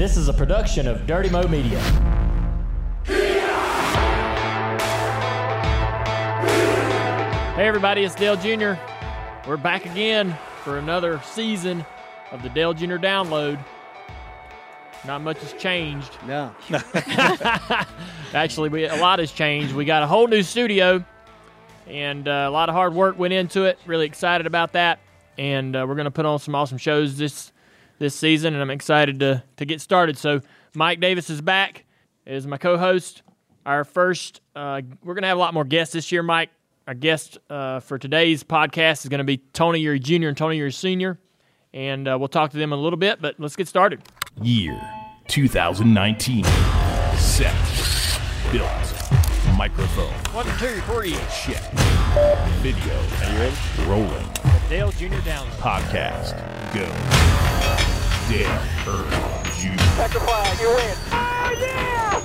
This is a production of Dirty Mo Media. Hey everybody, it's Dale Jr. We're back again for another season of the Dale Jr. Download. Not much has changed. No. Actually, a lot has changed. We got a whole new studio, and a lot of hard work went into it. Really excited about that, and we're going to put on some awesome shows this season, and I'm excited to get started. So Mike Davis is back as my co-host. Our first, we're going to have a lot more guests this year, Mike. Our guest for today's podcast is going to be Tony Ury Jr. and Tony Ury Sr., and we'll talk to them in a little bit, but let's get started. Year 2019. Set. Built. Microphone. 1, 2, 3. Check. Video. Are you ready? Rolling. The Dale Jr. Download. Podcast. Go. Dale Jr. Second flag, you win. Oh, yeah!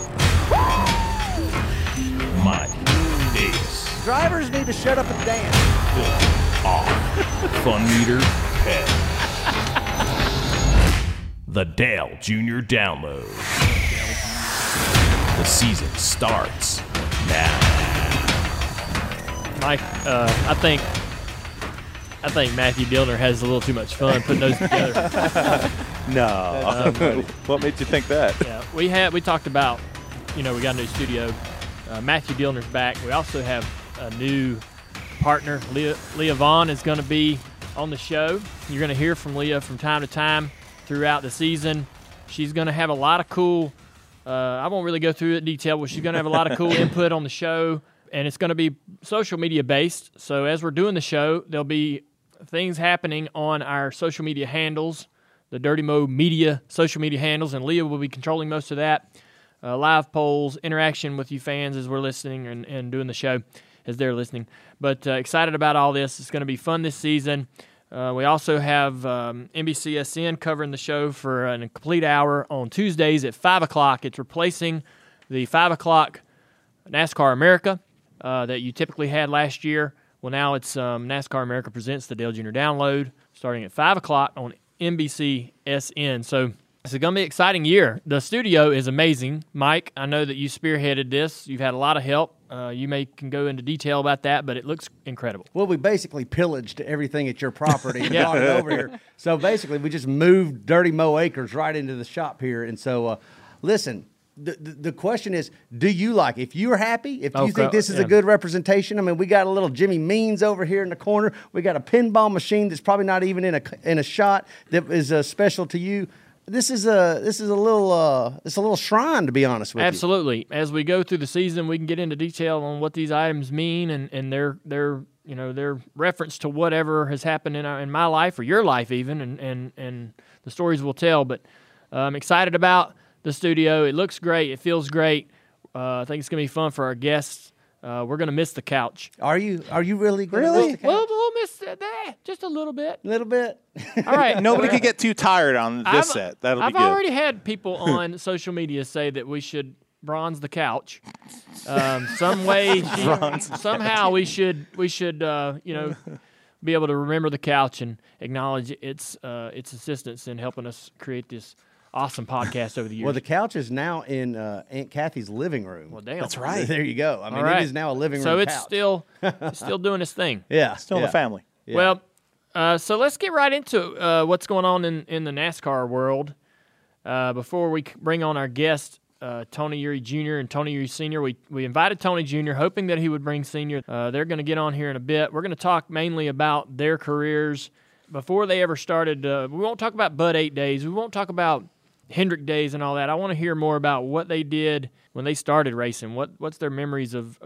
Woo! Mike Davis. Drivers need to shut up and dance. Built. Off. Fun meter. Head. The Dale Jr. Download. The season starts now. Mike, I think Matthew Dillner has a little too much fun putting those together. No. What made you think that? Yeah, we talked about, we got a new studio. Matthew Dillner's back. We also have a new partner. Leah Vaughn is going to be on the show. You're going to hear from Leah from time to time throughout the season. She's going to have a lot of cool, I won't really go through it in detail, but she's going to have a lot of cool input on the show, and it's going to be social media based. So as we're doing the show, there'll be things happening on our social media handles, the Dirty Mo Media social media handles, and Leah will be controlling most of that. Live polls, interaction with you fans as we're listening and doing the show as they're listening. But excited about all this. It's going to be fun this season. We also have NBCSN covering the show for a complete hour on Tuesdays at 5 o'clock. It's replacing the 5 o'clock NASCAR America that you typically had last year. Well, now it's NASCAR America Presents the Dale Jr. Download starting at 5 o'clock on NBCSN. So it's going to be an exciting year. The studio is amazing. Mike, I know that you spearheaded this. You've had a lot of help. You can go into detail about that, but it looks incredible. Well, we basically pillaged everything at your property and brought it over here. So basically, we just moved Dirty Mo Acres right into the shop here. And so, listen, the question is, do you like it? If you're happy, if you think this is a good representation, I mean, we got a little Jimmy Means over here in the corner. We got a pinball machine that's probably not even in a shot that is special to you. This is a little shrine, to be honest with you. Absolutely. As we go through the season, we can get into detail on what these items mean and their reference to whatever has happened in my life or your life even, and the stories we'll tell. But I'm excited about the studio. It looks great. It feels great. I think it's going to be fun for our guests. We're going to miss the couch. Are you really going to miss the couch? Well, we'll miss that just a little bit. A little bit. All right. Nobody could get too tired on this set. That'll be good. I've already had people on social media say that we should bronze the couch. Somehow we should be able to remember the couch and acknowledge its assistance in helping us create this awesome podcast over the years. Well, the couch is now in Aunt Kathy's living room. Well, damn. That's right. There you go. I mean, right. It is now a living room couch. So it's still doing its thing. Yeah. Still in the family. Yeah. Well, so let's get right into what's going on in the NASCAR world. Before we bring on our guest, Tony Ury Jr. and Tony Ury Sr., we invited Tony Jr., hoping that he would bring Sr. They're going to get on here in a bit. We're going to talk mainly about their careers. Before they ever started, we won't talk about Bud 8 Days. We won't talk about Hendrick days and all that. I want to hear more about what they did when they started racing. What's their memories of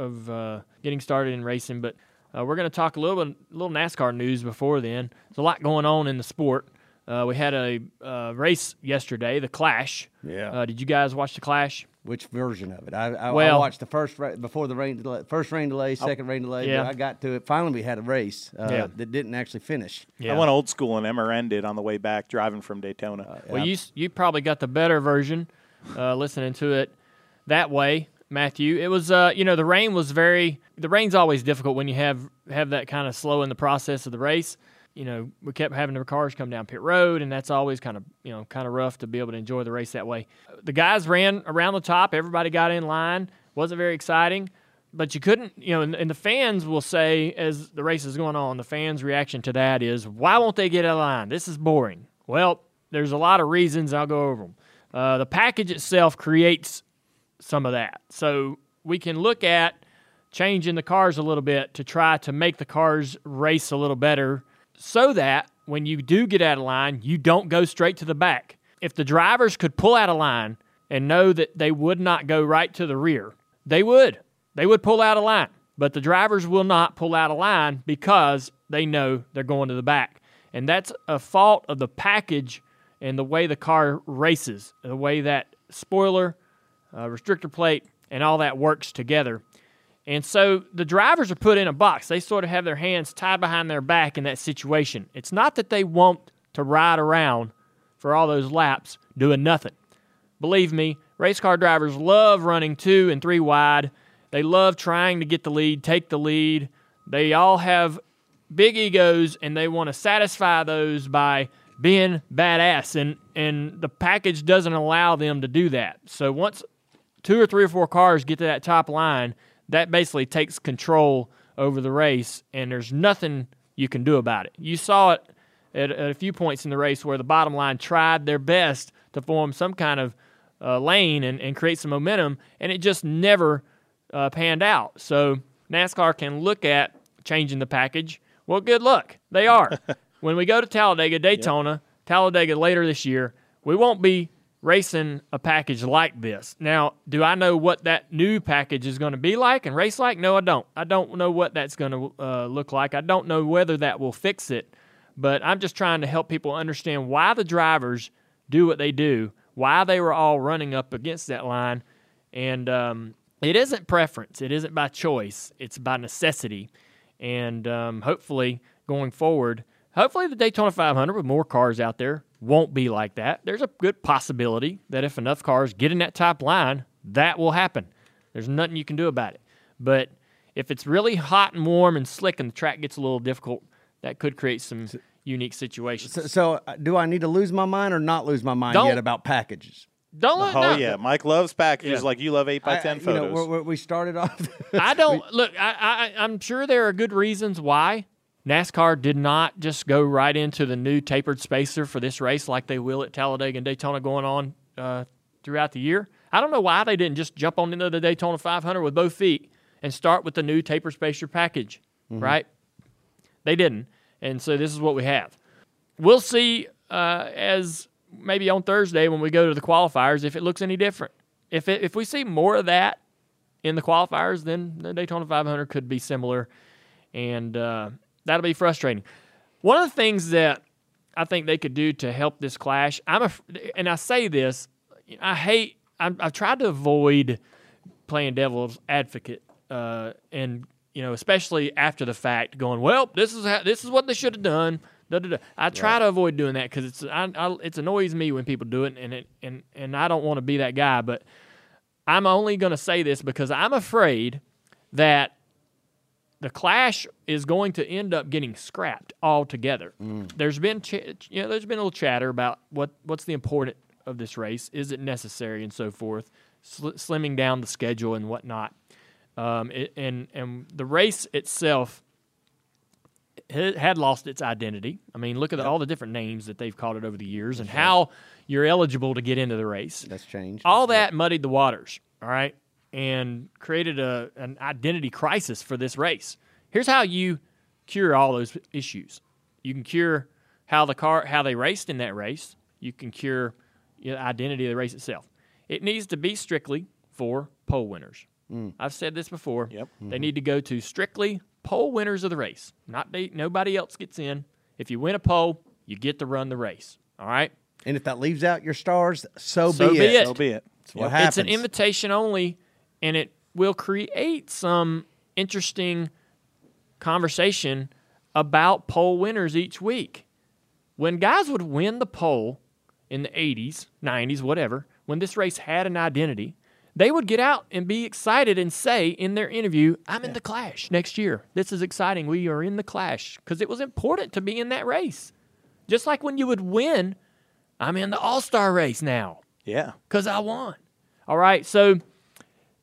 getting started in racing? But we're going to talk a little NASCAR news before then. There's a lot going on in the sport. We had a race yesterday, the Clash. Yeah. Did you guys watch the Clash? Which version of it? I watched the first rain delay, second rain delay. Yeah. I got to it. Finally, we had a race that didn't actually finish. Yeah. I went old school, and Emma Wren did on the way back, driving from Daytona. Well, you probably got the better version, listening to it that way, Matthew. It was the rain's always difficult when you have that kind of slow in the process of the race. you know, we kept having the cars come down pit road, and that's always kind of rough to be able to enjoy the race that way. The guys ran around the top. Everybody got in line. Wasn't very exciting. But you couldn't, you know, and the fans will say as the race is going on, the fans' reaction to that is, why won't they get out of line? This is boring. Well, there's a lot of reasons. I'll go over them. The package itself creates some of that. So we can look at changing the cars a little bit to try to make the cars race a little better so that when you do get out of line, you don't go straight to the back. If the drivers could pull out of line and know that they would not go right to the rear, they would. They would pull out of line. But the drivers will not pull out of line because they know they're going to the back. And that's a fault of the package and the way the car races, the way that spoiler, restrictor plate, and all that works together. And so the drivers are put in a box. They sort of have their hands tied behind their back in that situation. It's not that they want to ride around for all those laps doing nothing. Believe me, race car drivers love running 2 and 3 wide. They love trying to get the lead, take the lead. They all have big egos, and they want to satisfy those by being badass. And the package doesn't allow them to do that. So once 2 or 3 or 4 cars get to that top line, that basically takes control over the race, and there's nothing you can do about it. You saw it at a few points in the race where the bottom line tried their best to form some kind of lane and create some momentum, and it just never panned out. So NASCAR can look at changing the package. Well, good luck. They are. When we go to Talladega, Daytona, yep. Talladega later this year, we won't be racing a package like this. Now, do I know what that new package is going to be like and race like? No, I don't. I don't know what that's going to look like. I don't know whether that will fix it, but I'm just trying to help people understand why the drivers do what they do, why they were all running up against that line, and it isn't preference. It isn't by choice. It's by necessity, and hopefully going forward, hopefully the Daytona 500 with more cars out there won't be like that. There's a good possibility that if enough cars get in that top line, that will happen. There's nothing you can do about it. But if it's really hot and warm and slick and the track gets a little difficult, that could create some unique situations. So do I need to lose my mind or not lose my mind yet about packages? Don't let no. Yeah, Mike loves packages like you love 8x10 photos. You know, we started off. I don't, look, I'm sure there are good reasons why NASCAR did not just go right into the new tapered spacer for this race like they will at Talladega and Daytona going on throughout the year. I don't know why they didn't just jump on into the Daytona 500 with both feet and start with the new tapered spacer package, right? They didn't, and so this is what we have. We'll see as maybe on Thursday when we go to the qualifiers if it looks any different. If we see more of that in the qualifiers, then the Daytona 500 could be similar, and that'll be frustrating. One of the things that I think they could do to help this clash, and I say this, I've tried to avoid playing devil's advocate, and you know, especially after the fact, going, well, this is what they should have done. I try to avoid doing that because it annoys me when people do it, and I don't want to be that guy. But I'm only going to say this because I'm afraid that the clash is going to end up getting scrapped altogether. There's been a little chatter about what's the importance of this race, is it necessary, and so forth, slimming down the schedule and whatnot. And the race itself had lost its identity. I mean, look at all the different names that they've called it over the years. That's how you're eligible to get into the race. That's changed. All that muddied the waters. All right. And created an identity crisis for this race. Here's how you cure all those issues. You can cure how they raced in that race. You can cure the identity of the race itself. It needs to be strictly for pole winners. I've said this before. Yep. Mm-hmm. They need to go to strictly pole winners of the race. Nobody else gets in. If you win a pole, you get to run the race. All right? And if that leaves out your stars, so be it. So be it. That's what happens. It's an invitation only. And it will create some interesting conversation about pole winners each week. When guys would win the pole in the 80s, 90s, whatever, when this race had an identity, they would get out and be excited and say in their interview, I'm in the Clash next year. This is exciting. We are in the Clash, because it was important to be in that race. Just like when you would win, I'm in the All-Star race now. Yeah. Because I won. All right, so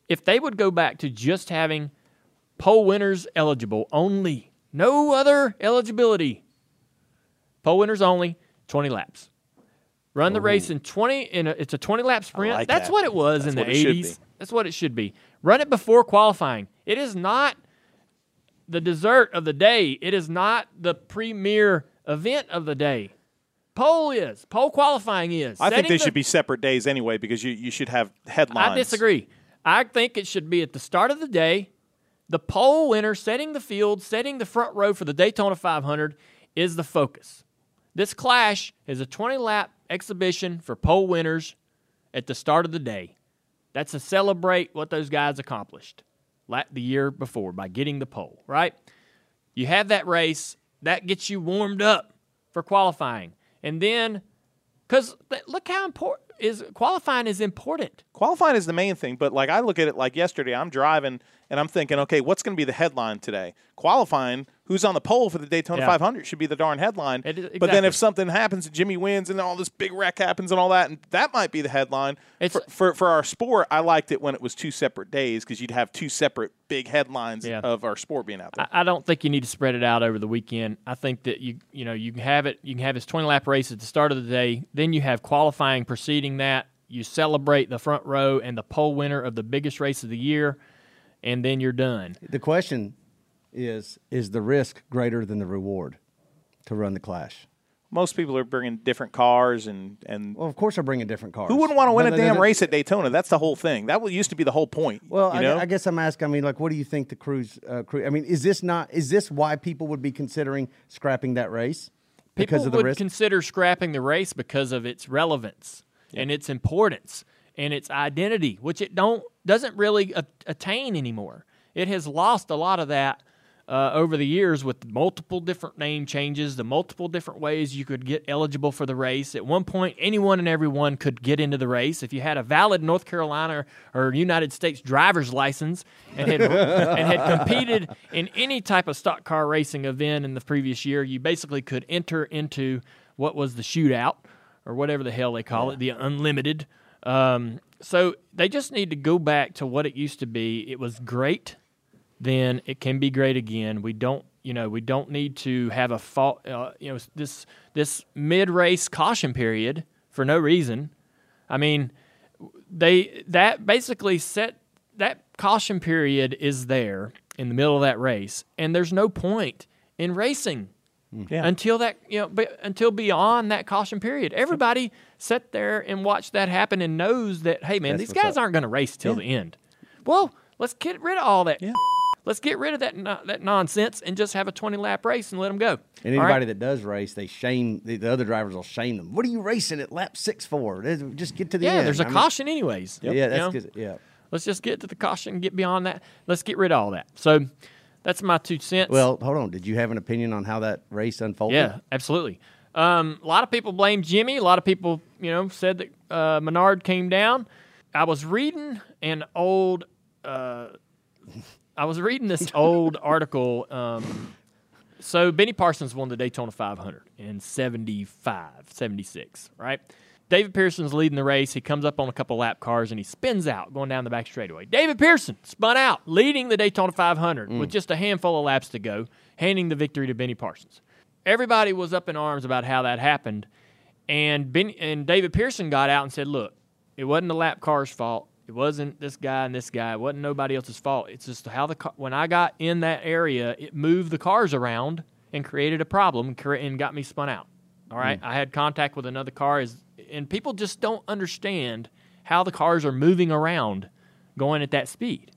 if they would go back to just having poll winners eligible only, no other eligibility, poll winners only, 20 laps. Run the race in 20, and it's a 20-lap sprint. Like that's what it was in the 80s. That's what it should be. Run it before qualifying. It is not the dessert of the day. It is not the premier event of the day. Poll is. Poll qualifying is. I think they should be separate days anyway, because you should have headlines. I disagree. I think it should be at the start of the day, the poll winner setting the field, setting the front row for the Daytona 500 is the focus. This Clash is a 20-lap exhibition for pole winners at the start of the day. That's to celebrate what those guys accomplished the year before by getting the pole, right? You have that race. That gets you warmed up for qualifying. And then, because look how important qualifying is important. Qualifying is the main thing, but like I look at it like yesterday, I'm driving and I'm thinking, okay, what's going to be the headline today? Qualifying, who's on the pole for the Daytona 500 should be the darn headline. Exactly. But then if something happens and Jimmy wins and all this big wreck happens and all that, and that might be the headline. For our sport, I liked it when it was two separate days, because you'd have two separate big headlines of our sport being out there. I don't think you need to spread it out over the weekend. I think that you can have it. You can have this 20-lap race at the start of the day. Then you have qualifying preceding that. You celebrate the front row and the pole winner of the biggest race of the year, and then you're done. The question is the risk greater than the reward to run the Clash? Most people are bringing different cars and well, of course they're bringing different cars. Who wouldn't want to win a damn race at Daytona? That's the whole thing. That used to be the whole point. Well, I guess I'm asking, I mean, like, what do you think the crew's crew? I mean, is this why people would be considering scrapping that race? Because of the risk? People would consider scrapping the race because of its relevance and its importance and its identity, which it doesn't really attain anymore. It has lost a lot of that over the years with multiple different name changes, the multiple different ways you could get eligible for the race. At one point, anyone and everyone could get into the race. If you had a valid North Carolina or United States driver's license and had, and had competed in any type of stock car racing event in the previous year, you basically could enter into what was the shootout or whatever the hell they call it, the unlimited. So they just need to go back to what it used to be. It was great then, it can be great again. We don't need to have a this mid-race caution period for no reason. I mean, that caution period is there in the middle of that race, and there's no point in racing until that until beyond that caution period. Everybody sat there and watched that happen and knows that, hey man, these guys aren't going to race till the end. Well, let's get rid of all that. Yeah. Let's get rid of that nonsense and just have a 20-lap race and let them go. And anybody that does race, they shame the other drivers. Will shame them. What are you racing at lap 6 for? Just get to the end. Yeah, there's a caution anyways. Yep. Yeah, that's good. Yeah. Let's just get to the caution and get beyond that. Let's get rid of all that. So that's my 2 cents. Well, hold on. Did you have an opinion on how that race unfolded? Yeah, absolutely. A lot of people blamed Jimmy. A lot of people, said that Menard came down. I was reading an old. I was reading this old article. So Benny Parsons won the Daytona 500 in 76, right? David Pearson's leading the race. He comes up on a couple lap cars, and he spins out going down the back straightaway. David Pearson spun out, leading the Daytona 500 with just a handful of laps to go, handing the victory to Benny Parsons. Everybody was up in arms about how that happened, and David Pearson got out and said, look, it wasn't the lap car's fault. It wasn't this guy and this guy. It wasn't nobody else's fault. It's just how when I got in that area, it moved the cars around and created a problem and got me spun out. All right? I had contact with another car. And people just don't understand how the cars are moving around going at that speed,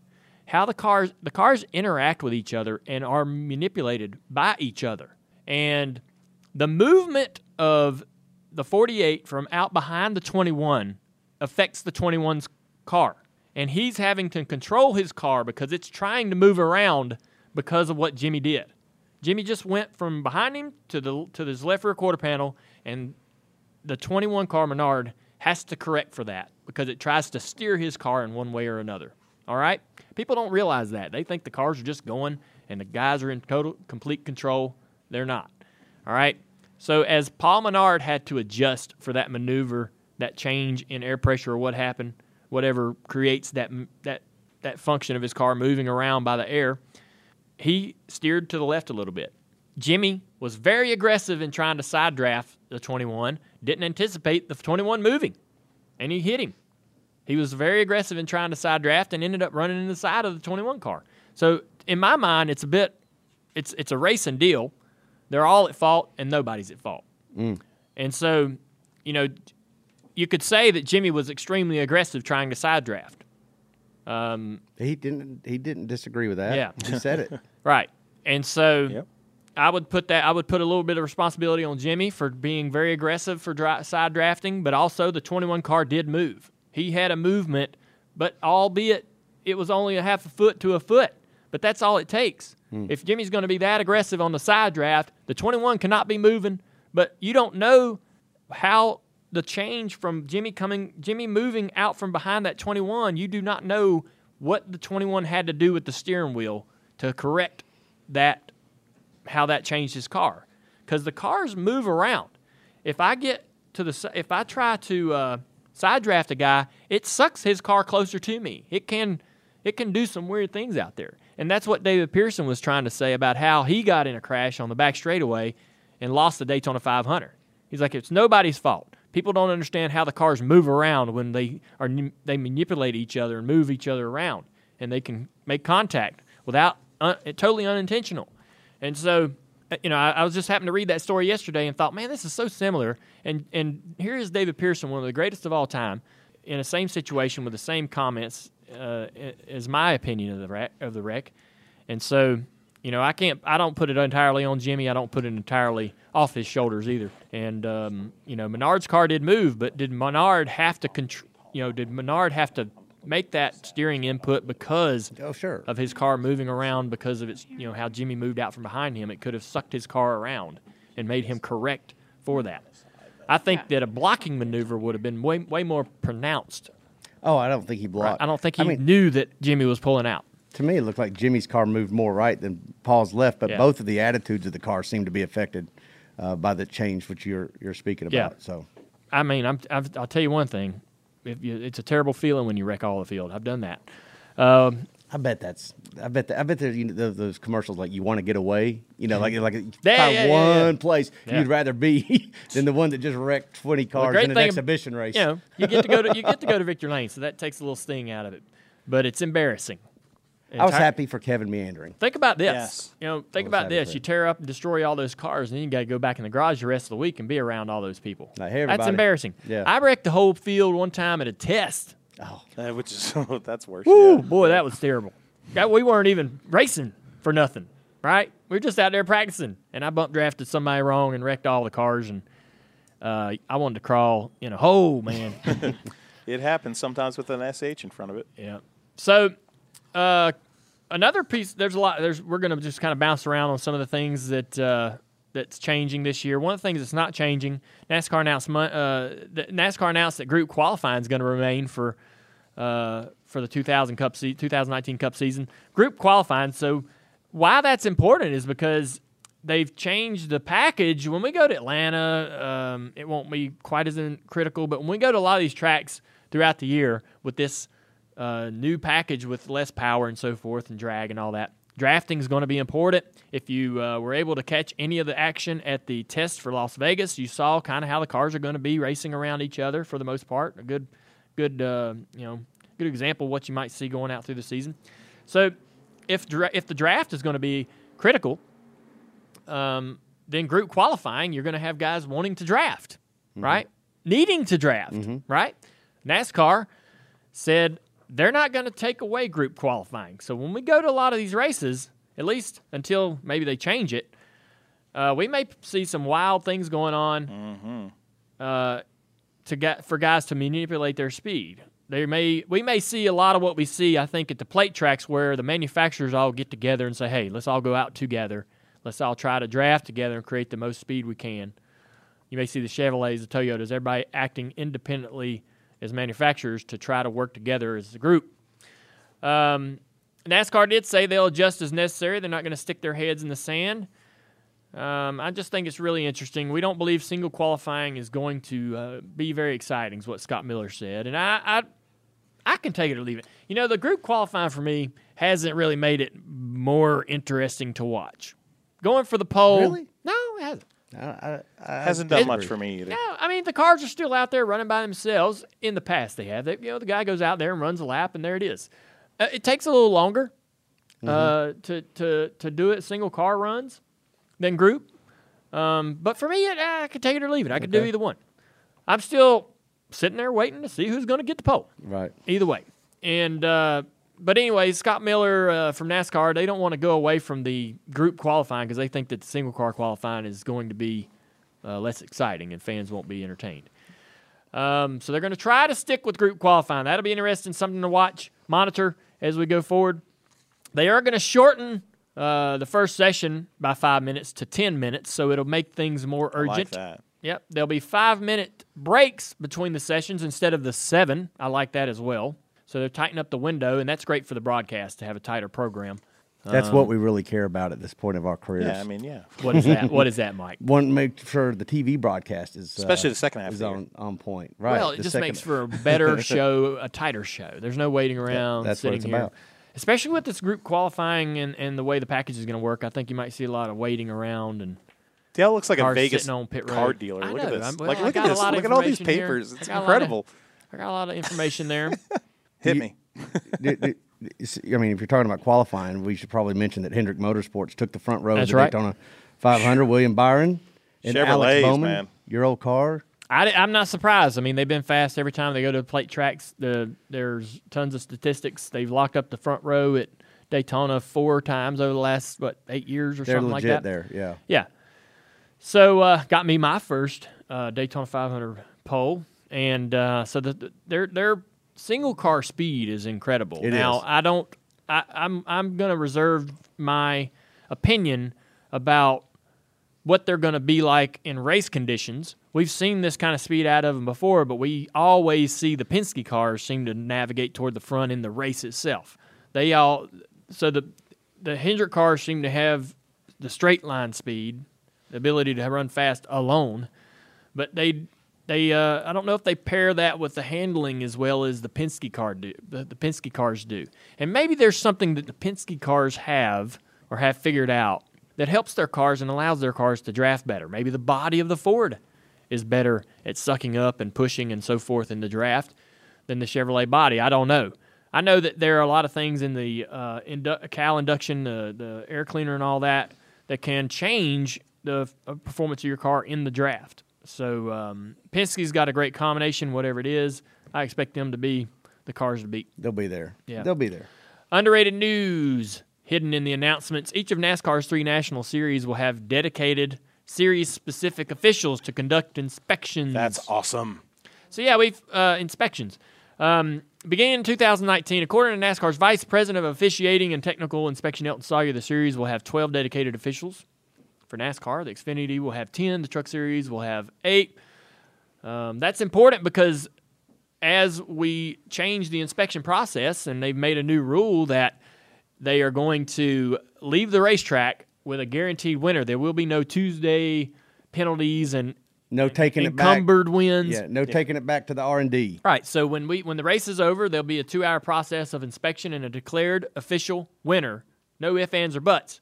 how the cars interact with each other and are manipulated by each other. And the movement of the 48 from out behind the 21 affects the 21's car, and he's having to control his car because it's trying to move around because of what Jimmy did. Jimmy just went from behind him to his left rear quarter panel, and the 21 car Menard has to correct for that because it tries to steer his car in one way or another. All right? People don't realize that. They think the cars are just going and the guys are in total, complete control. They're not. All right? So as Paul Menard had to adjust for that maneuver, that change in air pressure or what happened, whatever creates that function of his car moving around by the air, he steered to the left a little bit. Jimmy was very aggressive in trying to side draft the 21, didn't anticipate the 21 moving, and he hit him. He was very aggressive in trying to side draft and ended up running into the side of the 21 car. So in my mind, it's a racing deal. They're all at fault and nobody's at fault. Mm. And so, you could say that Jimmy was extremely aggressive trying to side draft. He didn't disagree with that. Yeah. He said it. Right. And so yep. I would put a little bit of responsibility on Jimmy for being very aggressive for side drafting, but also the 21 car did move. He had a movement, but albeit it was only a half a foot to a foot, but that's all it takes. Mm. If Jimmy's going to be that aggressive on the side draft, the 21 cannot be moving, but you don't know how the change from Jimmy moving out from behind that 21, you do not know what the 21 had to do with the steering wheel to correct that, how that changed his car. Because the cars move around. If I try to side draft a guy, it sucks his car closer to me. It can do some weird things out there. And that's what David Pearson was trying to say about how he got in a crash on the back straightaway and lost the Daytona 500. He's like, it's nobody's fault. People don't understand how the cars move around when they manipulate each other and move each other around, and they can make contact without totally unintentional. And so, I was just happened to read that story yesterday and thought, man, this is so similar. And here is David Pearson, one of the greatest of all time, in the same situation with the same comments as my opinion of the wreck. And so, I don't put it entirely on Jimmy. I don't put it entirely off his shoulders either. And Menard's car did move, but did Menard have to make that steering input because of his car moving around because of its how Jimmy moved out from behind him? It could have sucked his car around and made him correct for that. I think that a blocking maneuver would have been way more pronounced. Oh, I don't think he blocked. I don't think he knew that Jimmy was pulling out. To me, it looked like Jimmy's car moved more right than Paul's left, but both of the attitudes of the car seemed to be affected by the change which you're speaking about. Yeah. So, I mean, I'll tell you one thing: it's a terrible feeling when you wreck all the field. I've done that. I bet there's those commercials like you want to get away. Like one place you'd rather be than the one that just wrecked 20 cars in an exhibition race. You get to go to victory lane, so that takes a little sting out of it, but it's embarrassing. I was happy for Kevin meandering. Think about this. Yes. Think about this. You tear up and destroy all those cars, and then you got to go back in the garage the rest of the week and be around all those people. That's embarrassing. Yeah. I wrecked the whole field one time at a test. Oh, that's worse. Ooh, yeah. Boy, that was terrible. We weren't even racing for nothing, right? We were just out there practicing, and I bump drafted somebody wrong and wrecked all the cars, and I wanted to crawl in a hole, man. It happens sometimes with an SH in front of it. Yeah. So. Another piece. There's a lot. We're going to just kind of bounce around on some of the things that's changing this year. One of the things that's not changing, NASCAR announced that group qualifying is going to remain for the 2019 Cup season. Group qualifying. So why that's important is because they've changed the package. When we go to Atlanta, it won't be quite as critical. But when we go to a lot of these tracks throughout the year with this. New package with less power and so forth and drag and all that. Drafting is going to be important. If you were able to catch any of the action at the test for Las Vegas, you saw kind of how the cars are going to be racing around each other for the most part. A good example of what you might see going out through the season. So if the draft is going to be critical, then group qualifying, you're going to have guys wanting to draft, mm-hmm. right? Needing to draft, mm-hmm. right? NASCAR said... They're not going to take away group qualifying. So when we go to a lot of these races, at least until maybe they change it, we may see some wild things going on mm-hmm. For guys to manipulate their speed. We may see a lot of what we see, I think, at the plate tracks where the manufacturers all get together and say, hey, let's all go out together. Let's all try to draft together and create the most speed we can. You may see the Chevrolets, the Toyotas, everybody acting independently as manufacturers to try to work together as a group. NASCAR did say they'll adjust as necessary. They're not going to stick their heads in the sand. I just think it's really interesting. We don't believe single qualifying is going to be very exciting is what Scott Miller said. And I can take it or leave it. You know, the group qualifying for me hasn't really made it more interesting to watch. Going for the pole. Really? No, it hasn't. Hasn't done much for me either. No, I mean, the cars are still out there running by themselves. In the past, they have. You know, the guy goes out there and runs a lap, and there it is. It takes a little longer to do it single car runs than group. But for me, I could take it or leave it. I could do either one. I'm still sitting there waiting to see who's going to get the pole. Right. Either way. And but anyway, Scott Miller from NASCAR, they don't want to go away from the group qualifying because they think that the single-car qualifying is going to be less exciting and fans won't be entertained. So they're going to try to stick with group qualifying. That'll be interesting, something to watch, monitor as we go forward. They are going to shorten the first session by 5 minutes to 10 minutes, so it'll make things more urgent. I like that. Yep, there'll be 5-minute breaks between the sessions instead of the 7. I like that as well. So they're tightening up the window, and that's great for the broadcast to have a tighter program. That's what we really care about at this point of our careers. Yeah, I mean, yeah. What is that? What is that, Mike? Want to make sure the TV broadcast is especially the second half is on point, right? Well, it just makes for a better show, a tighter show. There's no waiting around. That's what it's about. Especially with this group qualifying and the way the package is going to work, I think you might see a lot of waiting around and. Dale looks like a Vegas car dealer. Look at this! Like, look at this! Look at all these papers. It's incredible. I got a lot of information there. Hit me. I mean, if you're talking about qualifying, we should probably mention that Hendrick Motorsports took the front row of the Daytona 500. William Byron and Chevrolets, Alex Bowman, man. Your old car. I'm not surprised. I mean, they've been fast every time they go to plate tracks. There's tons of statistics. They've locked up the front row at Daytona 4 times over the last, 8 years or They're something like that? They're legit there, yeah. Yeah. So got me my first Daytona 500 pole. And so they're single car speed is incredible. Now, I'm gonna reserve my opinion about what they're gonna be like in race conditions. We've seen this kind of speed out of them before, but we always see the Penske cars seem to navigate toward the front in the race itself. The Hendrick cars seem to have the straight line speed, the ability to run fast alone, but they I don't know if they pair that with the handling as well as the Penske car do. The Penske cars do, and maybe there's something that the Penske cars have figured out that helps their cars and allows their cars to draft better. Maybe the body of the Ford is better at sucking up and pushing and so forth in the draft than the Chevrolet body. I don't know. I know that there are a lot of things in the Cal induction, the air cleaner, and all that can change the performance of your car in the draft. So Penske's got a great combination, whatever it is. I expect them to be the cars to beat. They'll be there. Yeah. They'll be there. Underrated news hidden in the announcements. Each of NASCAR's 3 national series will have dedicated series-specific officials to conduct inspections. That's awesome. So, yeah, we've inspections. Beginning in 2019, according to NASCAR's Vice President of Officiating and Technical Inspection, Elton Sawyer, the series will have 12 dedicated officials. For NASCAR, the Xfinity will have 10. The Truck Series will have 8. That's important because as we change the inspection process and they've made a new rule that they are going to leave the racetrack with a guaranteed winner. There will be no Tuesday penalties and no taking encumbered it back. Wins. Yeah, no taking it back to the R&D. Right, so when the race is over, there'll be a 2-hour process of inspection and a declared official winner. No ifs, ands, or buts.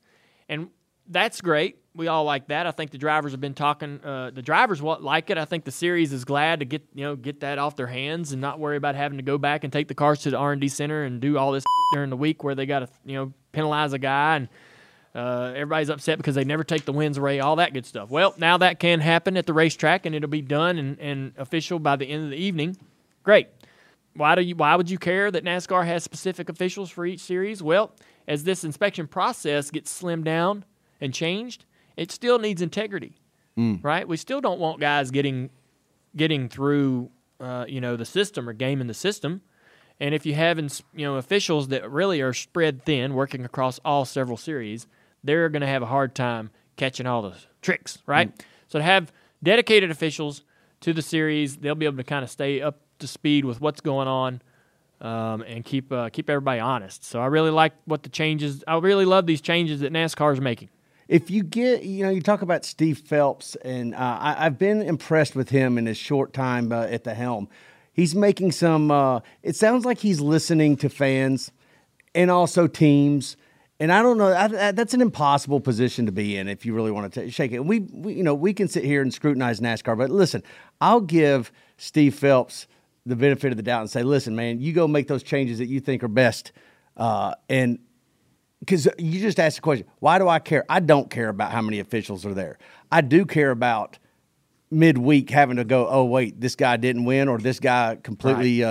And that's great. We all like that. I think the drivers have been talking. The drivers like it. I think the series is glad to get that off their hands and not worry about having to go back and take the cars to the R&D center and do all this during the week where they got to penalize a guy and everybody's upset because they never take the wins away. All that good stuff. Well, now that can happen at the racetrack and it'll be done and official by the end of the evening. Great. Why would you care that NASCAR has specific officials for each series? Well, as this inspection process gets slimmed down and changed, it still needs integrity, right? We still don't want guys getting through, the system or gaming the system. And if you have, officials that really are spread thin, working across all several series, they're going to have a hard time catching all the tricks, right? So to have dedicated officials to the series. They'll be able to kind of stay up to speed with what's going on and keep everybody honest. So I really like what the changes. I really love these changes that NASCAR is making. If you get, you know, you talk about Steve Phelps, and I've been impressed with him in his short time at the helm. He's making some, it sounds like he's listening to fans and also teams. And I don't know, that's an impossible position to be in if you really want to shake it. We you know, we can sit here and scrutinize NASCAR, but listen, I'll give Steve Phelps the benefit of the doubt and say, listen, man, you go make those changes that you think are best. And because you just asked the question, why do I care? I don't care about how many officials are there. I do care about midweek having to go, oh, wait, this guy didn't win or this guy completely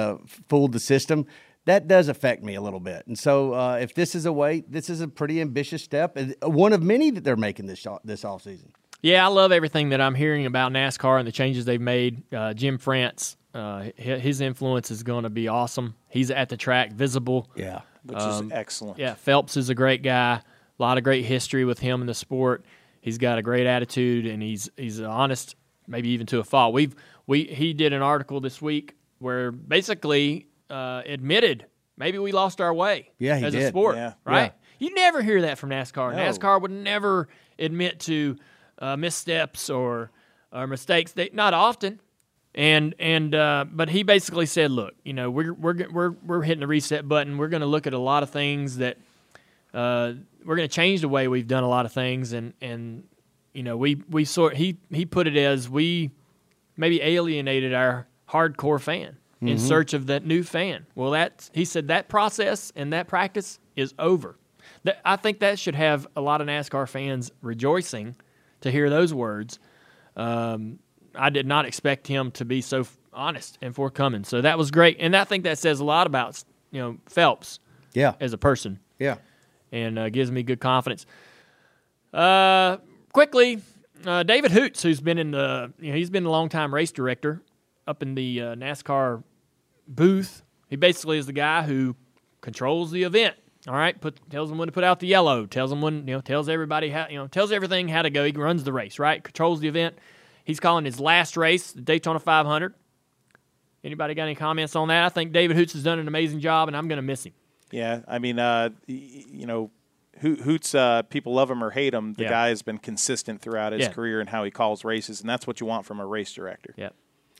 fooled the system. That does affect me a little bit. And so if this is a way, this is a pretty ambitious step, one of many that they're making this offseason. Yeah, I love everything that I'm hearing about NASCAR and the changes they've made. Jim France, his influence is going to be awesome. He's at the track, visible. Yeah, which is excellent. Yeah, Phelps is a great guy. A lot of great history with him in the sport. He's got a great attitude, and he's honest, maybe even to a fault. He did an article this week where basically admitted maybe we lost our way as a sport, right? Yeah. You never hear that from NASCAR. No. NASCAR would never admit to missteps or mistakes. Not often. And but he basically said, look, you know, we're hitting the reset button. We're going to look at a lot of things that we're going to change the way we've done a lot of things, and you know, he put it as we maybe alienated our hardcore fan in search of that new fan. Well, he said that process and that practice is over. I think that should have a lot of NASCAR fans rejoicing to hear those words. I did not expect him to be so honest and forthcoming. So that was great, and I think that says a lot about, you know, Phelps, as a person, and gives me good confidence. Quickly, David Hoots, who's been he's been a longtime race director up in the NASCAR booth. He basically is the guy who controls the event. All right, tells them when to put out the yellow, tells them when, you know, tells everybody how, you know, tells everything how to go. He runs the race, right? Controls the event. He's calling his last race, the Daytona 500. Anybody got any comments on that? I think David Hoots has done an amazing job, and I'm going to miss him. Yeah, I mean, you know, Hoots, people love him or hate him. The guy has been consistent throughout his career in how he calls races, and that's what you want from a race director. Yeah,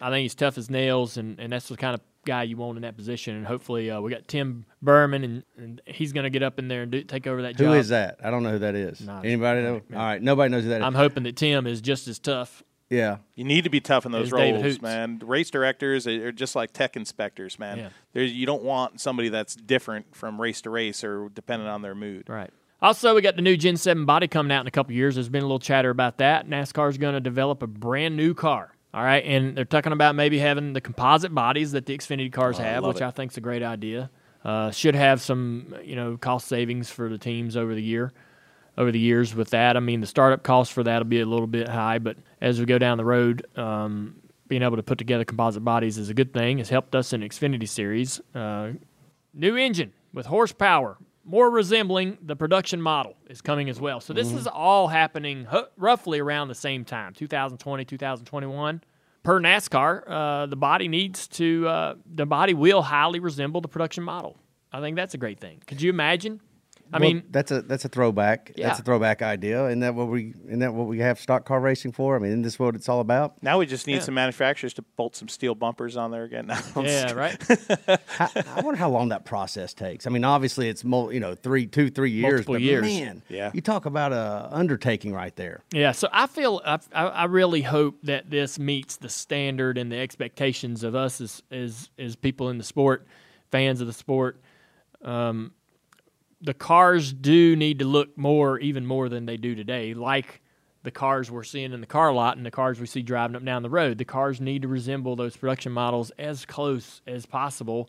I think he's tough as nails, and that's the kind of guy you want in that position. And hopefully we got Tim Berman, and he's going to get up in there and take over that job. Who is that? I don't know who that is. Anybody know? Man. All right, nobody knows who that is. I'm hoping that Tim is just as tough. Yeah. You need to be tough in those roles, man. Race directors are just like tech inspectors, man. Yeah. You don't want somebody that's different from race to race or dependent on their mood. Right. Also, we got the new Gen 7 body coming out in a couple of years. There's been a little chatter about that. NASCAR's going to develop a brand new car. All right. And they're talking about maybe having the composite bodies that the Xfinity cars have, which I think is a great idea. Should have some, you know, cost savings for the teams over the years with that. I mean, the startup cost for that will be a little bit high, but as we go down the road, being able to put together composite bodies is a good thing. It's helped us in Xfinity Series. New engine with horsepower, more resembling the production model, is coming as well. So this is all happening roughly around the same time, 2020, 2021. Per NASCAR, the body will highly resemble the production model. I think that's a great thing. Could you imagine? I mean, that's a throwback. Yeah. That's a throwback idea. Isn't that what we have stock car racing for? I mean, isn't this what it's all about? Now we just need some manufacturers to bolt some steel bumpers on there again. Right. I wonder how long that process takes. I mean, obviously it's 3 years. Multiple years. Man, you talk about a undertaking right there. Yeah. So I feel I really hope that this meets the standard and the expectations of us as people in the sport, fans of the sport. The cars do need to look even more than they do today, like the cars we're seeing in the car lot and the cars we see driving up down the road. The cars need to resemble those production models as close as possible.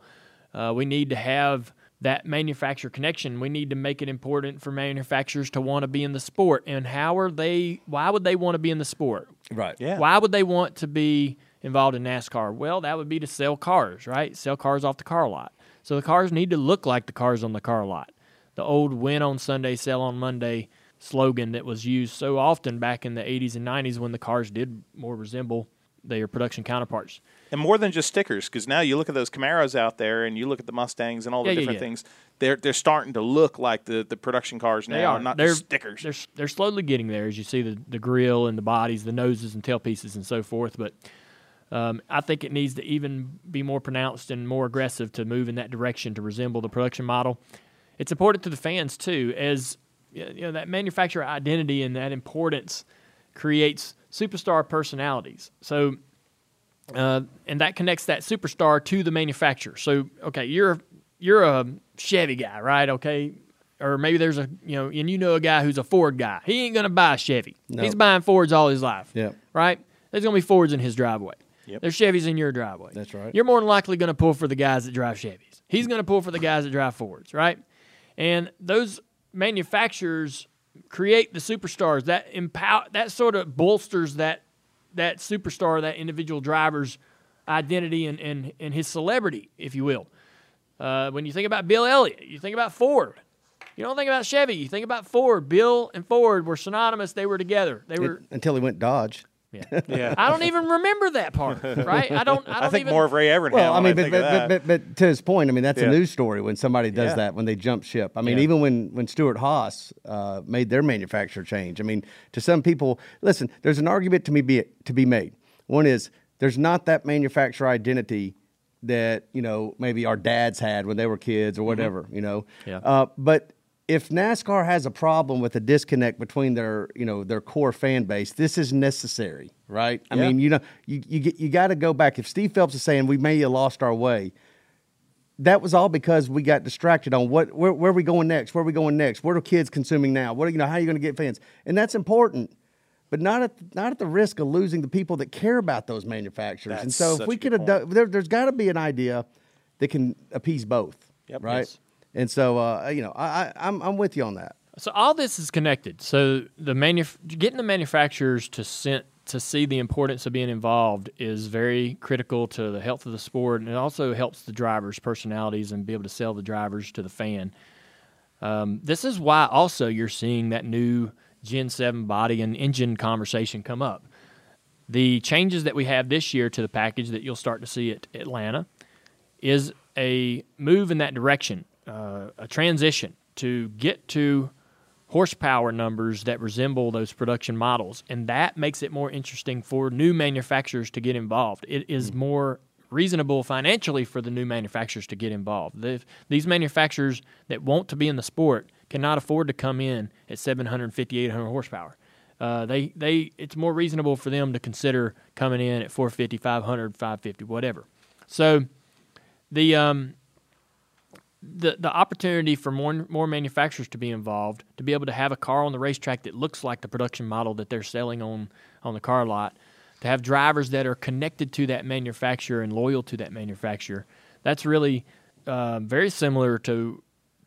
We need to have that manufacturer connection. We need to make it important for manufacturers to want to be in the sport. And why would they want to be in the sport? Right. Yeah. Why would they want to be involved in NASCAR? Well, that would be to sell cars, right? Sell cars off the car lot. So the cars need to look like the cars on the car lot. The old win on Sunday, sell on Monday slogan that was used so often back in the 80s and 90s when the cars did more resemble their production counterparts. And more than just stickers, because now you look at those Camaros out there and you look at the Mustangs and all the different things, they're starting to look like the production cars now, and not just stickers. They're slowly getting there, as you see the grill and the bodies, the noses and tailpieces and so forth. But I think it needs to even be more pronounced and more aggressive to move in that direction to resemble the production model. It's important to the fans, too, as you know, that manufacturer identity and that importance creates superstar personalities. So, and that connects that superstar to the manufacturer. So, okay, you're a Chevy guy, right? Okay, or maybe there's a and a guy who's a Ford guy. He ain't gonna buy a Chevy. Nope. He's buying Fords all his life. Yeah. Right. There's gonna be Fords in his driveway. Yep. There's Chevys in your driveway. That's right. You're more than likely gonna pull for the guys that drive Chevys. He's gonna pull for the guys that drive Fords, right? And those manufacturers create the superstars that empower, that sort of bolsters that superstar, that individual driver's identity and his celebrity, if you will. When you think about Bill Elliott, you think about Ford. You don't think about Chevy, you think about Ford. Bill and Ford were synonymous. They were together. They were until he went Dodge. Yeah. I don't even remember that part, right? I think even, more of Ray Evernham. Well, I mean, but to his point, I mean, that's a news story when somebody does that, when they jump ship. I mean, even when Stuart Haas made their manufacturer change. I mean, to some people, listen, there's an argument to be made. One is there's not that manufacturer identity that, maybe our dads had when they were kids or whatever, but if NASCAR has a problem with a disconnect between their, their core fan base, this is necessary, right? I mean, you got to go back. If Steve Phelps is saying we may have lost our way, that was all because we got distracted on where are we going next? Where are we going next? What are kids consuming now? What how are you going to get fans? And that's important, but not at the risk of losing the people that care about those manufacturers. That's and so if we could have, there's got to be an idea that can appease both, right? Yes. And so, I'm with you on that. So all this is connected. So getting the manufacturers to see the importance of being involved is very critical to the health of the sport, and it also helps the drivers' personalities and be able to sell the drivers to the fan. This is why also you're seeing that new Gen 7 body and engine conversation come up. The changes that we have this year to the package that you'll start to see at Atlanta is a move in that direction. A transition to get to horsepower numbers that resemble those production models, and that makes it more interesting for new manufacturers to get involved. It is more reasonable financially for the new manufacturers to get involved. These manufacturers that want to be in the sport cannot afford to come in at 750, 800 horsepower. It's more reasonable for them to consider coming in at 450, 500, 550, whatever. So The opportunity for more manufacturers to be involved, to be able to have a car on the racetrack that looks like the production model that they're selling on the car lot, to have drivers that are connected to that manufacturer and loyal to that manufacturer, that's really very similar to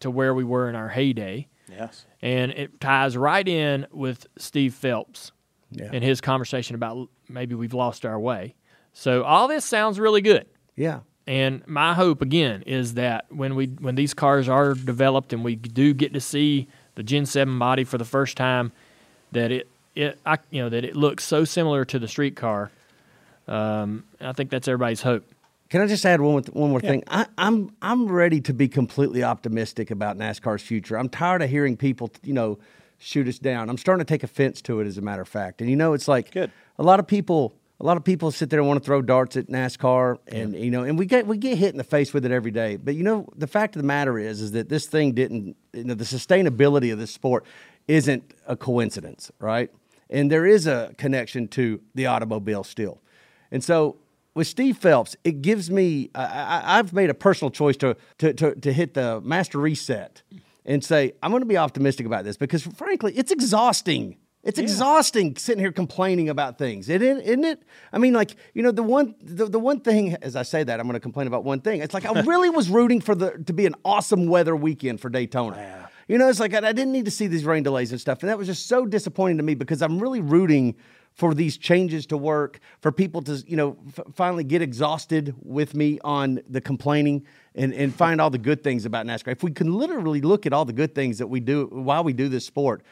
where we were in our heyday. Yes. And it ties right in with Steve Phelps and his conversation about maybe we've lost our way. So all this sounds really good. Yeah. And my hope, again, is that when these cars are developed and we do get to see the Gen 7 body for the first time, that it looks so similar to the street car. I think that's everybody's hope. Can I just add one more thing? I'm ready to be completely optimistic about NASCAR's future. I'm tired of hearing people shoot us down. I'm starting to take offense to it, as a matter of fact. And it's like a lot of people sit there and want to throw darts at NASCAR, and and we get hit in the face with it every day. But the fact of the matter is that this thing didn't. The sustainability of this sport isn't a coincidence, right? And there is a connection to the automobile still. And so with Steve Phelps, it gives me. I've made a personal choice to hit the master reset and say I'm going to be optimistic about this, because frankly, it's exhausting. It's exhausting sitting here complaining about things, isn't it? I mean, the one thing, as I say that, I'm going to complain about one thing. It's like I really was rooting for to be an awesome weather weekend for Daytona. Yeah. It's like I didn't need to see these rain delays and stuff, and that was just so disappointing to me, because I'm really rooting for these changes to work, for people to finally get exhausted with me on the complaining and find all the good things about NASCAR. If we can literally look at all the good things that we do while we do this sport,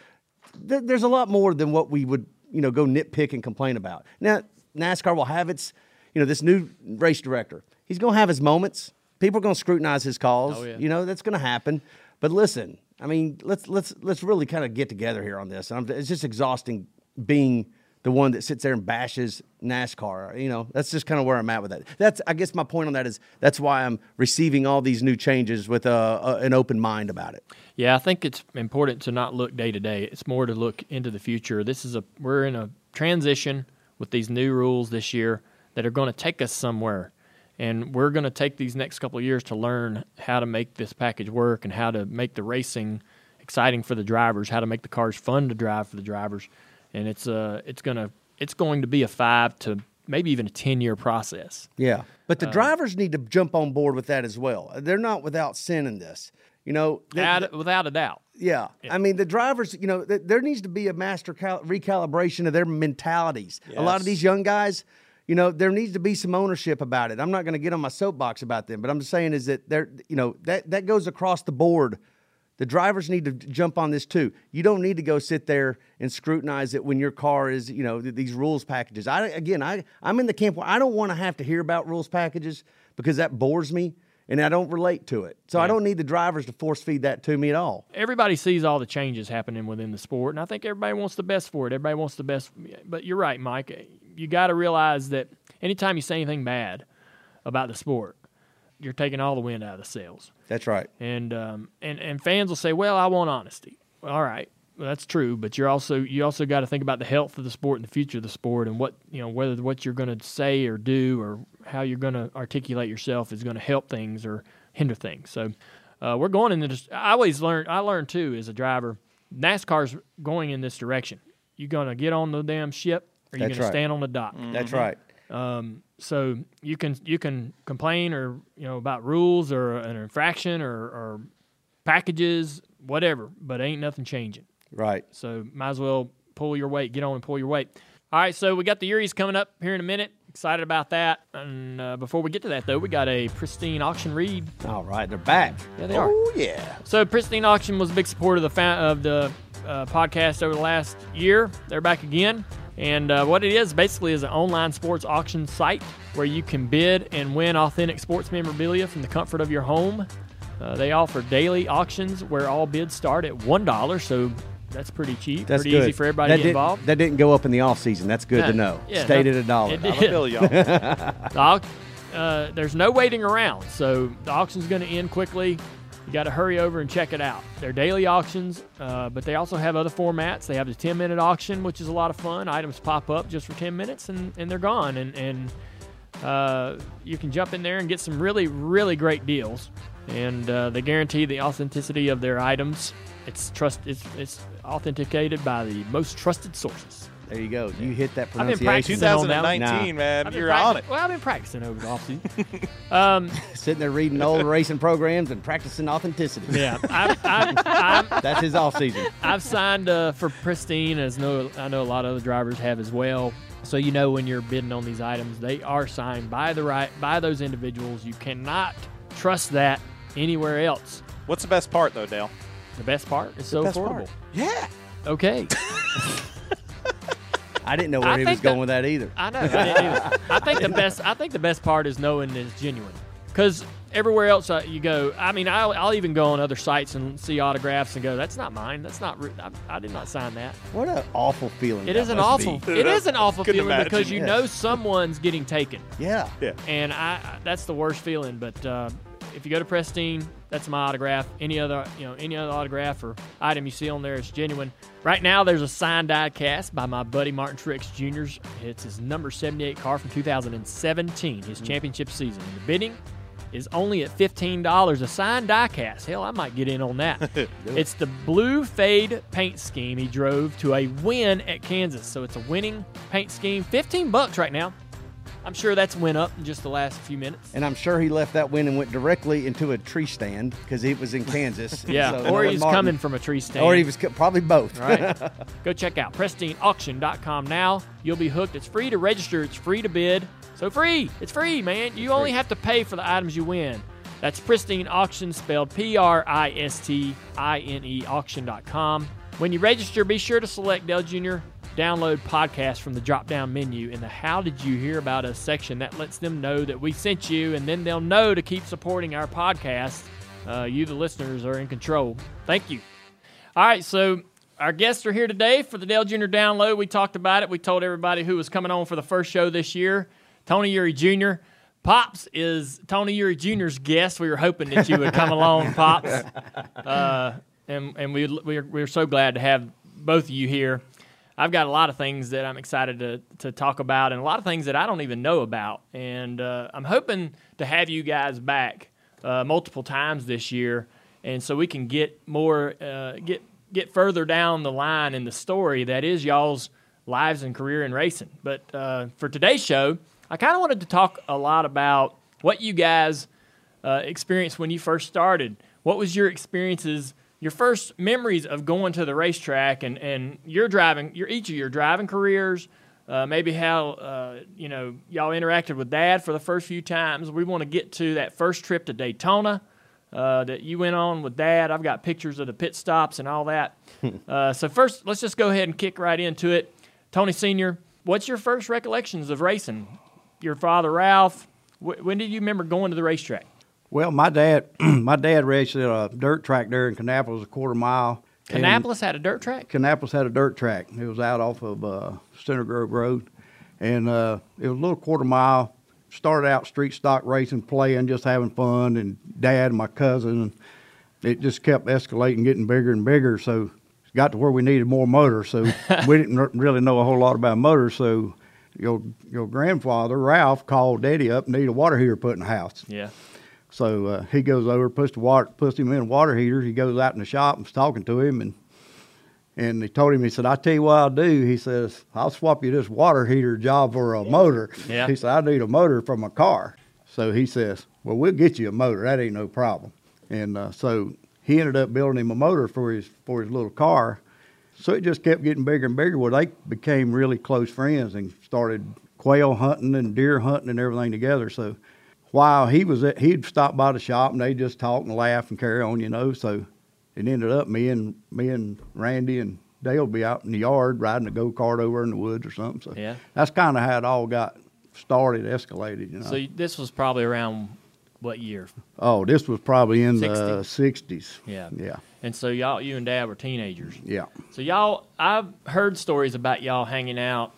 there's a lot more than what we would, go nitpick and complain about. Now, NASCAR will have its, this new race director. He's going to have his moments. People are going to scrutinize his calls. Oh, yeah. That's going to happen. But listen, I mean, let's really kind of get together here on this. It's just exhausting being the one that sits there and bashes NASCAR. That's just kind of where I'm at with that. That's, I guess, my point on that is that's why I'm receiving all these new changes with an open mind about it. Yeah, I think it's important to not look day to day. It's more to look into the future. We're in a transition with these new rules this year that are going to take us somewhere. And we're going to take these next couple of years to learn how to make this package work and how to make the racing exciting for the drivers, how to make the cars fun to drive for the drivers. And it's going to be a 5 to maybe even a 10-year process. Yeah, but the drivers need to jump on board with that as well. They're not without sin in this, without a doubt. Yeah. I mean, the drivers, there needs to be a master recalibration of their mentalities. Yes. A lot of these young guys, there needs to be some ownership about it. I'm not going to get on my soapbox about them, but I'm just saying is that they're, that goes across the board. The drivers need to jump on this too. You don't need to go sit there and scrutinize it when your car is, these rules packages. I'm in the camp where I don't want to have to hear about rules packages because that bores me and I don't relate to it. So yeah. I don't need the drivers to force feed that to me at all. Everybody sees all the changes happening within the sport, and I think everybody wants the best for it. Everybody wants the best. But you're right, Mike. You got to realize that anytime you say anything bad about the sport, you're taking all the wind out of the sails. That's right. And fans will say, "Well, I want honesty." Well, all right, well, that's true, but you also got to think about the health of the sport and the future of the sport, and what whether what you're going to say or do or how you're going to articulate yourself is going to help things or hinder things. So we're going in this. I learned too as a driver, NASCAR's going in this direction. You're going to get on the damn ship, or you're going to stand on the dock. Mm-hmm. That's right. So you can complain or about rules or an infraction or packages, whatever, but ain't nothing changing. Right. So might as well pull your weight, get on and pull your weight. All right, so we got the Euries coming up here in a minute. Excited about that. And before we get to that, though, we got a Pristine Auction read. All right, they're back. Yeah, they are. Oh, yeah. So Pristine Auction was a big supporter of the podcast over the last year. They're back again. And what it is basically is an online sports auction site where you can bid and win authentic sports memorabilia from the comfort of your home. They offer daily auctions where all bids start at $1, so that's pretty cheap. That's pretty good. Easy for everybody to get involved. That didn't go up in the off season. That's good to know. Yeah, stayed at $1. It did. I feel y'all. There's no waiting around, so the auction's going to end quickly. You got to hurry over and check it out. They're daily auctions, but they also have other formats. They have the 10-minute auction, which is a lot of fun. Items pop up just for 10 minutes, and they're gone. And you can jump in there and get some really, really great deals. And they guarantee the authenticity of their items. It's authenticated by the most trusted sources. There you go. You hit that pronunciation. I've been practicing 2019, man. You're on it. Well, I've been practicing over the offseason. Sitting there reading old racing programs and practicing authenticity. Yeah. That's his offseason. I've signed for Pristine, as I know a lot of other drivers have as well. So when you're bidding on these items, they are signed by those individuals. You cannot trust that anywhere else. What's the best part, though, Dale? The best part? It's so affordable. Yeah. Okay. I didn't know where he was going with that either. I know. I didn't either. I think the best part is knowing that it's genuine, because everywhere else you go, I mean, I'll even go on other sites and see autographs and go, "That's not mine. That's not. I did not sign that." What an awful feeling. It is an awful feeling because you know someone's getting taken. Yeah. Yeah. And that's the worst feeling. But if you go to Pristine, that's my autograph. Any other autograph or item you see on there is genuine. Right now, there's a signed die cast by my buddy Martin Truex Jr. It's his number 78 car from 2017, his championship season. And the bidding is only at $15, a signed die cast. Hell, I might get in on that. It's the blue fade paint scheme he drove to a win at Kansas. So it's a winning paint scheme. $15 right now. I'm sure that's went up in just the last few minutes. And I'm sure he left that win and went directly into a tree stand because it was in Kansas. Yeah, so or he's coming from a tree stand. Or he was probably both. Right. Go check out PristineAuction.com now. You'll be hooked. It's free to register. It's free to bid. So free. It's free, man. You only have to pay for the items you win. That's Pristine Auction, spelled PRISTINE, auction.com. When you register, be sure to select Dale Jr. Download Podcast from the drop-down menu in the How Did You Hear About Us section. That lets them know that we sent you, and then they'll know to keep supporting our podcast. You, the listeners, are in control. Thank you. All right, so our guests are here today for the Dale Jr. Download. We talked about it. We told everybody who was coming on for the first show this year. Tony Ury Jr. Pops is Tony Ury Jr.'s guest. We were hoping that you would come along, Pops. And we're so glad to have both of you here. I've got a lot of things that I'm excited to talk about, and a lot of things that I don't even know about. And I'm hoping to have you guys back multiple times this year, and so we can get more get further down the line in the story that is y'all's lives and career in racing. But for today's show, I kind of wanted to talk a lot about what you guys experienced when you first started. What was your experiences? Your first memories of going to the racetrack and each of your driving careers, maybe how y'all interacted with Dad for the first few times. We want to get to that first trip to Daytona that you went on with Dad. I've got pictures of the pit stops and all that. So first, let's just go ahead and kick right into it. Tony Sr., what's your first recollections of racing? Your father, Ralph, when did you remember going to the racetrack? Well, my dad raced at a dirt track there in Kannapolis, a quarter mile. Kannapolis had a dirt track? Kannapolis had a dirt track. It was out off of Center Grove Road. And it was a little quarter mile. Started out street stock racing, playing, just having fun. And Dad and my cousin, it just kept escalating, getting bigger and bigger. So it got to where we needed more motors. So we didn't really know a whole lot about motors. So your grandfather, Ralph, called Daddy up and needed a water heater put in the house. Yeah. So he goes over, puts him in a water heater. He goes out in the shop and was talking to him, and he told him, he said, "I tell you what I'll do." He says, "I'll swap you this water heater job for a motor." Yeah. He said, "I need a motor for my car." So he says, "Well, we'll get you a motor. That ain't no problem." And so he ended up building him a motor for his little car. So it just kept getting bigger and bigger. Well, they became really close friends and started quail hunting and deer hunting and everything together. So while he'd stop by the shop, and they'd just talk and laugh and carry on, So it ended up me and Randy and Dale would be out in the yard riding a go-kart over in the woods or something. So yeah, that's kind of how it all got started, escalated, So this was probably around what year? Oh, this was probably in the 60s. Yeah. Yeah. And so you and Dad were teenagers. Yeah. So I've heard stories about y'all hanging out,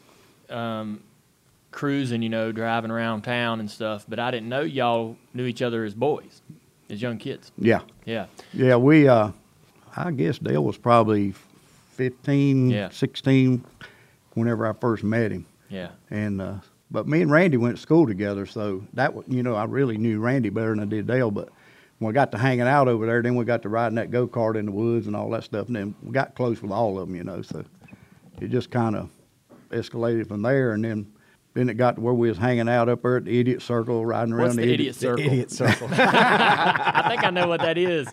cruising, driving around town and stuff, but I didn't know y'all knew each other as boys, as young kids. Yeah. Yeah. Yeah, we, I guess Dale was probably 15, 16, whenever I first met him. Yeah. And, but me and Randy went to school together, so that, I really knew Randy better than I did Dale, but when we got to hanging out over there, then we got to riding that go-kart in the woods and all that stuff, and then we got close with all of them, so it just kind of escalated from there, and then it got to where we was hanging out up there at the Idiot Circle, riding around the Idiot Circle. I think I know what that is.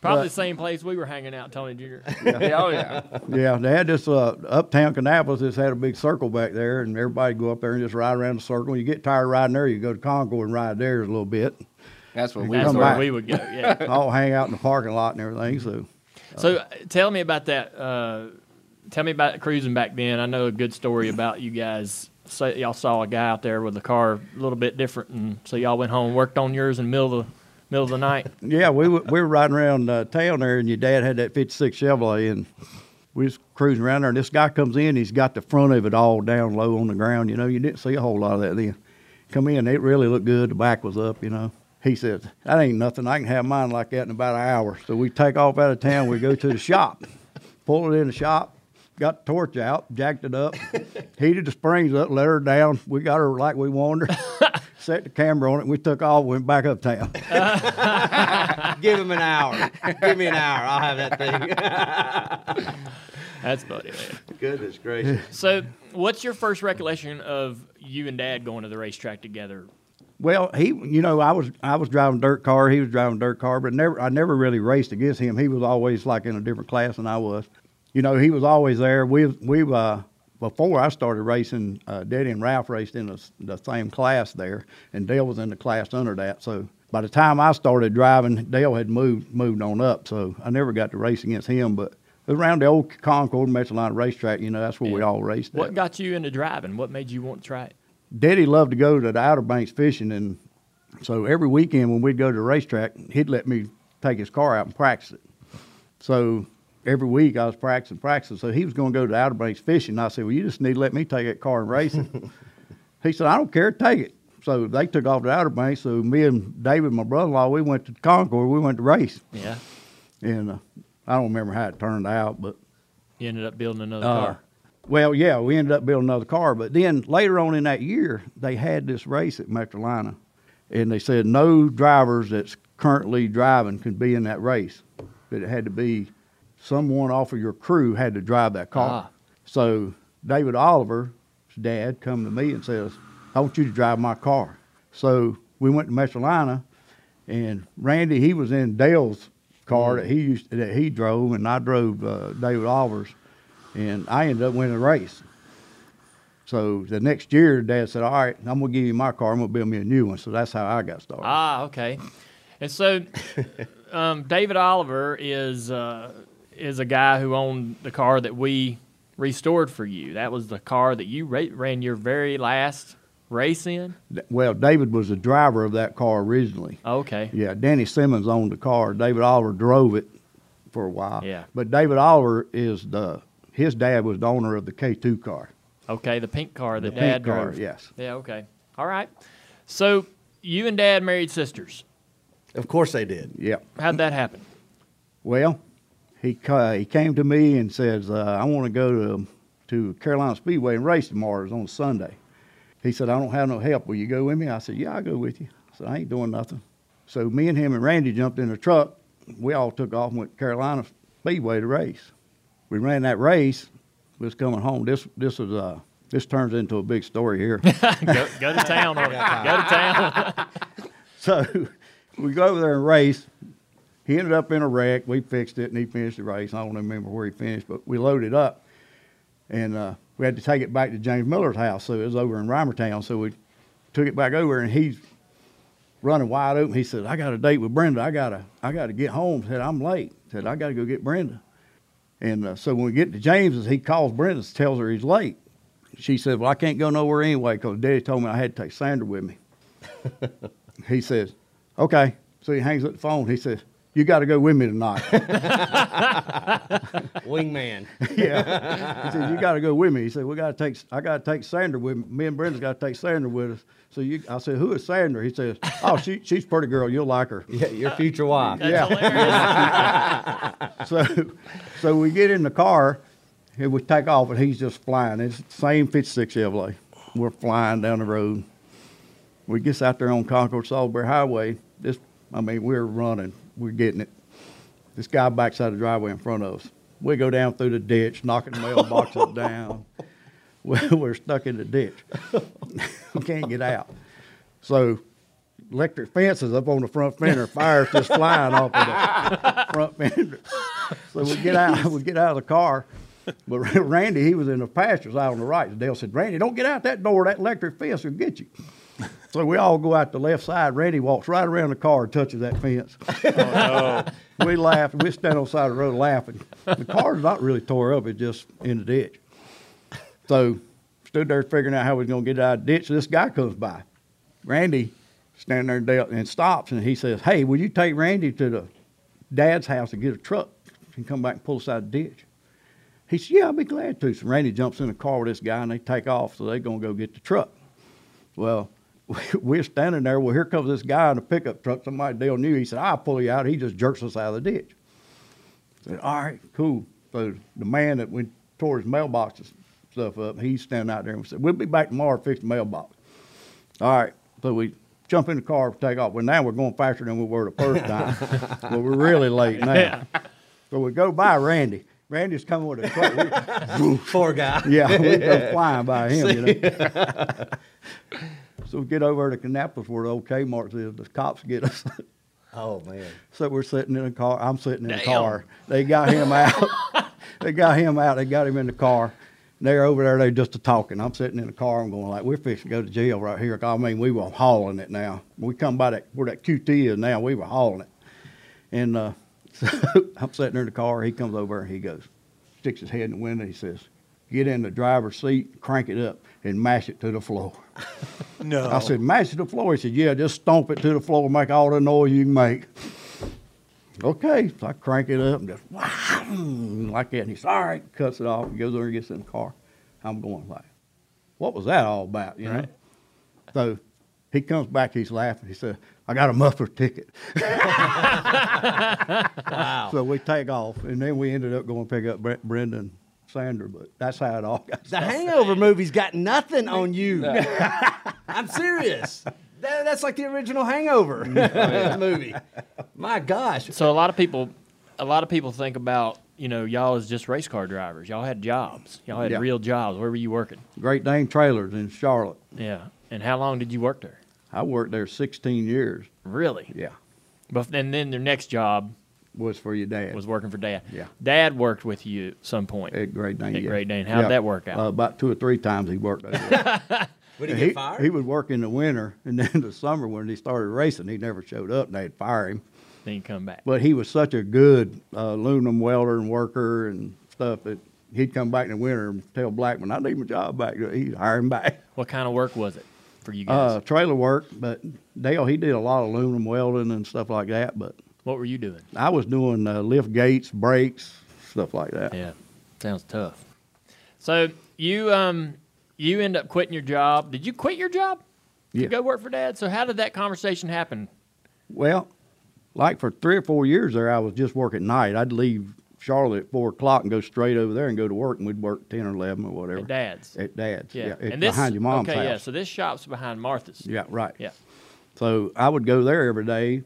Probably the same place we were hanging out, Tony Jr. Yeah. Yeah, oh, yeah. Yeah, they had this uptown Kannapolis, just had a big circle back there, and everybody go up there and just ride around the circle. When you get tired of riding there, you go to Concord and ride there a little bit. That's where we would go, yeah. All hang out in the parking lot and everything. So tell me about that. Tell me about cruising back then. I know a good story about you guys. So y'all saw a guy out there with a car a little bit different, and so y'all went home, worked on yours in the middle of the night. Yeah, we were riding around town there, and your dad had that 56 Chevrolet, and we was cruising around there, and this guy comes in, he's got the front of it all down low on the ground, you didn't see a whole lot of that then. Come in, it really looked good, the back was up, He says, "That ain't nothing, I can have mine like that in about an hour." So we take off out of town, we go to the shop, pull it in the shop, got the torch out, jacked it up, heated the springs up, let her down. We got her like we wanted her, set the camera on it, we took off, went back uptown. Give him an hour. Give me an hour. I'll have that thing. That's funny, man. Goodness gracious. So what's your first recollection of you and Dad going to the racetrack together? Well, he, I was driving dirt car, he was driving dirt car, but I never really raced against him. He was always like in a different class than I was. He was always there. We before I started racing, Daddy and Ralph raced in the same class there, and Dale was in the class under that. So by the time I started driving, Dale had moved on up, so I never got to race against him. But around the old Concord Metro Line racetrack, you know, that's where we all raced at. What got you into driving? What made you want to try it? Daddy loved to go to the Outer Banks fishing, and so every weekend when we'd go to the racetrack, he'd let me take his car out and practice it. So every week I was practicing. So he was going to go to the Outer Banks fishing, and I said, well, you just need to let me take that car and race it. He said, I don't care, take it. So they took off to the Outer Banks, so me and David, my brother-in-law, we went to Concord, we went to race. Yeah. And I don't remember how it turned out, but. You ended up building another car. Well, yeah, we ended up building another car. But then later on in that year, they had this race at Metrolina, and they said no drivers that's currently driving could be in that race. That it had to be someone off of your crew had to drive that car. Ah. So David Oliver's dad come to me and says, I want you to drive my car. So we went to Metrolina, and Randy, he was in Dale's car that he drove, and I drove David Oliver's. And I ended up winning the race. So the next year, Dad said, all right, I'm going to give you my car. I'm going to build me a new one. So that's how I got started. Ah, okay. And so David Oliver is a guy who owned the car that we restored for you. That was the car that you ran your very last race in? Well, David was the driver of that car originally. Okay. Yeah, Danny Simmons owned the car. David Oliver drove it for a while. Yeah. But David Oliver is the... His dad was the owner of the K2 car. Okay, the pink car that Dad drove. The pink car, yes. Yeah, okay. All right. So you and Dad married sisters. Of course they did. Yeah. How'd that happen? Well, he came to me and says, I want to go to Carolina Speedway and race tomorrow. It was on a Sunday. He said, I don't have no help. Will you go with me? I said, yeah, I'll go with you. I said, I ain't doing nothing. So me and him and Randy jumped in the truck. We all took off and went to Carolina Speedway to race. We ran that race. We was coming home. This turns into a big story here. go to town on it. Go to town. So we go over there and race. He ended up in a wreck. We fixed it, and he finished the race. I don't remember where he finished, but we loaded up, and we had to take it back to James Miller's house. So it was over in Reimertown. So we took it back over, and he's running wide open. He said, "I got a date with Brenda. I gotta get home." Said, "I'm late." Said, "I gotta go get Brenda." And so when we get to James's, he calls Brenda and tells her he's late. She said, well, I can't go nowhere anyway because Daddy told me I had to take Sandra with me. He says, okay. So he hangs up the phone. He says, you got to go with me tonight. Wingman. Yeah. He said, you got to go with me. He said, I got to take Sandra with me. Me and Brenda's got to take Sandra with us. So I said, who is Sandra? He says, oh, she's a pretty girl. You'll like her. Yeah, your future wife. Yeah. So we get in the car, and we take off, and he's just flying. It's the same 56 Chevrolet. We're flying down the road. We gets out there on Concord Salisbury Highway. We're running. We're getting it. This guy backs out of the driveway in front of us. We go down through the ditch, knocking the mailboxes down. We're stuck in the ditch. We can't get out. So electric fences up on the front fender. Fire's just flying off of the front fender. So we get out of the car. But Randy, he was in the pastures out on the right. Dale said, Randy, don't get out that door. That electric fence will get you. So we all go out the left side. Randy walks right around the car and touches that fence. Oh, no. We laughed. We stand on the side of the road laughing. The car's not really tore up. It's just in the ditch. So stood there figuring out how we was going to get out of the ditch. This guy comes by. Randy standing there and stops, and he says, hey, will you take Randy to the dad's house and get a truck and come back and pull us out of the ditch? He said, yeah, I'll be glad to. So Randy jumps in the car with this guy, and they take off, so they're going to go get the truck. Well, we're standing there. Well, here comes this guy in a pickup truck. Somebody Dale knew. He said, I'll pull you out. He just jerks us out of the ditch. I said, all right, cool. So the man that we tore his mailbox and stuff up, he's standing out there and said, we'll be back tomorrow to fix the mailbox. All right. So we jump in the car, take off. Well, now we're going faster than we were the first time. Well, we're really late now. Yeah. So we go by Randy. Randy's coming with a truck. Poor guy. Yeah, we go flying by him, you know. So we get over to Kannapolis where the old Kmart is. The cops get us. Oh, man. So we're sitting in a car. I'm sitting in a car. They got him out. They got him in the car. And they're over there. They're just talking. I'm sitting in the car. I'm going like, we're fixing to go to jail right here. I mean, we were hauling it now. When we come by that where that QT is now, we were hauling it. And so I'm sitting there in the car. He comes over and he goes, sticks his head in the window, he says, "Get in the driver's seat, crank it up, and mash it to the floor." No. I said, "Mash it to the floor?" He said, "Yeah, just stomp it to the floor, make all the noise you can make." Okay, so I crank it up and just like that. And he says, "All right," cuts it off and goes over and gets in the car. I'm going like, what was that all about, you know? Right. So he comes back, he's laughing. He said, "I got a muffler ticket." Wow. So we take off, and then we ended up going to pick up Brendan Sander, but that's how it all got started. The Hangover movie's got nothing on you. No. I'm serious. That's like the original Hangover movie. My gosh. So a lot of people think about, you know, y'all as just race car drivers. Y'all had jobs. Y'all had real jobs. Where were you working? Great Dane Trailers in Charlotte. Yeah. And how long did you work there? I worked there 16 years. Really? Yeah. But and then their next job was for your dad. Was working for Dad. Yeah. Dad worked with you at some point. At Great Dane. At Great Dane. How'd that work out? About 2 or 3 times he worked there. Would he get fired? He would work in the winter, and then the summer when he started racing, he never showed up, and they'd fire him. Then he'd come back. But he was such a good aluminum welder and worker and stuff that he'd come back in the winter and tell Blackman, "I need my job back." He'd hire him back. What kind of work was it for you guys? Trailer work, but Dale, he did a lot of aluminum welding and stuff like that. But what were you doing? I was doing lift gates, brakes, stuff like that. Yeah, sounds tough. So you... You end up quitting your job. Did you quit your job to go work for Dad? So how did that conversation happen? Well, like for 3 or 4 years there, I was just working at night. I'd leave Charlotte at 4 o'clock and go straight over there and go to work, and we'd work 10 or 11 or whatever. At Dad's? At Dad's, and this, behind your mom's house. Okay, yeah, so this shop's behind Martha's. Yeah, right. Yeah. So I would go there every day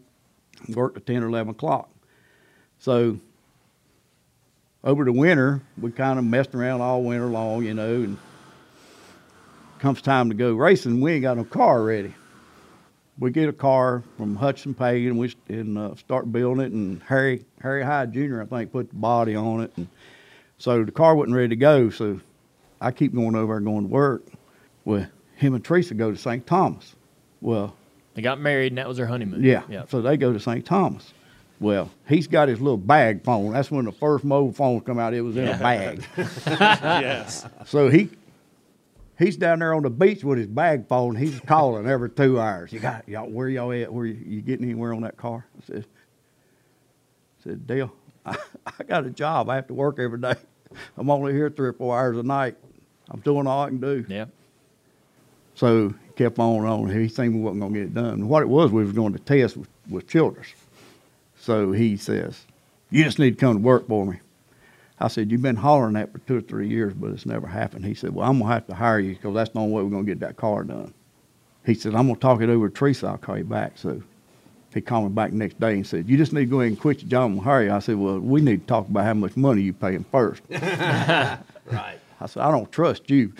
and work to 10 or 11 o'clock. So over the winter, we kind of messed around all winter long, you know, and comes time to go racing, we ain't got no car ready. We get a car from Hudson Pay, and we start building it, and Harry Hyde Jr., I think, put the body on it. And so the car wasn't ready to go, so I keep going over and going to work. Well, him and Teresa go to St. Thomas. Well, they got married, and that was their honeymoon. Yeah, so they go to St. Thomas. Well, he's got his little bag phone. That's when the first mobile phone come out. It was in a bag. Yes. So He's down there on the beach with his bag phone. He's calling every 2 hours. Where y'all at? Where you getting anywhere on that car? I said, "Dale, I got a job. I have to work every day. I'm only here 3 or 4 hours a night. I'm doing all I can do." Yeah. So he kept on. He seemed we wasn't going to get it done. And what it was, we was going to test with Childers. So he says, "You just need to come to work for me." I said, "You've been hollering that for 2 or 3 years, but it's never happened." He said, "Well, I'm going to have to hire you because that's the only way we're going to get that car done." He said, "I'm going to talk it over to Teresa. I'll call you back." So he called me back the next day and said, "You just need to go ahead and quit your job and hire you." I said, "Well, we need to talk about how much money you pay him first." Right. I said, "I don't trust you."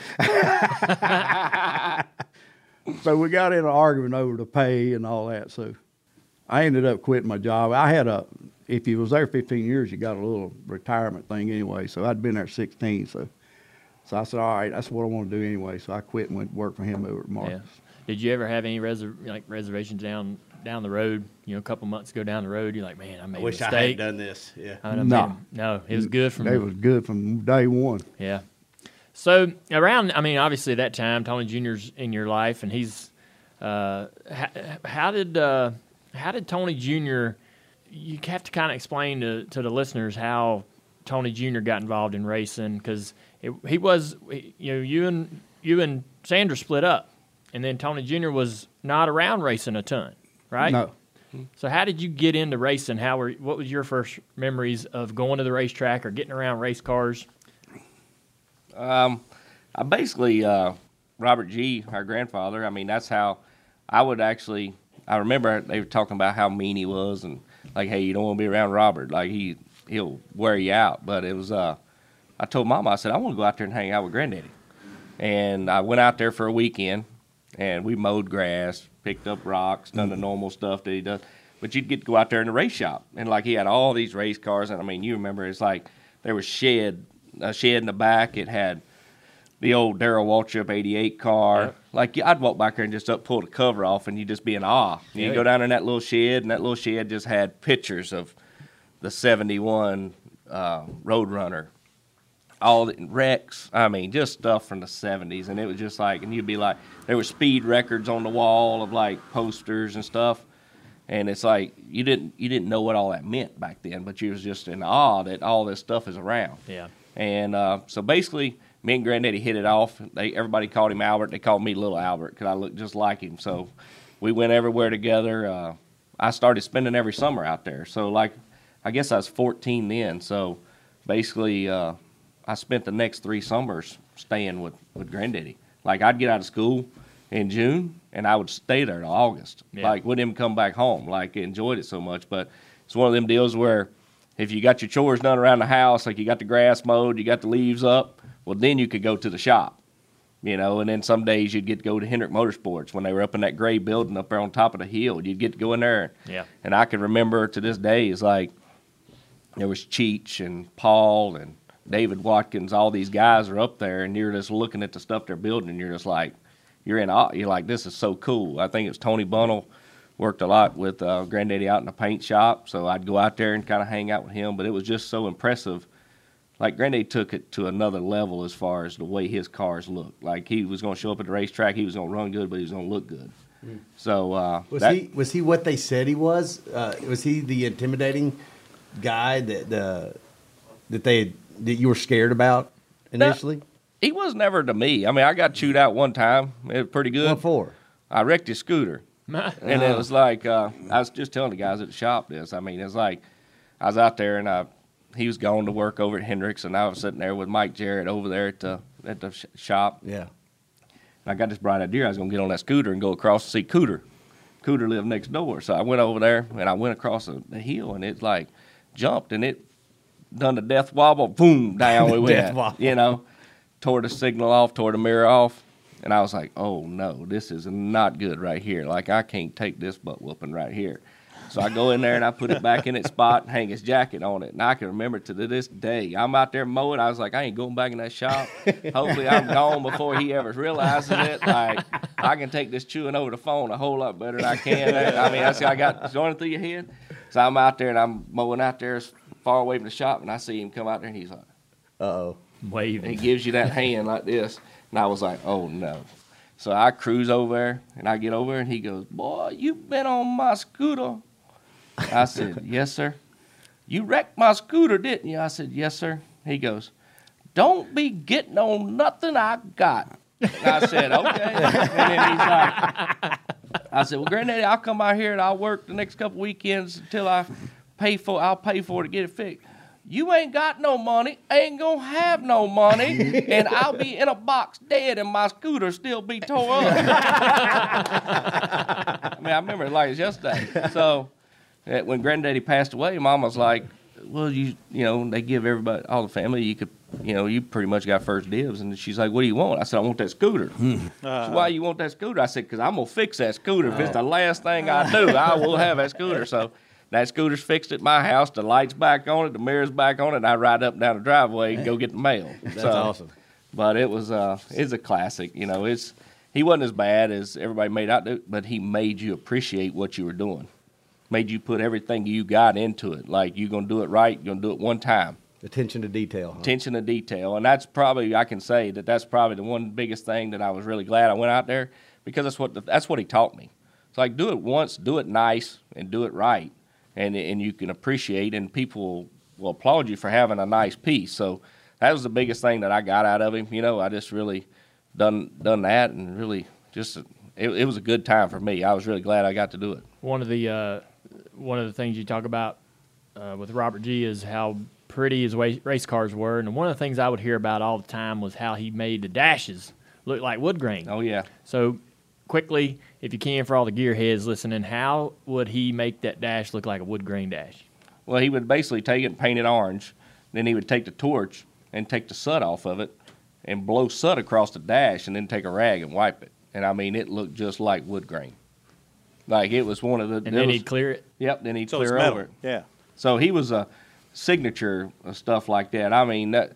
So we got in an argument over the pay and all that. So I ended up quitting my job. I had a... If you was there 15 years, you got a little retirement thing anyway. So I'd been there 16. So I said, all right, that's what I want to do anyway. So I quit and went to work for him over at Martha's. Yeah. Did you ever have any reservations down the road? You know, a couple months ago down the road, you're like, man, I made a mistake. I wish I had done this. Yeah. No, it was good from. It was good from day one. Yeah. So around, I mean, obviously at that time, Tony Jr.'s in your life, and he's. How did Tony Jr. You have to kind of explain to the listeners how Tony Jr. got involved in racing, because he was, you know, you and Sandra split up, and then Tony Jr. was not around racing a ton, right? No. So how did you get into racing? What was your first memories of going to the racetrack or getting around race cars? I basically Robert G., our grandfather. I mean, that's how I would actually. I remember they were talking about how mean he was and. Like, hey, you don't want to be around Robert. Like, he'll wear you out. But it was, I told Mama, I said, I want to go out there and hang out with Granddaddy. And I went out there for a weekend, and we mowed grass, picked up rocks, done the normal stuff that he does. But you'd get to go out there in the race shop. And, like, he had all these race cars. And, I mean, you remember, it's like there was a shed in the back. It had the old Darrell Waltrip 88 car. Yep. Like, I'd walk back there and just pull the cover off, and you'd just be in awe. You'd go down in that little shed, and that little shed just had pictures of the 71 Roadrunner all wrecks. I mean, just stuff from the 70s. And it was just like, and you'd be like, there were speed records on the wall of like posters and stuff. And it's like, you didn't know what all that meant back then, but you was just in awe that all this stuff is around. Yeah. And so basically, me and Granddaddy hit it off. Everybody called him Albert. They called me Little Albert because I looked just like him. So we went everywhere together. I started spending every summer out there. So, like, I guess I was 14 then. So basically, I spent the next 3 summers staying with Granddaddy. Like, I'd get out of school in June, and I would stay there till August. Yeah. Like, wouldn't even come back home. Like, enjoyed it so much. But it's one of them deals where if you got your chores done around the house, like you got the grass mowed, you got the leaves up, well, then you could go to the shop, you know. And then some days you'd get to go to Hendrick Motorsports when they were up in that gray building up there on top of the hill. You'd get to go in there. Yeah. And I can remember to this day is like there was Cheech and Paul and David Watkins. All these guys are up there, and you're just looking at the stuff they're building, and you're just like, you're in awe. You're like, this is so cool. I think it was Tony Bunnell. Worked a lot with Granddaddy out in the paint shop, so I'd go out there and kind of hang out with him. But it was just so impressive. Like, Granddaddy took it to another level as far as the way his cars looked. Like, he was going to show up at the racetrack, he was going to run good, but he was going to look good. Mm. So was he what they said he was? Was he the intimidating guy that you were scared about initially? No, he was never to me. I mean, I got chewed out one time. It was pretty good. What for? I wrecked his scooter. And it was like, I was just telling the guys at the shop this. I mean, it's like, I was out there and he was going to work over at Hendricks, and I was sitting there with Mike Jarrett over there at the shop. Yeah. And I got this bright idea I was going to get on that scooter and go across to see Cooter. Cooter lived next door. So I went over there and I went across the hill, and it like jumped and it done the death wobble, boom, down we went. You know, tore the signal off, tore the mirror off. And I was like, oh, no, this is not good right here. Like, I can't take this butt whooping right here. So I go in there, and I put it back in its spot and hang his jacket on it. And I can remember to this day, I'm out there mowing. I was like, I ain't going back in that shop. Hopefully I'm gone before he ever realizes it. Like, I can take this chewing over the phone a whole lot better than I can. I mean, I see I got jointed through your head. So I'm out there, and I'm mowing out there as far away from the shop, and I see him come out there, and he's like, uh-oh. Waving. He gives you that hand like this. And I was like, oh, no. So I cruise over there, and I get over, and he goes, boy, you been on my scooter. I said, yes, sir. You wrecked my scooter, didn't you? I said, yes, sir. He goes, don't be getting on nothing I got. And I said, okay. And then he's like, I said, well, Granddaddy, I'll come out here, and I'll work the next couple weekends until I'll pay for it to get it fixed. You ain't got no money, ain't gonna have no money, and I'll be in a box dead and my scooter still be tore up. I mean, I remember it like it was yesterday. So when Granddaddy passed away, Mom was like, well, you know, they give everybody, all the family, you pretty much got first dibs. And she's like, what do you want? I said, I want that scooter. So why you want that scooter? I said, because I'm gonna fix that scooter. If it's the last thing I do, I will have that scooter. So that scooter's fixed at my house. The light's back on it. The mirror's back on it. And I ride up and down the driveway and go get the mail. That's awesome. But it was it's a classic. You know, he wasn't as bad as everybody made out to, but he made you appreciate what you were doing. Made you put everything you got into it. Like, you're going to do it right. You're going to do it one time. Attention to detail. Huh? Attention to detail. And that's probably, I can say, that's probably the one biggest thing that I was really glad I went out there, because that's what he taught me. It's like, do it once, do it nice, and do it right. And you can appreciate, and people will applaud you for having a nice piece. So that was the biggest thing that I got out of him. You know, I just really done that, and really just it was a good time for me. I was really glad I got to do it. One of the things you talk about with Robert G. is how pretty his race cars were, and one of the things I would hear about all the time was how he made the dashes look like wood grain. Oh yeah. So quickly, if you can, for all the gearheads listening, how would he make that dash look like a wood grain dash? Well, he would basically take it and paint it orange. Then he would take the torch and take the soot off of it and blow soot across the dash, and then take a rag and wipe it. And, I mean, it looked just like wood grain. Like, it was one of the... And then he'd clear it? Yep, then he'd clear over it. Yeah. So he was a signature of stuff like that. I mean, that...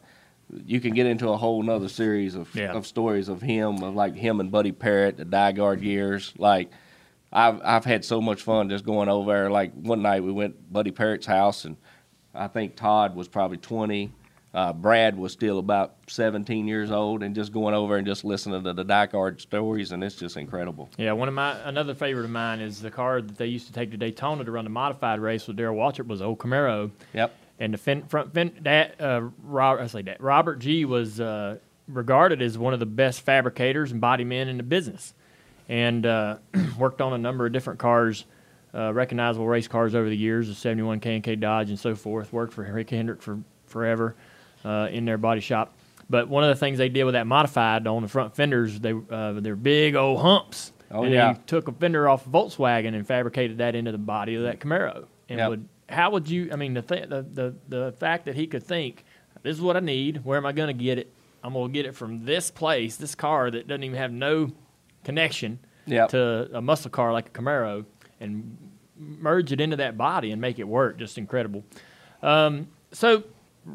You can get into a whole nother series of stories of him, of like him and Buddy Parrott, the DieGuard years. Like, I've had so much fun just going over there. Like, one night we went to Buddy Parrott's house, and I think Todd was probably 20. Brad was still about 17 years old, and just going over and just listening to the die-card stories, and it's just incredible. Yeah, another favorite of mine is the car that they used to take to Daytona to run the modified race with Darrell Waltrip was old Camaro. Yep. And the Robert G. was regarded as one of the best fabricators and body men in the business, and worked on a number of different cars, recognizable race cars over the years, the 71 K&K Dodge and so forth. Worked for Rick Hendrick for forever. In their body shop. But one of the things they did with that modified on the front fenders, they're big old humps. Oh, and yeah. They took a fender off a Volkswagen and fabricated that into the body of that Camaro. And yep. The fact that he could think, this is what I need, where am I going to get it? I'm going to get it from this place, this car that doesn't even have no connection yep. to a muscle car like a Camaro, and merge it into that body and make it work. Just incredible. So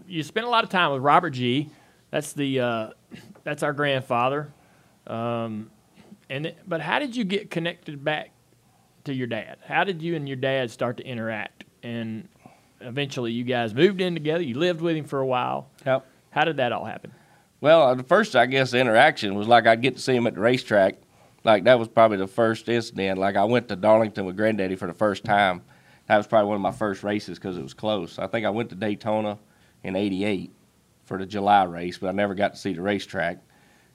you spent a lot of time with Robert G. That's that's our grandfather. But how did you get connected back to your dad? How did you and your dad start to interact? And eventually you guys moved in together. You lived with him for a while. Yep. How did that all happen? Well, the first, I guess, the interaction was like I'd get to see him at the racetrack. Like that was probably the first incident. Like I went to Darlington with Granddaddy for the first time. That was probably one of my first races because it was close. I think I went to Daytona in 88 for the July race, but I never got to see the racetrack.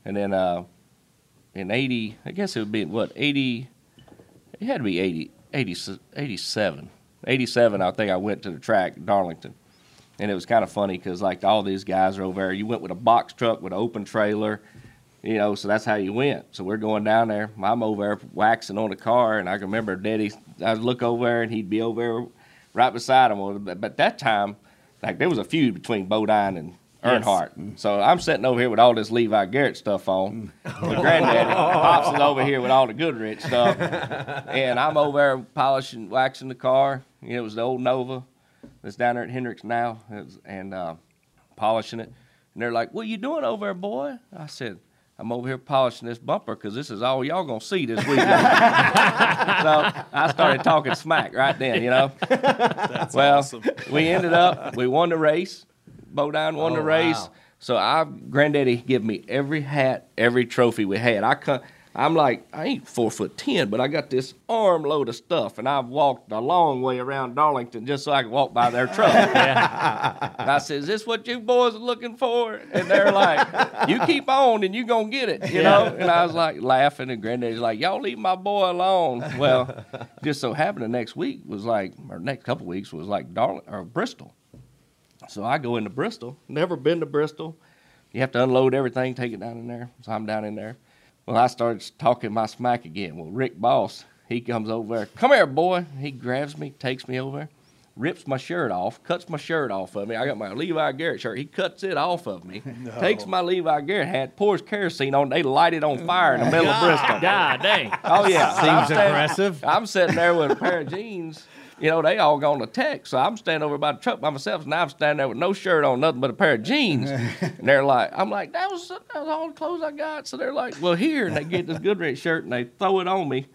And then in 80, I guess it would be, 87, I think I went to the track, Darlington. And it was kind of funny because, like, all these guys are over there. You went with a box truck with an open trailer, you know, so that's how you went. So we're going down there. I'm over there waxing on the car, and I can remember Daddy, I'd look over there, and he'd be over there right beside him. But that time, like, there was a feud between Bodine and Earnhardt. Yes. So I'm sitting over here with all this Levi Garrett stuff on. But Granddaddy pops is over here with all the Goodrich stuff. And I'm over there polishing, waxing the car. It was the old Nova that's down there at Hendrick's now, and polishing it. And they're like, what are you doing over there, boy? I said, I'm over here polishing this bumper because this is all y'all going to see this weekend. So I started talking smack right then, you know. That's awesome. We ended up, we won the race. Bodine won the race. Wow. So Granddaddy gave me every hat, every trophy we had. I'm like, I ain't 4'10", but I got this armload of stuff, and I've walked a long way around Darlington just so I could walk by their truck. Yeah. And I said, is this what you boys are looking for? And they're like, you keep on and you're going to get it, you know? And I was like laughing, and Granddaddy's like, y'all leave my boy alone. Well, just so happened the next week was like, or next couple weeks was like Darlington or Bristol. So I go into Bristol, never been to Bristol. You have to unload everything, take it down in there. So I'm down in there. Well, I started talking my smack again. Well, Rick Boss, he comes over there. Come here, boy. He grabs me, takes me over, rips my shirt off, cuts my shirt off of me. I got my Levi Garrett shirt. He cuts it off of me, takes my Levi Garrett hat, pours kerosene on. They light it on fire in the middle of Bristol. God dang. Oh, yeah. Aggressive. I'm sitting there with a pair of jeans. You know, they all gone to tech, so I'm standing over by the truck by myself, and I'm standing there with no shirt on, nothing but a pair of jeans. And they're like, I'm like, that was all the clothes I got. So they're like, well, here. And they get this Goodrich shirt, and they throw it on me,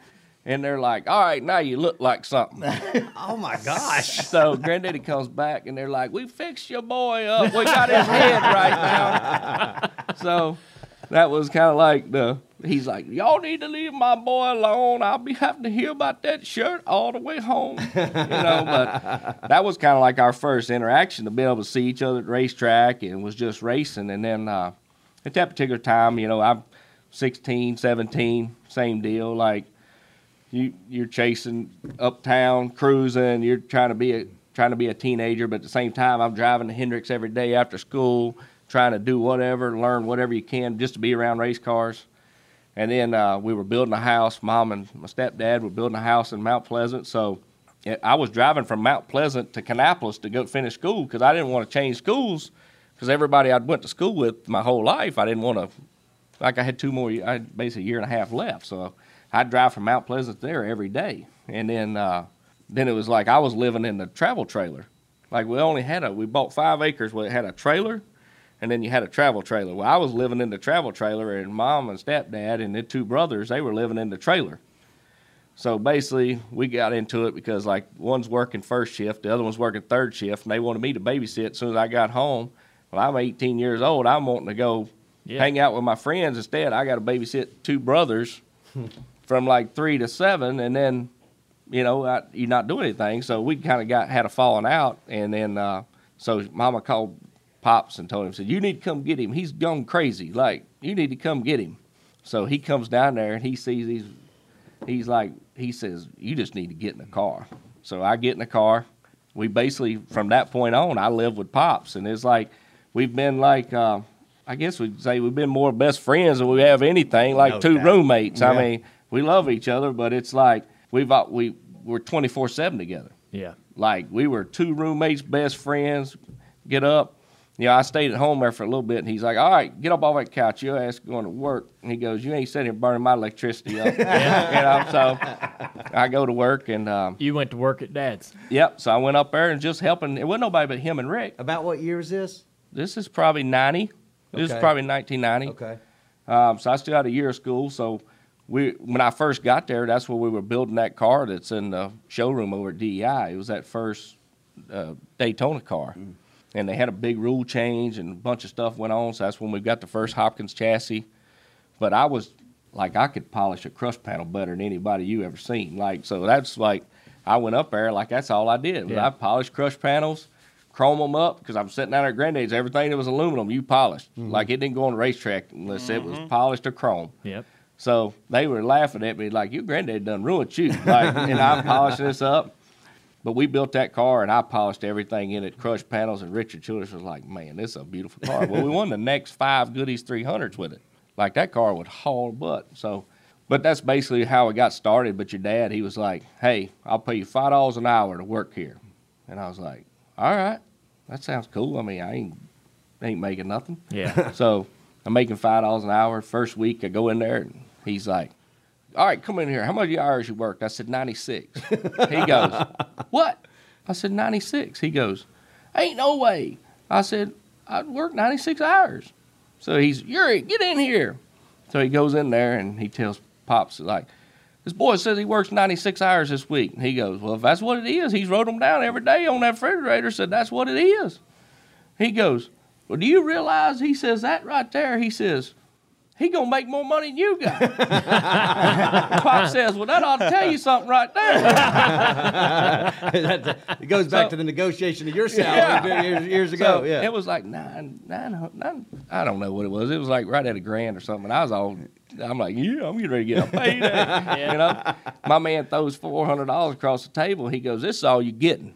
and they're like, all right, now you look like something. Oh, my gosh. So Granddaddy comes back, and they're like, we fixed your boy up. We got his head right now. So that was kind of like he's like, y'all need to leave my boy alone. I'll be having to hear about that shirt all the way home. You know, but that was kind of like our first interaction, to be able to see each other at the racetrack and was just racing. And then at that particular time, you know, I'm 16, 17, same deal. Like you're chasing uptown, cruising. You're trying to be a teenager, but at the same time, I'm driving to Hendrick's every day after school, trying to do whatever, learn whatever you can just to be around race cars. And then we were building a house. Mom and my stepdad were building a house in Mount Pleasant. So I was driving from Mount Pleasant to Kannapolis to go finish school because I didn't want to change schools because everybody I'd went to school with my whole life, I didn't want to, like I had I had basically a year and a half left. So I'd drive from Mount Pleasant there every day. And then it was like I was living in the travel trailer. Like we bought 5 acres where it had a trailer. And then you had a travel trailer. Well, I was living in the travel trailer, and Mom and Stepdad and their two brothers, they were living in the trailer. So basically, we got into it because, like, one's working first shift, the other one's working third shift, and they wanted me to babysit as soon as I got home. well, I'm 18 years old. I'm wanting to go hang out with my friends. Instead, I got to babysit two brothers from like 3 to 7, and then, you know, you're not doing anything. So we kind of had a falling out, and then so Mama called Pops and told him, said, you need to come get him. He's gone crazy. Like, you need to come get him. So he comes down there, and he sees these. He's like, he says, you just need to get in the car. So I get in the car. We basically, from that point on, I live with Pops. And it's like, we've been like, I guess we'd say we've been more best friends than we have anything, like no two doubt. Roommates. Yeah. I mean, we love each other, but it's like we're 24/7 together. Yeah. Like, we were two roommates, best friends, get up. You know, I stayed at home there for a little bit, and he's like, all right, get up off that couch. Your ass going to work. And he goes, you ain't sitting here burning my electricity up. You know, so I go to work. And you went to work at Dad's. Yep, so I went up there and just helping. It wasn't nobody but him and Rick. About what year is this? This is probably 90. This is probably 1990. Okay. So I still had a year of school. So when I first got there, that's where we were building that car that's in the showroom over at DEI. It was that first Daytona car. Mm. And they had a big rule change, and a bunch of stuff went on, so that's when we got the first Hopkins chassis. But I was like, I could polish a crush panel better than anybody you ever seen. Like, so that's like, I went up there, like, that's all I did. Yeah. I polished crush panels, chrome them up, because I'm sitting down at Granddad's, everything that was aluminum, you polished. Mm-hmm. Like, it didn't go on the racetrack unless it was polished or chrome. Yep. So they were laughing at me, like, your granddad done ruined you. Like, and I'm polishing this up. But we built that car, and I polished everything in it, crushed panels, and Richard Childress was like, man, this is a beautiful car. Well, we won the next 5 Goodies 300s with it. Like, that car would haul butt. So, but that's basically how it got started. But your dad, he was like, hey, I'll pay you $5 an hour to work here. And I was like, all right, that sounds cool. I mean, I ain't making nothing. Yeah. So I'm making $5 an hour. First week, I go in there, and he's like, all right, come in here. How many hours you worked? I said, 96. He goes, what? I said, 96. He goes, ain't no way. I said, I worked 96 hours. So he's, Yuri, get in here. So he goes in there, and he tells Pops, like, this boy says he works 96 hours this week. And he goes, well, if that's what it is, he's wrote them down every day on that refrigerator, said that's what it is. He goes, well, do you realize, he says that right there, he says, he going to make more money than you got. Pop says, well, that ought to tell you something right there. It goes back to the negotiation of your salary years ago. So it was like nine, I don't know what it was. It was like right at $1,000 or something. And I was all, I'm like, yeah, I'm getting ready to get paid. You know, my man throws $400 across the table. He goes, this is all you're getting.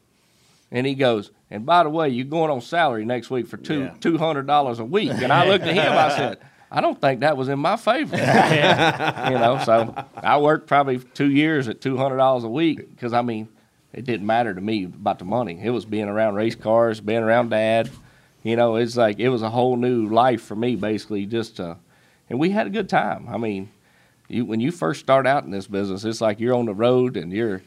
And he goes, and by the way, you're going on salary next week for $200 a week. And I looked at him, I said, I don't think that was in my favor. You know, so I worked probably 2 years at $200 a week because, I mean, it didn't matter to me about the money. It was being around race cars, being around Dad. You know, it's like it was a whole new life for me, basically, just to – and we had a good time. I mean, when you first start out in this business, it's like you're on the road and you're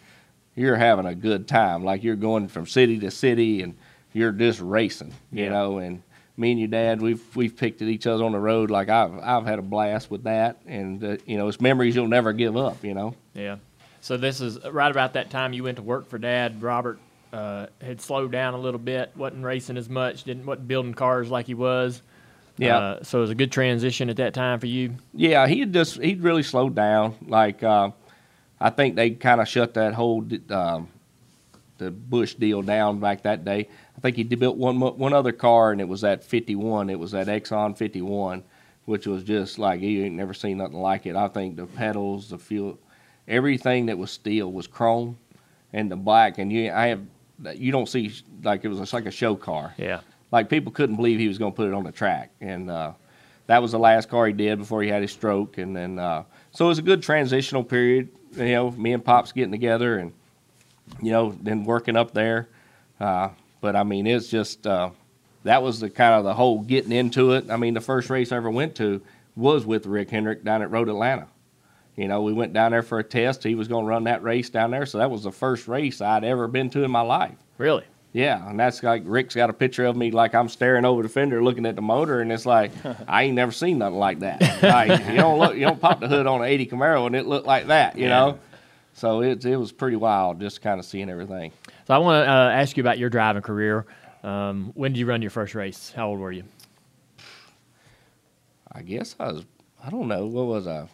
having a good time. Like, you're going from city to city and you're just racing, you know, and – me and your dad, we've picked at each other on the road. Like, I've had a blast with that, and you know, it's memories you'll never give up. You know. Yeah. So this is right about that time you went to work for Dad. Robert had slowed down a little bit, wasn't racing as much, wasn't building cars like he was. Yeah. So it was a good transition at that time for you. Yeah, he'd really slowed down. Like, I think they kind of shut that whole the Bush deal down back that day. I think he built one other car, and it was that 51. It was that Exxon 51, which was just like, you ain't never seen nothing like it. I think the pedals, the fuel, everything that was steel was chrome, and the black. And you don't see, like, it was like a show car. Yeah. Like, people couldn't believe he was going to put it on the track. And that was the last car he did before he had his stroke. And then so it was a good transitional period, you know, me and Pops getting together and, you know, then working up there. But, I mean, it's just that was the kind of the whole getting into it. I mean, the first race I ever went to was with Rick Hendrick down at Road Atlanta. You know, we went down there for a test. He was going to run that race down there. So that was the first race I'd ever been to in my life. Really? Yeah, and that's like Rick's got a picture of me like I'm staring over the fender looking at the motor, and it's like I ain't never seen nothing like that. Like, you don't pop the hood on an 80 Camaro and it looked like that, you know. So it was pretty wild just kind of seeing everything. So I want to ask you about your driving career. When did you run your first race? How old were you? I guess I was, I don't know, what was I?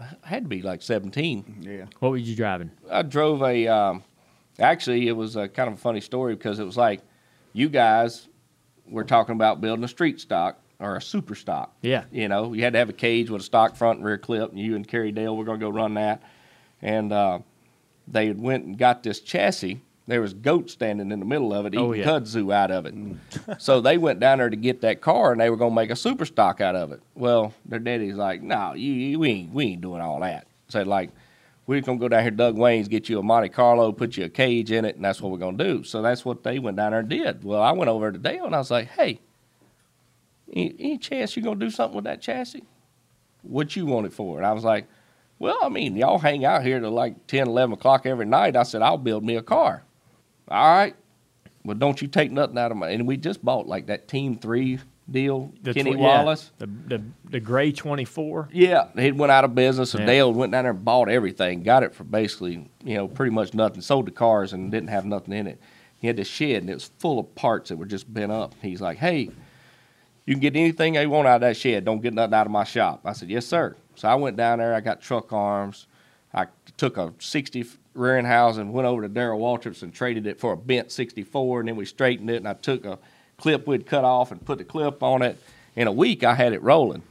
I had to be like 17. Yeah. What were you driving? I drove a, actually it was a kind of a funny story because it was like you guys were talking about building a street stock or a super stock. Yeah. You know, you had to have a cage with a stock front and rear clip, and you and Kerry Dale were going to go run that. And they went and got this chassis. There was goats standing in the middle of it eating kudzu out of it. So they went down there to get that car, and they were going to make a super stock out of it. Well, their daddy's like, no, we ain't doing all that. Said, so like, we're going to go down here to Doug Wayne's, get you a Monte Carlo, put you a cage in it, and that's what we're going to do. So that's what they went down there and did. Well, I went over to Dale, and I was like, hey, any chance you're going to do something with that chassis? What you want it for? And I was like, well, I mean, y'all hang out here till like 10, 11 o'clock every night. I said, I'll build me a car. All right, well, don't you take nothing out of my. And we just bought like that Team 3 deal, the Kenny Wallace. Yeah. The gray 24. Yeah, he went out of business, and Dale went down there and bought everything, got it for basically, you know, pretty much nothing, sold the cars and didn't have nothing in it. He had this shed, and it was full of parts that were just bent up. He's like, hey, you can get anything you want out of that shed. Don't get nothing out of my shop. I said, yes, sir. So I went down there. I got truck arms. I took a 60 rear-end housing, went over to Darryl Walters and traded it for a bent 64, and then we straightened it, and I took a clip we'd cut off and put the clip on it. In a week, I had it rolling.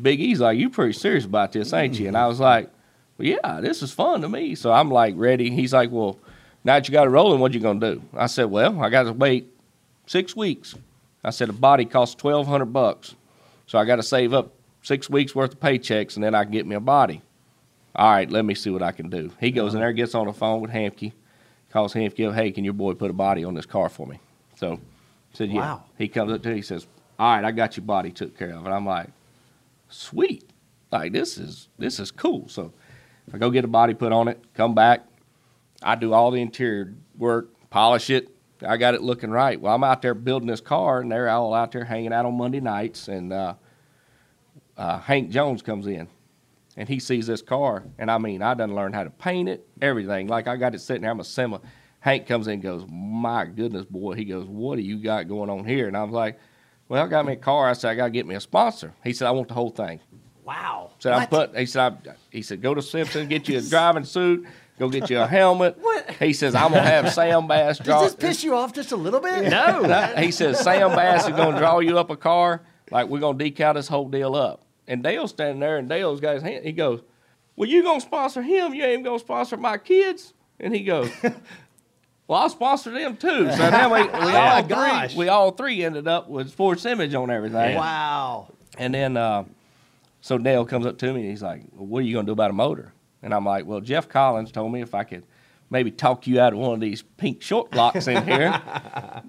Big E's like, you pretty serious about this, ain't you? And I was like, well, yeah, this is fun to me. So I'm like ready. He's like, well, now that you got it rolling, what you going to do? I said, well, I got to wait 6 weeks. I said, a body costs $1,200, so I got to save up 6 weeks' worth of paychecks, and then I can get me a body. All right, let me see what I can do. He goes in there, gets on the phone with Hamke, calls Hamke, hey, can your boy put a body on this car for me? So I said, yeah. Wow. He comes up to me, he says, all right, I got your body took care of. And I'm like, sweet. Like, this is cool. So I go get a body put on it, come back. I do all the interior work, polish it. I got it looking right. Well, I'm out there building this car, and they're all out there hanging out on Monday nights, and Hank Jones comes in. And he sees this car, and I mean, I done learned how to paint it, everything. Like, I got it sitting there, I'm a semi. Hank comes in and goes, my goodness, boy. He goes, what do you got going on here? And I was like, well, I got me a car. I said, I got to get me a sponsor. He said, I want the whole thing. Wow. Said, he said, go to Simpson, get you a driving suit, go get you a helmet. What? He says, I'm going to have Sam Bass draw. Does this piss you off just a little bit? No. He says, Sam Bass is going to draw you up a car. Like, we're going to decal this whole deal up. And Dale's standing there, and Dale's got his hand. He goes, well, you going to sponsor him? You ain't going to sponsor my kids? And he goes, well, I'll sponsor them too. So now we all three ended up with Ford image on everything. Wow. And then so Dale comes up to me, and he's like, well, what are you going to do about a motor? And I'm like, well, Jeff Collins told me if I could maybe talk you out of one of these pink short blocks in here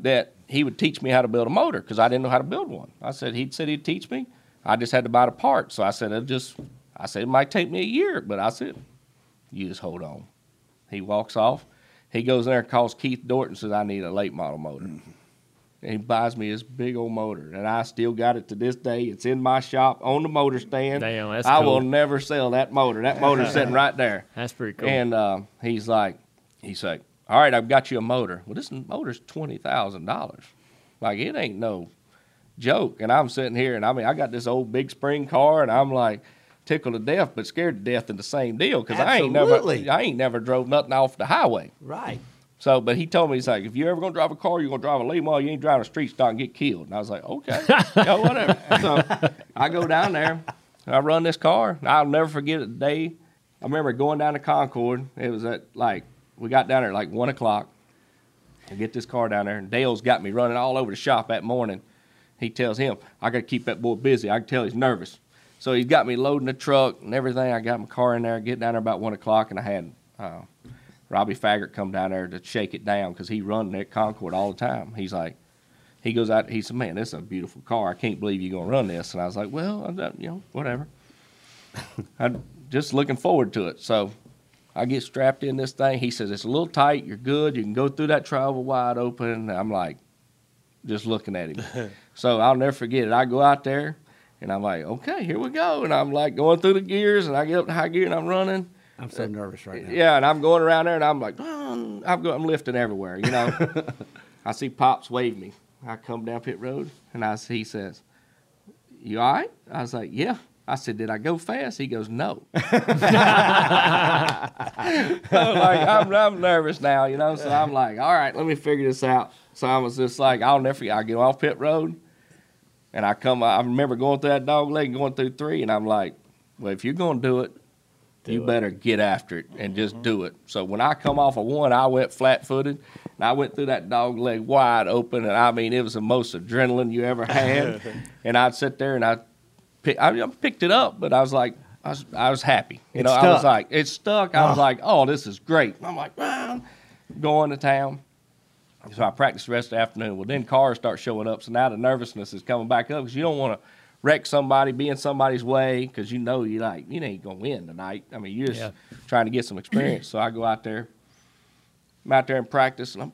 that he would teach me how to build a motor because I didn't know how to build one. I said he'd teach me. I just had to buy the part. So I said, it might take me a year, but I said, you just hold on. He walks off. He goes in there and calls Keith Dorton and says, I need a late model motor. Mm-hmm. And he buys me this big old motor, and I still got it to this day. It's in my shop on the motor stand. Damn, that's cool. I will never sell that motor. That motor's sitting right there. That's pretty cool. And he's like, all right, I've got you a motor. Well, this motor's $20,000. Like, it ain't no joke. And I'm sitting here, and I mean, I got this old big spring car, and I'm like tickled to death, but scared to death in the same deal because I ain't never drove nothing off the highway. Right. So, but he told me, he's like, if you're ever going to drive a car, you're going to drive a late model, you ain't driving a street stock and get killed. And I was like, okay, no, whatever. So I go down there, and I run this car, and I'll never forget the day. I remember going down to Concord. It was at like, we got down there at like 1 o'clock and get this car down there, and Dale's got me running all over the shop that morning. He tells him, I got to keep that boy busy. I can tell he's nervous. So he's got me loading the truck and everything. I got my car in there, getting down there about 1 o'clock, and I had Robbie Faggart come down there to shake it down because he run at Concord all the time. He's like, he goes out, he said, man, this is a beautiful car. I can't believe you're going to run this. And I was like, well, whatever. I'm just looking forward to it. So I get strapped in this thing. He says, it's a little tight. You're good. You can go through that travel wide open. And I'm like, just looking at him. So I'll never forget it. I go out there, and I'm like, okay, here we go. And I'm like going through the gears, and I get up to high gear, and I'm running. I'm so nervous right now. Yeah, and I'm going around there, and I'm like, I'm lifting everywhere, you know. I see Pops wave me. I come down pit road, and he says, "You all right?" I was like, "Yeah." I said, "Did I go fast?" He goes, "No." I'm nervous now, you know, so I'm like, all right, let me figure this out. So I was just like, I'll never forget. I get off pit road, and I remember going through that dog leg, going through three, and I'm like, well, if you're going to do it, you better get after it and just do it. So when I come off of one, I went flat-footed, and I went through that dog leg wide open, and, I mean, it was the most adrenaline you ever had. And I'd sit there, and I picked it up, but I was like, I was happy. You know, I was like, it stuck. I was like, oh, this is great. I'm like, wow, going to town. So I practiced the rest of the afternoon. Well, then cars start showing up, so now the nervousness is coming back up because you don't want to wreck somebody, be in somebody's way, because you know you're like, you ain't going to win tonight. I mean, you're just trying to get some experience. So I go out there. I'm out there and practice, and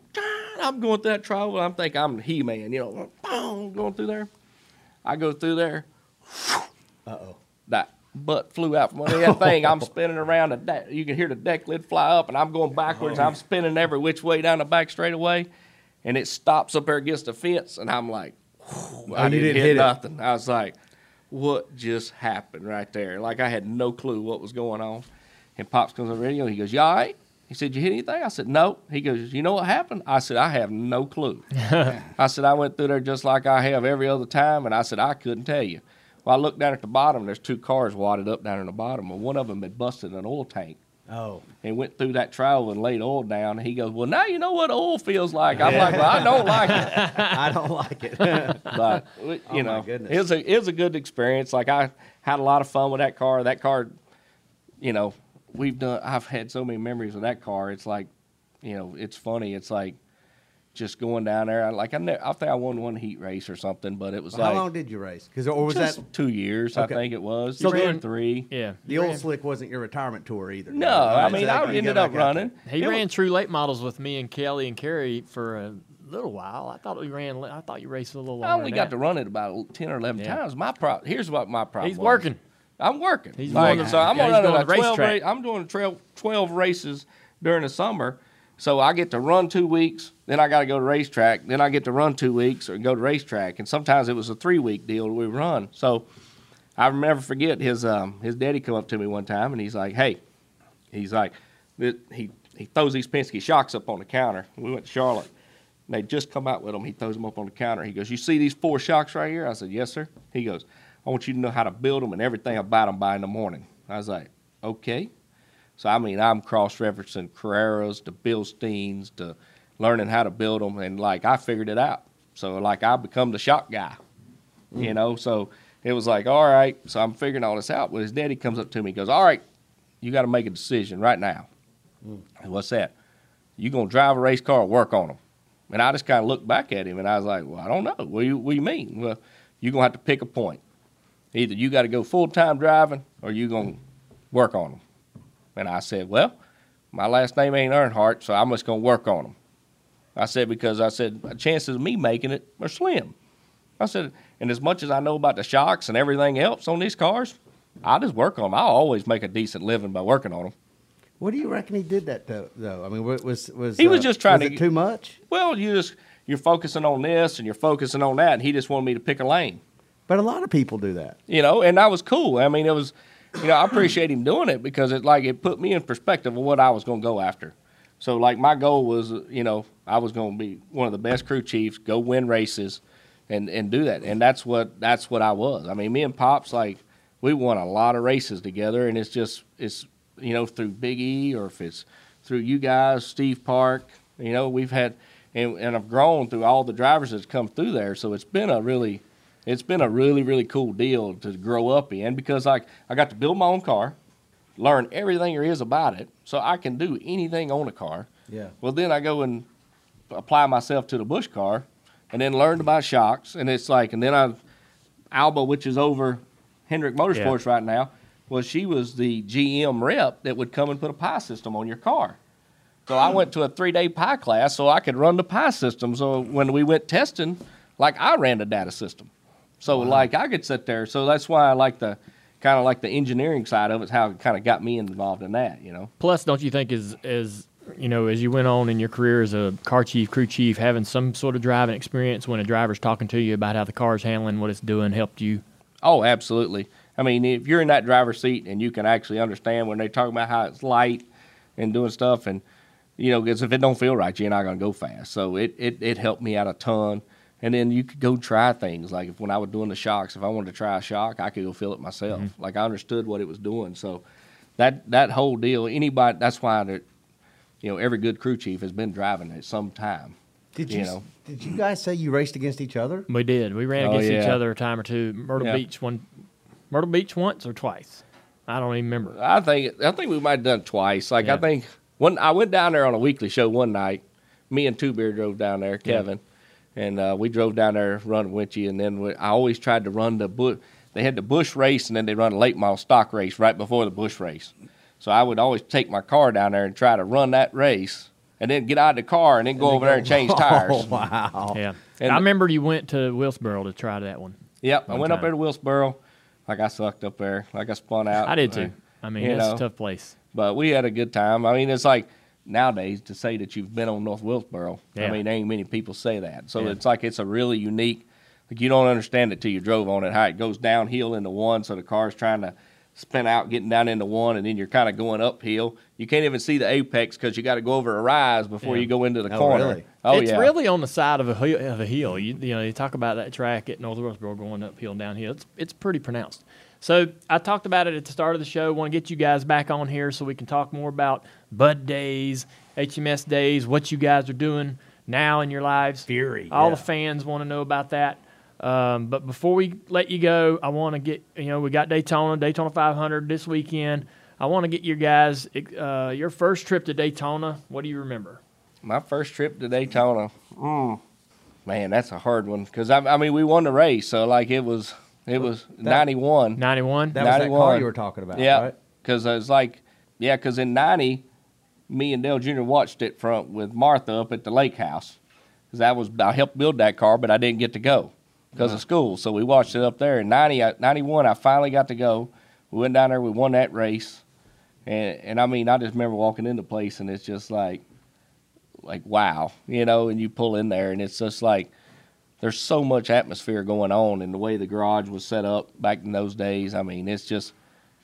I'm going through that trial. I'm thinking I'm He-Man, you know, boom, going through there. I go through there. Uh-oh. That butt flew out from under that thing. I'm spinning around. You can hear the deck lid fly up, and I'm going backwards. I'm spinning every which way down the back straightaway, and it stops up there against the fence, and I'm like, I didn't hit nothing. I was like, what just happened right there? Like, I had no clue what was going on. And Pops comes on the radio. He goes, "You all right?" He said, "You hit anything?" I said, "No." He goes, "You know what happened?" I said, "I have no clue." I said, "I went through there just like I have every other time," and I said, "I couldn't tell you." Well, I looked down at the bottom. There's two cars wadded up down in the bottom, and one of them had busted an oil tank. Oh. And went through that trowel and laid oil down. And he goes, "Well, now you know what oil feels like." I'm like, "Well, I don't like it. I don't like it." But, you know, it was a good experience. Like, I had a lot of fun with that car. That car, you know, I've had so many memories with that car. It's like, you know, it's funny. It's like just going down there. I think I won one heat race or something, but it was like. How long did you race? Or was that 2 years? Okay. I think it was. So ran 3. Yeah. The old slick wasn't your retirement tour either. No, right? I mean, I ended up running. He ran true late models with me and Kelly and Kerry for a little while. I thought you raced a little longer. I only got to run it about 10 or 11 times. Here's what my problem. He's working. I'm working. He's working. So I'm running a 12 race. I'm doing 12 races during the summer. So I get to run 2 weeks, then I got to go to racetrack, then I get to run 2 weeks or go to racetrack. And sometimes it was a 3-week deal we run. So I'll never forget his daddy come up to me one time, and he's like, "Hey," he's like, he throws these Penske shocks up on the counter. We went to Charlotte, and they just come out with them. He throws them up on the counter. He goes, "You see these 4 shocks right here?" I said, "Yes, sir." He goes, "I want you to know how to build them and everything about them by in the morning." I was like, "Okay." So, I mean, I'm cross-referencing Carreras to Bilsteins to learning how to build them, and, like, I figured it out. So, like, I become the shop guy, you know. So it was like, all right. So I'm figuring all this out. Well, his daddy comes up to me and goes, "All right, you got to make a decision right now." And what's that? "You going to drive a race car or work on them?" And I just kind of looked back at him, and I was like, well, I don't know. What do you mean? Well, you're going to have to pick a point. Either you got to go full-time driving or you're going to work on them. And I said, "Well, my last name ain't Earnhardt, so I'm just going to work on them." I said, because I said, chances of me making it are slim. I said, and as much as I know about the shocks and everything else on these cars, I just work on them. I'll always make a decent living by working on them. What do you reckon he did that, though? I mean, he was just trying to get too much? Well, you're focusing on this and you're focusing on that, and he just wanted me to pick a lane. But a lot of people do that. You know, and that was cool. I mean, it was... You know, I appreciate him doing it because it put me in perspective of what I was going to go after. So, like, my goal was, you know, I was going to be one of the best crew chiefs, go win races, and do that. And that's what I was. I mean, me and Pops, like, we won a lot of races together, and it's you know, through Big E or if it's through you guys, Steve Park, you know, we've had and I've grown through all the drivers that's come through there. So it's been a really, really cool deal to grow up in because I got to build my own car, learn everything there is about it, so I can do anything on a car. Yeah. Well, then I go and apply myself to the Busch car and then learned about shocks. And it's like, and then Alba, which is over Hendrick Motorsports right now, well, she was the GM rep that would come and put a pie system on your car. So I went to a 3-day pie class so I could run the pie system. So when we went testing, like I ran the data system. So, like, I could sit there. So that's why I like kind of like the engineering side of it, how it kind of got me involved in that, you know. Plus, don't you think as you know, as you went on in your career as a car chief, crew chief, having some sort of driving experience when a driver's talking to you about how the car's handling, what it's doing, helped you? Oh, absolutely. I mean, if you're in that driver's seat and you can actually understand when they talk about how it's light and doing stuff, and, you know, because if it don't feel right, you're not going to go fast. So it helped me out a ton. And then you could go try things. Like if when I was doing the shocks, if I wanted to try a shock, I could go feel it myself. Mm-hmm. Like I understood what it was doing. So that whole deal, anybody, that's why that, you know, every good crew chief has been driving at some time. Did you guys say you raced against each other? We did. We ran against each other a time or two. Myrtle Beach once or twice. I don't even remember. I think we might have done it twice. Like I think when I went down there on a weekly show one night, me and Two Beer drove down there, Kevin, and we drove down there running Winchie, and then I always tried to run the bush. They had the bush race, and then they run a late model stock race right before the bush race. So I would always take my car down there and try to run that race, and then get out of the car and then go over there and change tires. Oh, wow. Yeah. And I remember you went to Willsboro to try that one. Yep. I went up there to Willsboro. Like, I sucked up there. Like, I spun out. I did, too. I mean, it's a tough place. But we had a good time. I mean, it's like nowadays to say that you've been on North Willsboro, I mean, there ain't many people say that. So it's like it's a really unique, like you don't understand it till you drove on it, how it goes downhill into one, so the car's trying to spin out, getting down into one, and then you're kind of going uphill. You can't even see the apex because you got to go over a rise before you go into the corner. Really? It's really on the side of a hill. You know, you talk about that track at North Willsboro going uphill and downhill. It's pretty pronounced. So I talked about it at the start of the show. I want to get you guys back on here so we can talk more about Bud Days, HMS Days, what you guys are doing now in your lives. Fury. All the fans want to know about that. But before we let you go, I want to get, you know, we got Daytona 500 this weekend. I want to get your guys, your first trip to Daytona. What do you remember? My first trip to Daytona. Man, that's a hard one. Because, I mean, we won the race. So, like, it was 91. 91? That was 91. That car you were talking about, right? Because it was like, because in 90, me and Dale Jr. watched it with Martha up at the lake house. Because I helped build that car, but I didn't get to go. Because of school, so we watched it up there. In 91, I finally got to go. We went down there, we won that race, and I mean, I just remember walking into the place, and it's just like wow, you know. And you pull in there, and it's just like there's so much atmosphere going on, and the way the garage was set up back in those days. I mean, it's just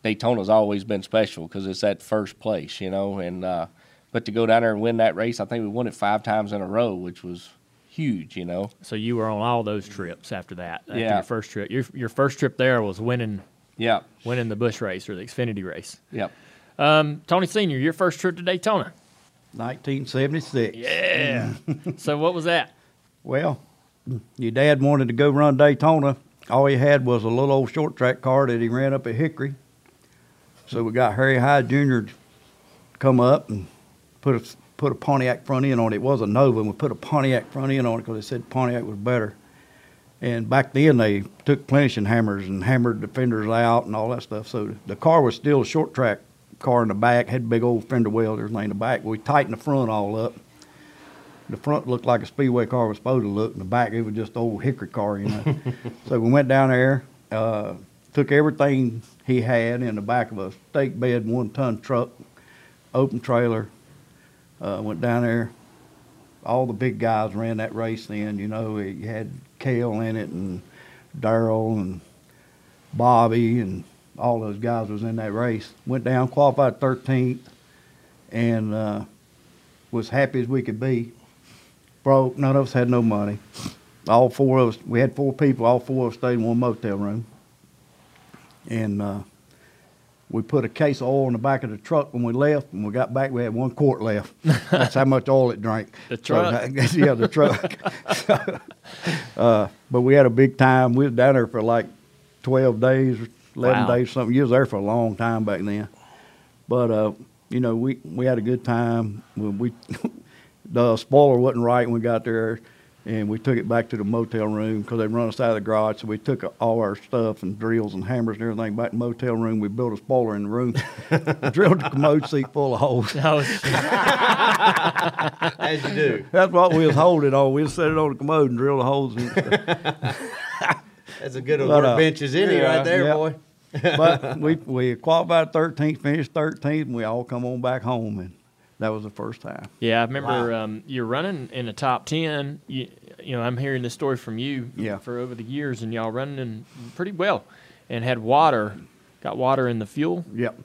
Daytona's always been special because it's that first place, you know. And but to go down there and win that race, I think we won it 5 times in a row, which was huge, you know. So you were on all those trips after that. After your first trip. Your first trip there was winning the Busch race or the Xfinity race. Yep. Tony Sr., your first trip to Daytona. 1976. Yeah. So what was that? Well, your dad wanted to go run Daytona. All he had was a little old short track car that he ran up at Hickory. So we got Harry Hyde Jr. to come up and put a Pontiac front end on it. It was a Nova, and we put a Pontiac front end on it because they said Pontiac was better. And back then, they took plenishing hammers and hammered the fenders out and all that stuff. So the car was still a short track car in the back, had big old fender wells, everything in the back. We tightened the front all up. The front looked like a speedway car was supposed to look, and the back, it was just old Hickory car, you know. So we went down there, took everything he had in the back of a stake bed, 1-ton truck, open trailer. Went down there. All the big guys ran that race then, you know. You had Cale in it and Darrell and Bobby and all those guys was in that race. Went down, qualified 13th, and was happy as we could be. Broke. None of us had no money. All 4 of us, we had 4 people. All 4 of us stayed in one motel room. And we put a case of oil in the back of the truck when we left. When we got back, we had 1 quart left. That's how much oil it drank. The truck. So, yeah, the truck. So, but we had a big time. We was down there for like 12 days, 11 days, something. You was there for a long time back then. But, you know, we had a good time. We the spoiler wasn't right when we got there, and we took it back to the motel room because they run us out of the garage. So we took all our stuff and drills and hammers and everything back to the motel room. We built a spoiler in the room, drilled the commode seat full of holes. As you do. That's what we was holding on. We set it on the commode and drilled the holes and stuff. That's a good workbench as any right there, boy. But we qualified 13th, finished 13th, and we all come on back home and That was the first time. Yeah, I remember you're running in the top 10. You know, I'm hearing this story from you for over the years, and y'all running in pretty well and had water, got water in the fuel. Yep.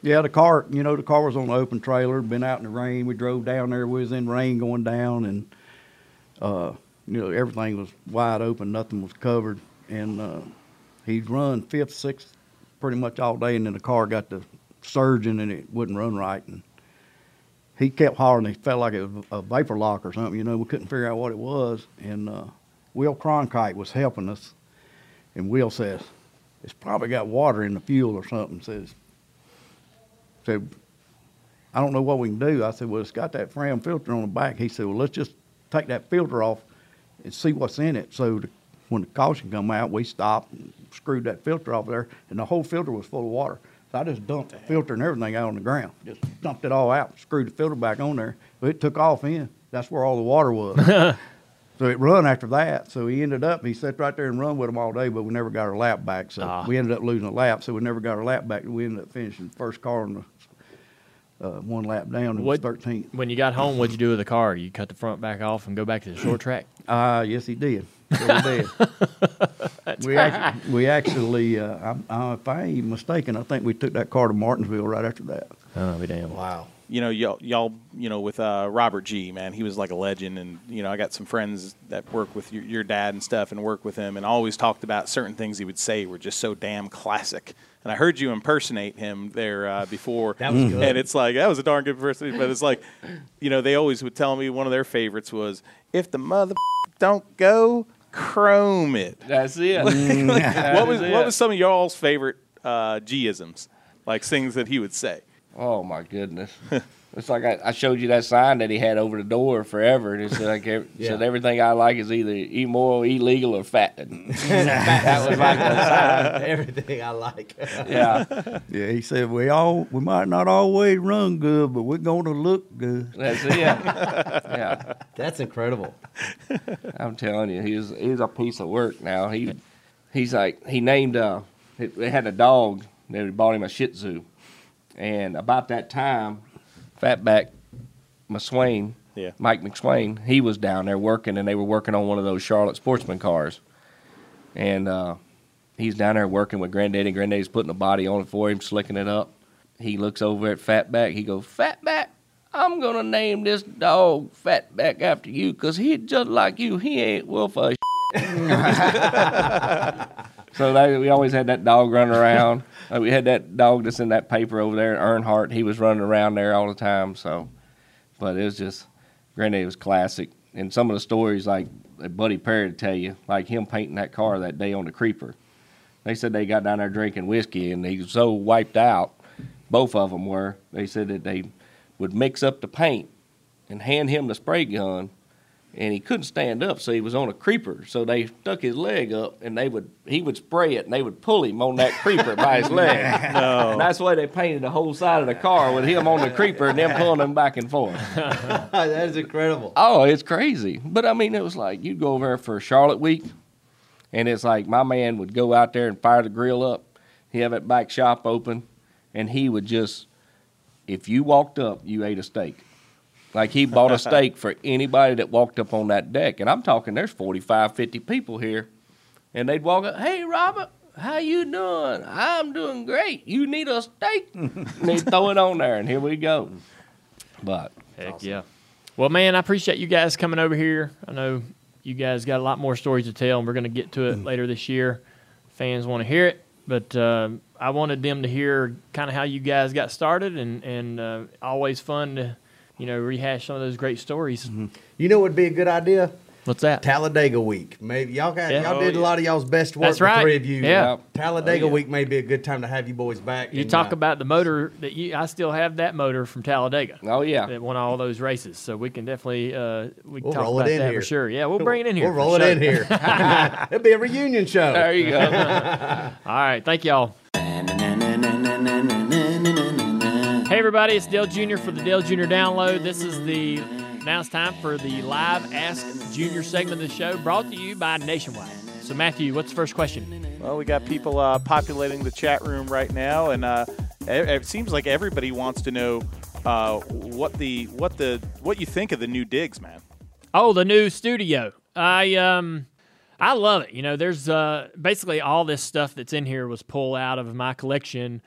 Yeah, the car was on an open trailer, been out in the rain. We drove down there. We was in rain going down, and, everything was wide open. Nothing was covered. And he'd run fifth, sixth pretty much all day, and then the car got to surging, and it wouldn't run right. And he kept hollering. He felt like it was a vapor lock or something. You know, we couldn't figure out what it was. And Will Cronkite was helping us, and Will says, it's probably got water in the fuel or something, said, I don't know what we can do. I said, well, it's got that Fram filter on the back. He said, well, let's just take that filter off and see what's in it. So when the caution come out, we stopped and screwed that filter off there, and the whole filter was full of water. So I just dumped the filter and everything out on the ground. Just dumped it all out, screwed the filter back on there. But it took off in. That's where all the water was. So it run after that. So he sat right there and run with them all day, but we never got our lap back. So we ended up losing a lap, so we never got our lap back. We ended up finishing first car on the one lap down. It was 13th. When you got home, what'd you do with the car? You cut the front back off and go back to the short track? Yes, he did. We actually, if I ain't mistaken, I think we took that car to Martinsville right after that. Oh, damn. Wow. You know, y'all, with Robert G, man, he was like a legend. And, you know, I got some friends that work with your dad and stuff and work with him, and always talked about certain things he would say were just so damn classic. And I heard you impersonate him there before. That was good. And it's like, that was a darn good impersonation. But it's like, you know, they always would tell me one of their favorites was, if the mother don't go, chrome it. That's it. What was some of y'all's favorite G-isms, like things that he would say? Oh, my goodness. It's like I showed you that sign that he had over the door forever. And it's like said, everything I like is either immoral, illegal, or fattened. That was like the sign. Everything I like. Yeah. Yeah, he said, we might not always run good, but we're going to look good. That's it. Yeah. That's incredible. I'm telling you, he's a piece of work now. He's like, he named, they had a dog that bought him a Shih Tzu. And about that time, Fatback McSwain, Mike McSwain, he was down there working, and they were working on one of those Charlotte Sportsman cars. And he's down there working with Granddaddy, and Granddaddy's putting a body on it for him, slicking it up. He looks over at Fatback. He goes, Fatback, I'm going to name this dog Fatback after you, because he's just like you. He ain't worth a shit. So we always had that dog running around. We had that dog that's in that paper over there, Earnhardt. He was running around there all the time. So, but it was just, Granddaddy was classic. And some of the stories, like Buddy Perry would tell you, like him painting that car that day on the Creeper. They said they got down there drinking whiskey, and he was so wiped out. Both of them were. They said that they would mix up the paint and hand him the spray gun. And he couldn't stand up, so he was on a creeper. So they stuck his leg up, and he would spray it, and they would pull him on that creeper by his leg. No. And that's why they painted the whole side of the car with him on the creeper and them pulling him back and forth. That is incredible. Oh, it's crazy. But, I mean, it was like you'd go over there for Charlotte Week, and it's like my man would go out there and fire the grill up. He'd have that back shop open, and he would just, if you walked up, you ate a steak. Like, he bought a steak for anybody that walked up on that deck. And I'm talking, there's 45, 50 people here. And they'd walk up, hey, Robert, how you doing? I'm doing great. You need a steak? And they'd throw it on there, and here we go. But heck, awesome. Yeah. Well, man, I appreciate you guys coming over here. I know you guys got a lot more stories to tell, and we're going to get to it later this year. Fans want to hear it. But I wanted them to hear kind of how you guys got started, and always fun to rehash some of those great stories. Mm-hmm. You know what would be a good idea? What's that? Talladega Week. Maybe y'all did a lot of y'all's best work. That's right. The three of you. Yeah. Talladega Week may be a good time to have you boys back. You talk about the motor that I still have that motor from Talladega. Oh yeah, that won all those races. So we can definitely we'll talk about that here. For sure. Yeah, we'll bring it in here. We'll roll it in here. It'll be a reunion show. There you go. All right, thank y'all. Hey everybody, it's Dale Jr. for the Dale Jr. Download. Now it's time for the live Ask Junior segment of the show, brought to you by Nationwide. So Matthew, what's the first question? Well, we got people populating the chat room right now, and it seems like everybody wants to know what you think of the new digs, man. Oh, the new studio. I love it. You know, there's basically all this stuff that's in here was pulled out of my collection.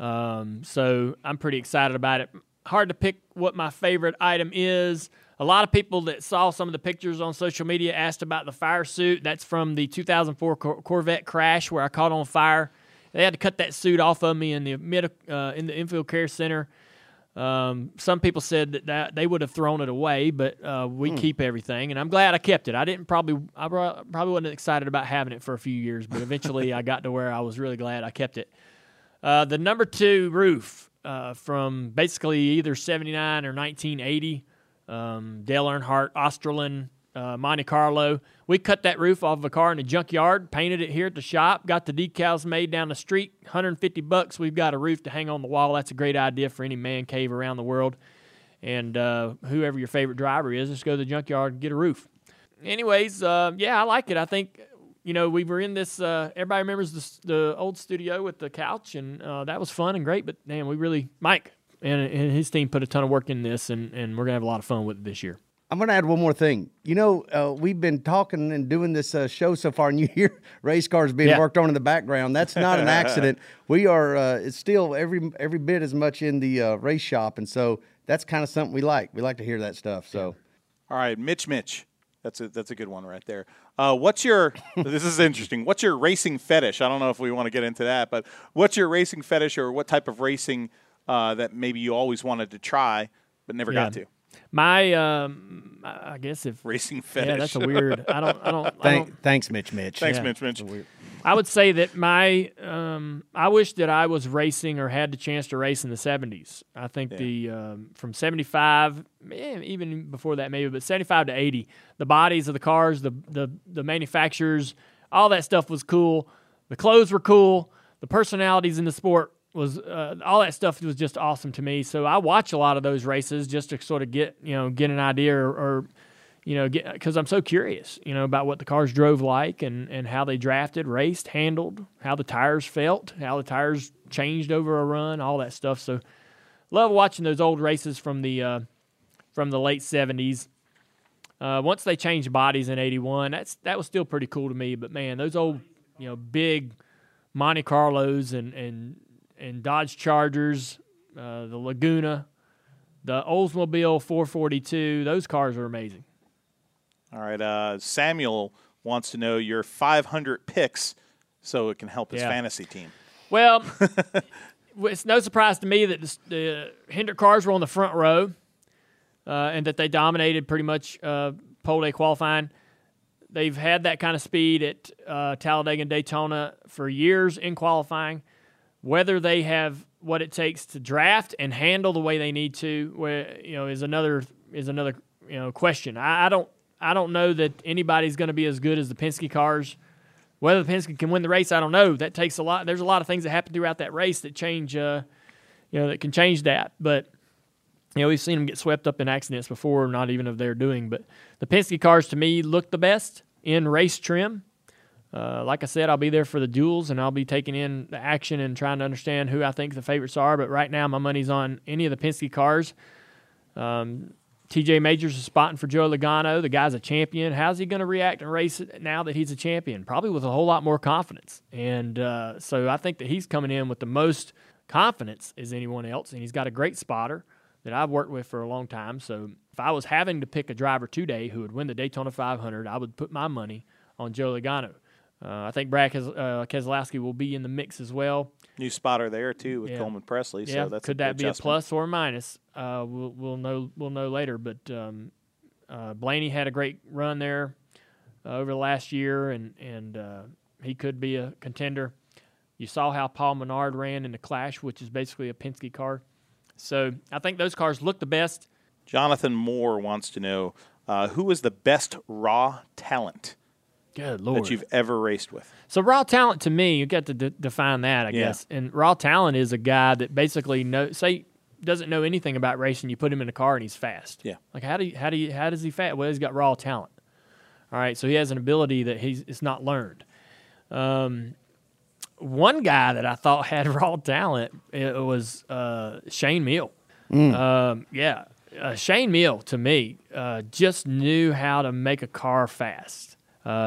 So I'm pretty excited about it. Hard to pick what my favorite item is. A lot of people that saw some of the pictures on social media asked about the fire suit. That's from the 2004 Corvette crash where I caught on fire. They had to cut that suit off of me in the Infield Care Center. Some people said that they would have thrown it away, but we keep everything, and I'm glad I kept it. I probably wasn't excited about having it for a few years, but eventually I got to where I was really glad I kept it. The number 2 roof from basically either 79 or 1980, Dale Earnhardt, Osterlin, Monte Carlo. We cut that roof off of a car in a junkyard, painted it here at the shop, got the decals made down the street, $150. We've got a roof to hang on the wall. That's a great idea for any man cave around the world. And whoever your favorite driver is, just go to the junkyard and get a roof. Anyways, yeah, I like it. I think, you know, we were in this, everybody remembers the old studio with the couch, and that was fun and great, but man, we really, Mike and his team put a ton of work in this, and we're going to have a lot of fun with it this year. I'm going to add one more thing. You know, we've been talking and doing this show so far, and you hear race cars being worked on in the background. That's not an accident. We are it's still every bit as much in the race shop, and so that's kind of something we like. We like to hear that stuff. So, all right, Mitch, that's a good one right there. What's your? This is interesting. What's your racing fetish? I don't know if we want to get into that, but what's your racing fetish, or what type of racing that maybe you always wanted to try but never got to? My, I guess if racing fetish. Yeah, that's a weird. Thanks, Mitch. Thanks, yeah, Mitch. I would say that my, I wish that I was racing or had the chance to race in the 70s. I think from 75, even before that maybe, but 75 to 80, the bodies of the cars, the manufacturers, all that stuff was cool. The clothes were cool. The personalities in the sport was all that stuff was just awesome to me. So I watch a lot of those races just to sort of get an idea or you know, because I'm so curious, you know, about what the cars drove like and how they drafted, raced, handled, how the tires felt, how the tires changed over a run, all that stuff. So love watching those old races from the late 70s. Once they changed bodies in 81, that was still pretty cool to me. But man, those old, you know, big Monte Carlos and Dodge Chargers, the Laguna, the Oldsmobile 442, those cars are amazing. All right, Samuel wants to know your 500 picks so it can help his fantasy team. Well, it's no surprise to me that the Hendrick cars were on the front row and that they dominated pretty much pole day qualifying. They've had that kind of speed at Talladega and Daytona for years in qualifying. Whether they have what it takes to draft and handle the way they need to, is another question. I don't know that anybody's going to be as good as the Penske cars. Whether the Penske can win the race, I don't know. That takes a lot. There's a lot of things that happen throughout that race that change. That can change that. But we've seen them get swept up in accidents before, not even of their doing. But the Penske cars to me look the best in race trim. Like I said, I'll be there for the duels, and I'll be taking in the action and trying to understand who I think the favorites are. But right now, my money's on any of the Penske cars. TJ Majors is spotting for Joey Logano. The guy's a champion. How's he going to react and race now that he's a champion? Probably with a whole lot more confidence. And so I think that he's coming in with the most confidence as anyone else, and he's got a great spotter that I've worked with for a long time. So if I was having to pick a driver today who would win the Daytona 500, I would put my money on Joey Logano. I think Brad Keselowski will be in the mix as well. New spotter there too with Coleman Presley. Yeah, so that's could that be adjustment. A plus or a minus? We'll know later. But Blaney had a great run there over the last year, and he could be a contender. You saw how Paul Menard ran in the Clash, which is basically a Penske car. So I think those cars look the best. Jonathan Moore wants to know who is the best raw talent. Good Lord. That you've ever raced with. So raw talent to me, you got to define that, I guess. And raw talent is a guy that basically doesn't know anything about racing. You put him in a car and he's fast. Yeah. Like how does he fast? Well, he's got raw talent. All right, so he has an ability that it's not learned. One guy that I thought had raw talent was Shane Meal. Shane Mill, to me, just knew how to make a car fast.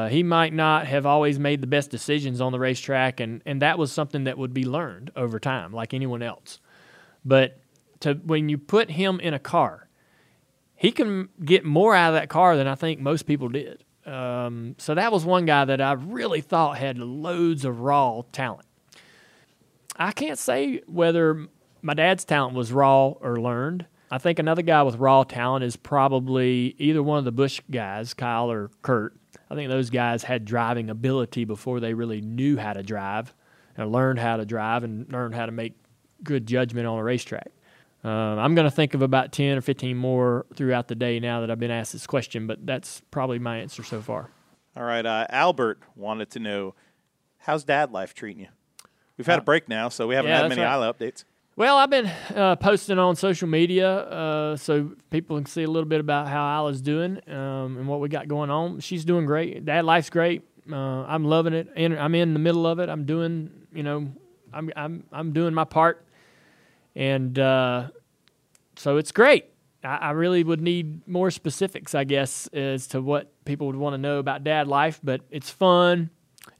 He might not have always made the best decisions on the racetrack, and that was something that would be learned over time, like anyone else. But when you put him in a car, he can get more out of that car than I think most people did. So that was one guy that I really thought had loads of raw talent. I can't say whether my dad's talent was raw or learned. I think another guy with raw talent is probably either one of the Busch guys, Kyle or Kurt. I think those guys had driving ability before they really knew how to drive and learned how to drive and learned how to make good judgment on a racetrack. I'm going to think of about 10 or 15 more throughout the day now that I've been asked this question, but that's probably my answer so far. All right. Albert wanted to know, how's dad life treating you? We've had a break now, so we haven't had many ILA updates. Well, I've been posting on social media so people can see a little bit about how Isla's doing and what we got going on. She's doing great. Dad life's great. I'm loving it. I'm in the middle of it. I'm doing, I'm doing my part, and so it's great. I really would need more specifics, I guess, as to what people would want to know about dad life. But it's fun.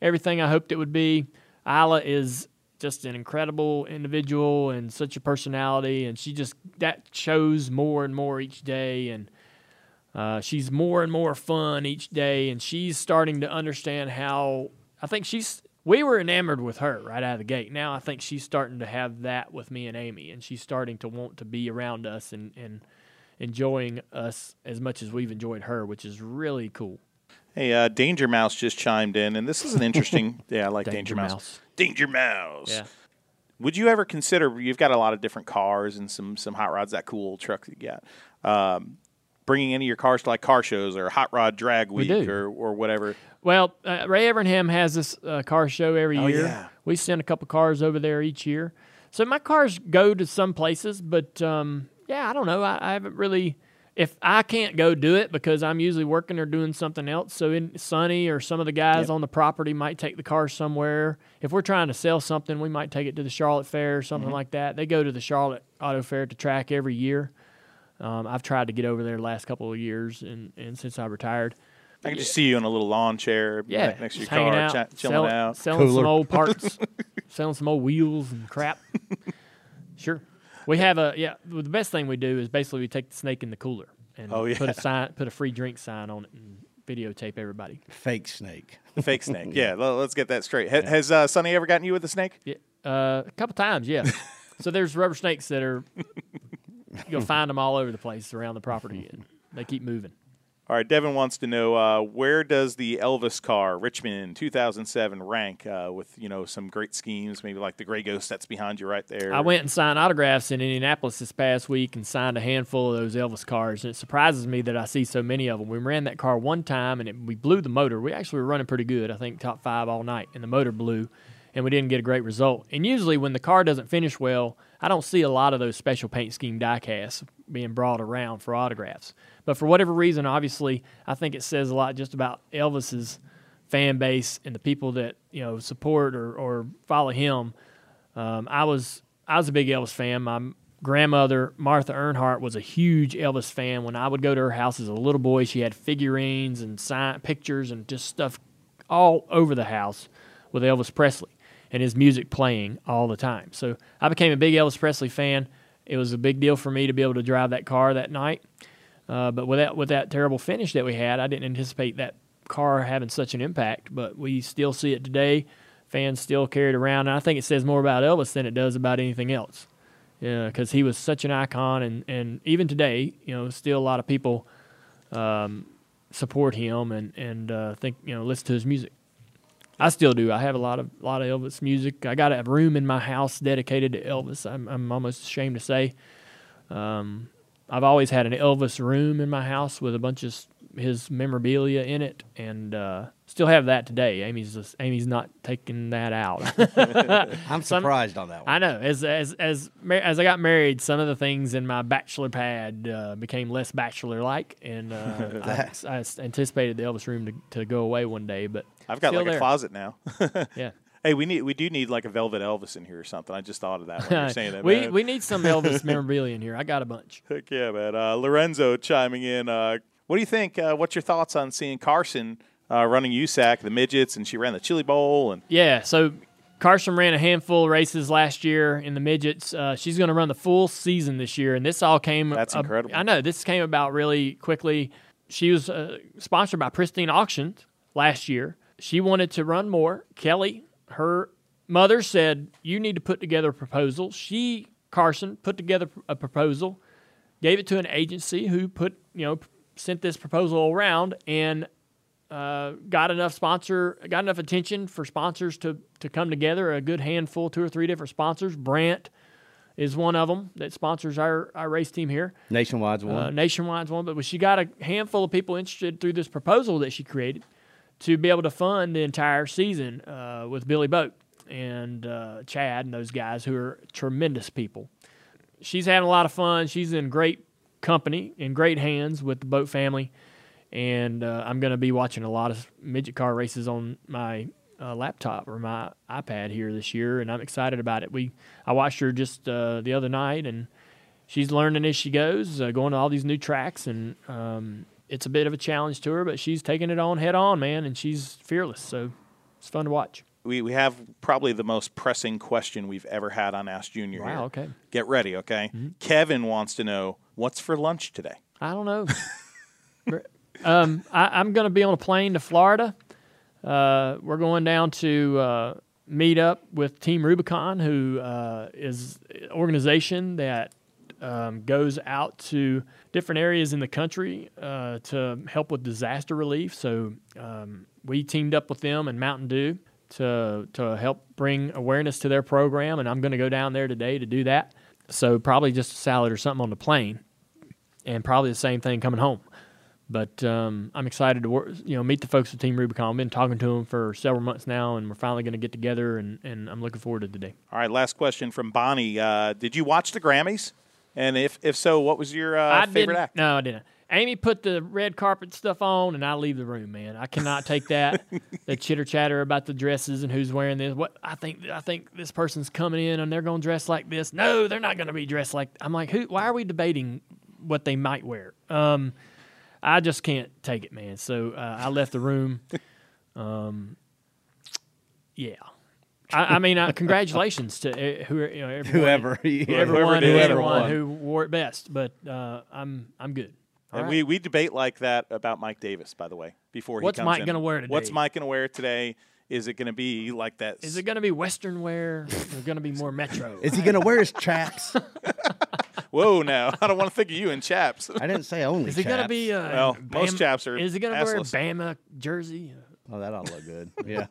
Everything I hoped it would be. Isla is just an incredible individual and such a personality, and she just that shows more and more each day, and she's more and more fun each day, and she's starting to understand how I think we were enamored with her right out of the gate. Now I think she's starting to have that with me and Amy, and she's starting to want to be around us and enjoying us as much as we've enjoyed her, which is really cool. Hey, Danger Mouse just chimed in, and this is an interesting – yeah, I like Danger Mouse. Danger Mouse. Yeah. Would you ever consider – you've got a lot of different cars and some hot rods, that cool old truck that you got. Bringing any of your cars to like car shows or Hot Rod Drag Week or whatever? Well, Ray Everingham has this car show every year. Yeah. We send a couple cars over there each year. So my cars go to some places, but, I don't know. I haven't really – if I can't go do it because I'm usually working or doing something else, so Sonny or some of the guys on the property might take the car somewhere. If we're trying to sell something, we might take it to the Charlotte Fair or something like that. They go to the Charlotte Auto Fair at the track every year. I've tried to get over there the last couple of years and since I retired. I can just see you in a little lawn chair next to your car, out, chilling out. Selling some old parts, selling some old wheels and crap. Sure. We have the best thing we do is basically we take the snake in the cooler and put a free drink sign on it and videotape everybody. Fake snake. The fake snake. Yeah, let's get that straight. Has Sonny ever gotten you with a snake? Yeah, a couple times, yeah. So there's rubber snakes that are, you'll find them all over the place around the property, and they keep moving. All right, Devin wants to know, where does the Elvis car, Richmond 2007, rank with some great schemes, maybe like the Grey Ghost that's behind you right there? I went and signed autographs in Indianapolis this past week and signed a handful of those Elvis cars, and it surprises me that I see so many of them. We ran that car one time, and we blew the motor. We actually were running pretty good, I think top five all night, and the motor blew, and we didn't get a great result. And usually when the car doesn't finish well, I don't see a lot of those special paint scheme die-casts being brought around for autographs. But for whatever reason, obviously, I think it says a lot just about Elvis's fan base and the people that support or follow him. I was a big Elvis fan. My grandmother, Martha Earnhardt, was a huge Elvis fan. When I would go to her house as a little boy, she had figurines and pictures and just stuff all over the house with Elvis Presley and his music playing all the time. So I became a big Elvis Presley fan. It was a big deal for me to be able to drive that car that night. But with that terrible finish that we had, I didn't anticipate that car having such an impact. But we still see it today. Fans still carry it around. And I think it says more about Elvis than it does about anything else. Yeah, because he was such an icon. And even today, still a lot of people support him and think, listen to his music. I still do. I have a lot of Elvis music. I got a room in my house dedicated to Elvis. I'm almost ashamed to say. I've always had an Elvis room in my house with a bunch of his memorabilia in it, and still have that today. Amy's not taking that out. I'm surprised on that one. I know. As I got married, some of the things in my bachelor pad became less bachelor-like, and I anticipated the Elvis room to go away one day. But I've got a closet now. Yeah. Hey, we do need like a Velvet Elvis in here or something. I just thought of that when you were saying that. We need some Elvis memorabilia in here. I got a bunch. Heck yeah, man. Lorenzo chiming in. What do you think? What's your thoughts on seeing Carson running USAC, the midgets, and she ran the Chili Bowl? And yeah, so Carson ran a handful of races last year in the midgets. She's going to run the full season this year, and this all came. That's incredible. I know this came about really quickly. She was sponsored by Pristine Auctions last year. She wanted to run more. Kelly, her mother, said, you need to put together a proposal. She, Carson, put together a proposal, gave it to an agency who sent this proposal around and got enough attention for sponsors to come together, a good handful, 2 or 3 different sponsors. Brandt is one of them that sponsors our race team here. Nationwide's one. But she got a handful of people interested through this proposal that she created to be able to fund the entire season with Billy Boat and Chad and those guys who are tremendous people. She's having a lot of fun. She's in great company, in great hands with the Boat family, and I'm going to be watching a lot of midget car races on my laptop or my iPad here this year, and I'm excited about it. I watched her just the other night, and she's learning as she goes, going to all these new tracks, and it's a bit of a challenge to her, but she's taking it on head on, man, and she's fearless, so it's fun to watch. We have probably the most pressing question we've ever had on Ask Junior. Wow, here. Okay. Get ready, okay? Mm-hmm. Kevin wants to know, what's for lunch today? I don't know. I'm going to be on a plane to Florida. We're going down to meet up with Team Rubicon, who is an organization that goes out to different areas in the country to help with disaster relief. So we teamed up with them and Mountain Dew to help bring awareness to their program, and I'm going to go down there today to do that. So probably just a salad or something on the plane, and probably the same thing coming home. But I'm excited to meet the folks at Team Rubicon. I've been talking to them for several months now, and we're finally going to get together, and I'm looking forward to the day. All right, last question from Bonnie. Did you watch the Grammys? And if so, what was your favorite act? No, I didn't. Amy put the red carpet stuff on, and I leave the room, man. I cannot take that, the chitter-chatter about the dresses and who's wearing this. What I think this person's coming in, and they're going to dress like this. No, they're not going to be dressed like – I'm like, why are we debating what they might wear? I just can't take it, man. So I left the room. Yeah. I mean, congratulations to everyone who wore it best. But I'm good. And right. we debate like that about Mike Davis, by the way, before he comes in. What's Mike going to wear today? What's Mike going to wear today? Is it going to be like that? Is it going to be Western wear? Is it going to be more Metro? Is he going to wear his chaps? Whoa, now. I don't want to think of you in chaps. I didn't say only chaps. Is he going to be most chaps are. Is he going to wear a Bama jersey? Oh, that'll look good. Yeah.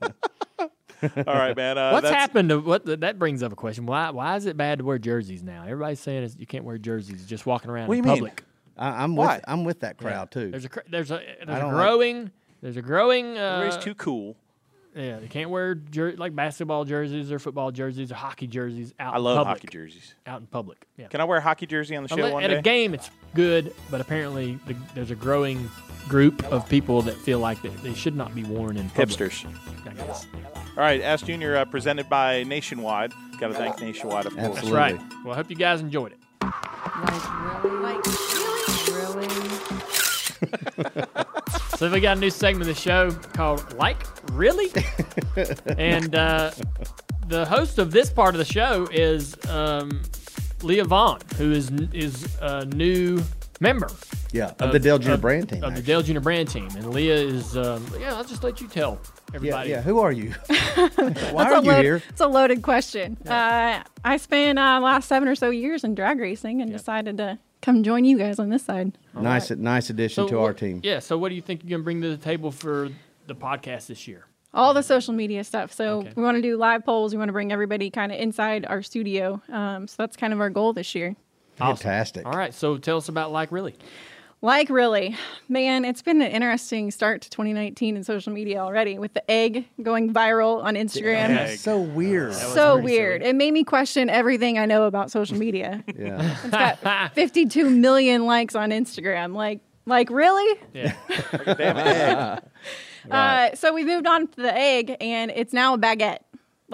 All right, man. That brings up a question. Why is it bad to wear jerseys now? Everybody's saying you can't wear jerseys just walking around in public. I'm with that crowd too. There's a growing. Everybody's too cool. Yeah, they can't wear like basketball jerseys or football jerseys or hockey jerseys out. I love hockey jerseys out in public. Yeah. Can I wear a hockey jersey on the show one day? At a game, it's good, but apparently there's a growing group of people that feel like they should not be worn in public. Hipsters. I guess. All right, Ask Junior presented by Nationwide. Got to thank Nationwide, of course. Absolutely. That's right. Well, I hope you guys enjoyed it. So we got a new segment of the show called Like Really? And the host of this part of the show is Leah Vaughn, who is a new member. Yeah, of the Dale Jr. Brand team. Of the Dale Jr. Brand team. And Leah is, I'll just let you tell everybody. Yeah, who are you? Why are you here? It's a loaded question. Yeah. I spent last 7 or so years in drag racing and decided to come join you guys on this side. Nice addition to our team. Yeah, so what do you think you're going to bring to the table for the podcast this year? All the social media stuff. So we want to do live polls. We want to bring everybody kind of inside our studio. So that's kind of our goal this year. Awesome. Fantastic. All right, so tell us about Like Really. Like Really. Man, it's been an interesting start to 2019 in social media already with the egg going viral on Instagram. That's so weird. So weird. Silly. It made me question everything I know about social media. Yeah. It's got 52 million likes on Instagram. Like really? Yeah. Damn it. Right. So we moved on to the egg, and it's now a baguette.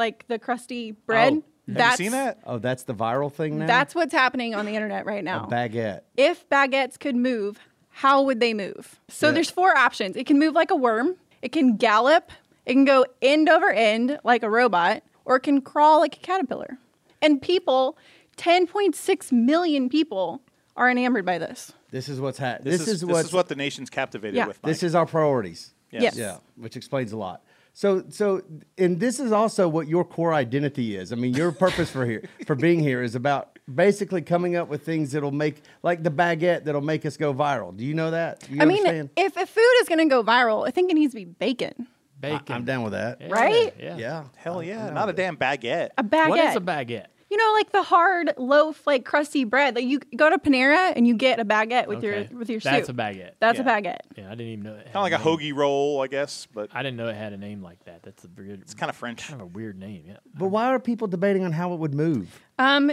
like the crusty bread. Oh. Have you seen that? Oh, that's the viral thing now? That's what's happening on the internet right now. A baguette. If baguettes could move, how would they move? So yeah. There's four options. It can move like a worm. It can gallop. It can go end over end like a robot. Or it can crawl like a caterpillar. And people, 10.6 million people, are enamored by this. This is what's happening. This is what the nation's captivated with. Mike. This is our priorities. Yes. Yeah, which explains a lot. So, and this is also what your core identity is. I mean, your purpose for being here is about basically coming up with things that'll make, like the baguette that'll make us go viral. Do you know that? You understand? I mean, if food is going to go viral, I think it needs to be bacon. Bacon. I'm down with that. Yeah. Right? Yeah. Hell yeah. Not a damn baguette. A baguette. What is a baguette? You know, like the hard loaf, like crusty bread. Like you go to Panera and you get a baguette with your soup. That's a baguette. That's a baguette. Yeah, I didn't even know it. Kind of like a hoagie roll, I guess. But I didn't know it had a name like that. That's a weird. It's kind of French. Kind of a weird name. Yeah. But why are people debating on how it would move?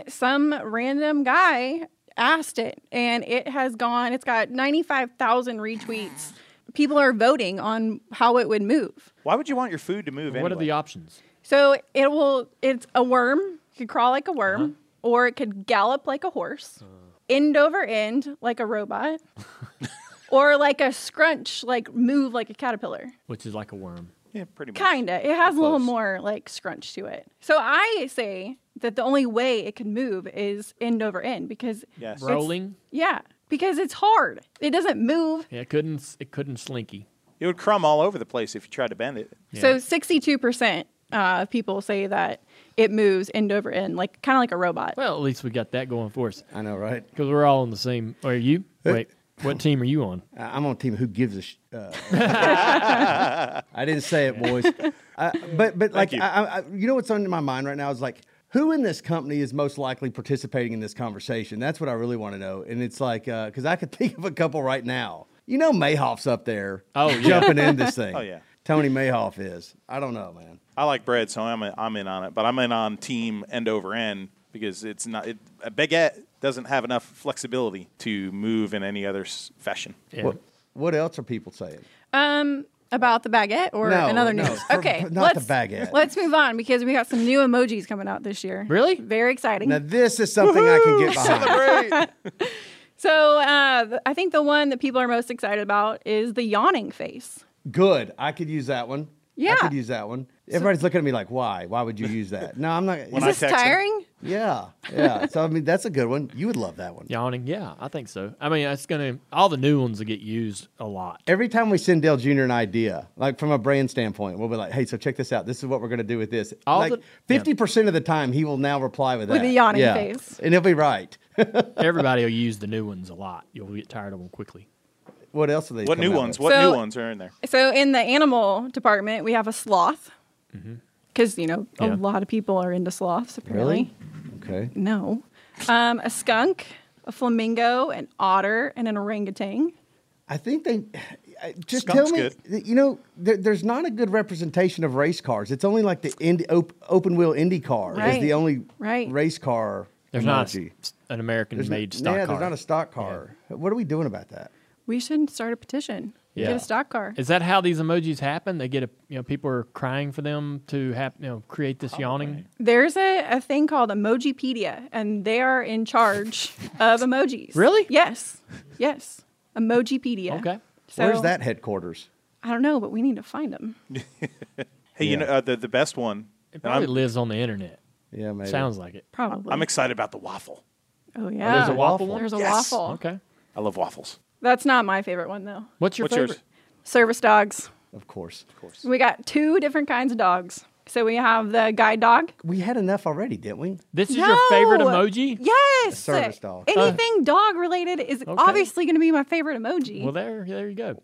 Some random guy asked it, and it has gone. It's got 95,000 retweets. People are voting on how it would move. Why would you want your food to move? What are the options? So it will. It's a worm. It could crawl like a worm, or it could gallop like a horse, end over end like a robot, or like a scrunch, like move like a caterpillar. Which is like a worm. Yeah, pretty much. Kinda. It has a little more like scrunch to it. So I say that the only way it can move is end over end because rolling. Yeah, because it's hard. It doesn't move. Yeah, it couldn't slinky. It would crumb all over the place if you tried to bend it. Yeah. So 62% of people say that it moves end over end, like kind of like a robot. Well, at least we got that going for us. I know, right? Because we're all on the same. Or are you? Wait, what team are you on? I'm on team who gives a sh. I didn't say it, boys. But like, you know what's on my mind right now is like, who in this company is most likely participating in this conversation? That's what I really want to know. And it's like, because I could think of a couple right now. You know, Mayhoff's up there. Oh, yeah. Jumping in this thing. Oh yeah. Tony Mayhoff is. I don't know, man. I like bread, so I'm in on it. But I'm in on team end over end because it's not a baguette doesn't have enough flexibility to move in any other fashion. Yeah. What else are people saying? About the baguette or another news? Okay, not the baguette. Let's move on because we got some new emojis coming out this year. Really? Very exciting. Now this is something I can get behind. Celebrate. So I think the one that people are most excited about is the yawning face. Good. I could use that one. Yeah. I could use that one. Everybody's looking at me like, why? Why would you use that? No, I'm not. Is this tiring? Yeah. So, I mean, that's a good one. You would love that one. Yawning. Yeah, I think so. I mean, all the new ones will get used a lot. Every time we send Dale Jr. an idea, like from a brand standpoint, we'll be like, hey, so check this out. This is what we're going to do with this. 50% of the time, he will now reply with that. With the yawning face. And he'll be right. Everybody will use the new ones a lot. You'll get tired of them quickly. What else are they? What new ones? What new ones are in there? So in the animal department, we have a sloth, because a lot of people are into sloths. Apparently, really? Okay. No, a skunk, a flamingo, an otter, and an orangutan. I think they just Skunk's tell me. Good. You know, there's not a good representation of race cars. It's only like the open wheel Indy car is the only race car. There's not an American-made stock car. Yeah, there's not a stock car. Yeah. What are we doing about that? We should start a petition. Yeah. Get a stock car. Is that how these emojis happen? They get people are crying for them to create this yawning. Right. There's a thing called Emojipedia, and they are in charge of emojis. Really? Yes. Emojipedia. Okay. So, where's that headquarters? I don't know, but we need to find them. The best one. It probably lives on the internet. Yeah, maybe. Sounds like it. Probably. I'm excited about the waffle. Oh yeah. There's a waffle one. There's a waffle. Okay. I love waffles. That's not my favorite one, though. What's favorite? Yours? Service dogs. Of course. We got two different kinds of dogs. So we have the guide dog. We had enough already, didn't we? This is your favorite emoji? Yes. A service dog. Anything dog-related is obviously going to be my favorite emoji. Well, there you go.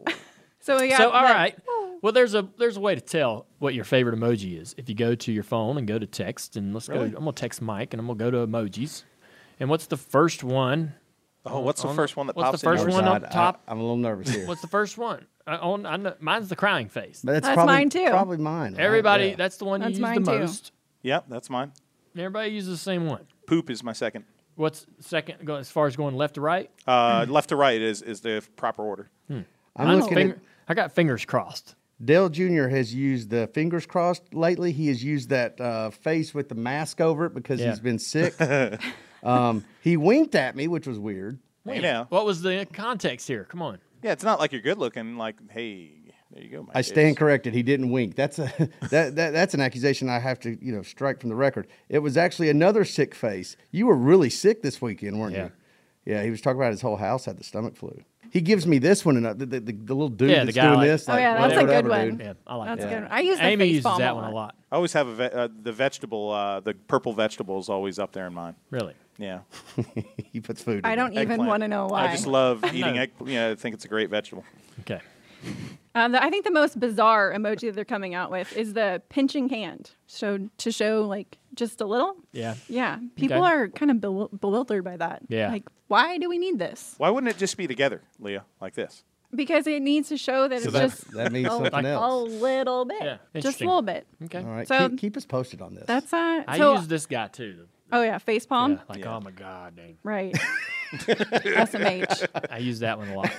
So we got all right. Well, there's a way to tell what your favorite emoji is. If you go to your phone and go to text, and I'm going to text Mike, and I'm going to go to emojis. And what's the first one? Oh, what's the first one that pops in? What's the first one on top? I'm a little nervous here. What's the first one? I know, mine's the crying face. But that's probably mine, too. Probably mine. Everybody, that's the one you use the most. Yep, that's mine. Everybody uses the same one. Poop is my second. What's second as far as going left to right? Left to right is the proper order. I got fingers crossed. Dale Jr. has used the fingers crossed lately. He has used that face with the mask over it because he's been sick. He winked at me, which was weird. Wait, yeah. What was the context here? Come on. Yeah, it's not like you're good looking. Like, hey, there you go. My I kids. Stand corrected. He didn't wink. That's a that's an accusation I have to strike from the record. It was actually another sick face. You were really sick this weekend, weren't you? Yeah, he was talking about his whole house had the stomach flu. He gives me this one, and the little dude that's doing like, this. Like, oh, yeah, that's a good one. Yeah, I like that. Good. I use that Amy uses that one a lot. I always have the vegetable, the purple vegetable is always up there in mine. Really? Yeah. He puts food in it. I don't even want to know why. I just love eating eggplant. Yeah, I think it's a great vegetable. Okay. I think the most bizarre emoji that they're coming out with is the pinching hand. So to show like just a little. Yeah. Yeah. People are kind of bewildered by that. Yeah. Like, why do we need this? Why wouldn't it just be together, Leah, like this? Because it needs to show that that means something else. A little bit. Yeah. Just a little bit. Okay. All right. So keep us posted on this. That's I use this guy too. Oh yeah, facepalm. Yeah, oh my god, dang. Right. SMH. I use that one a lot.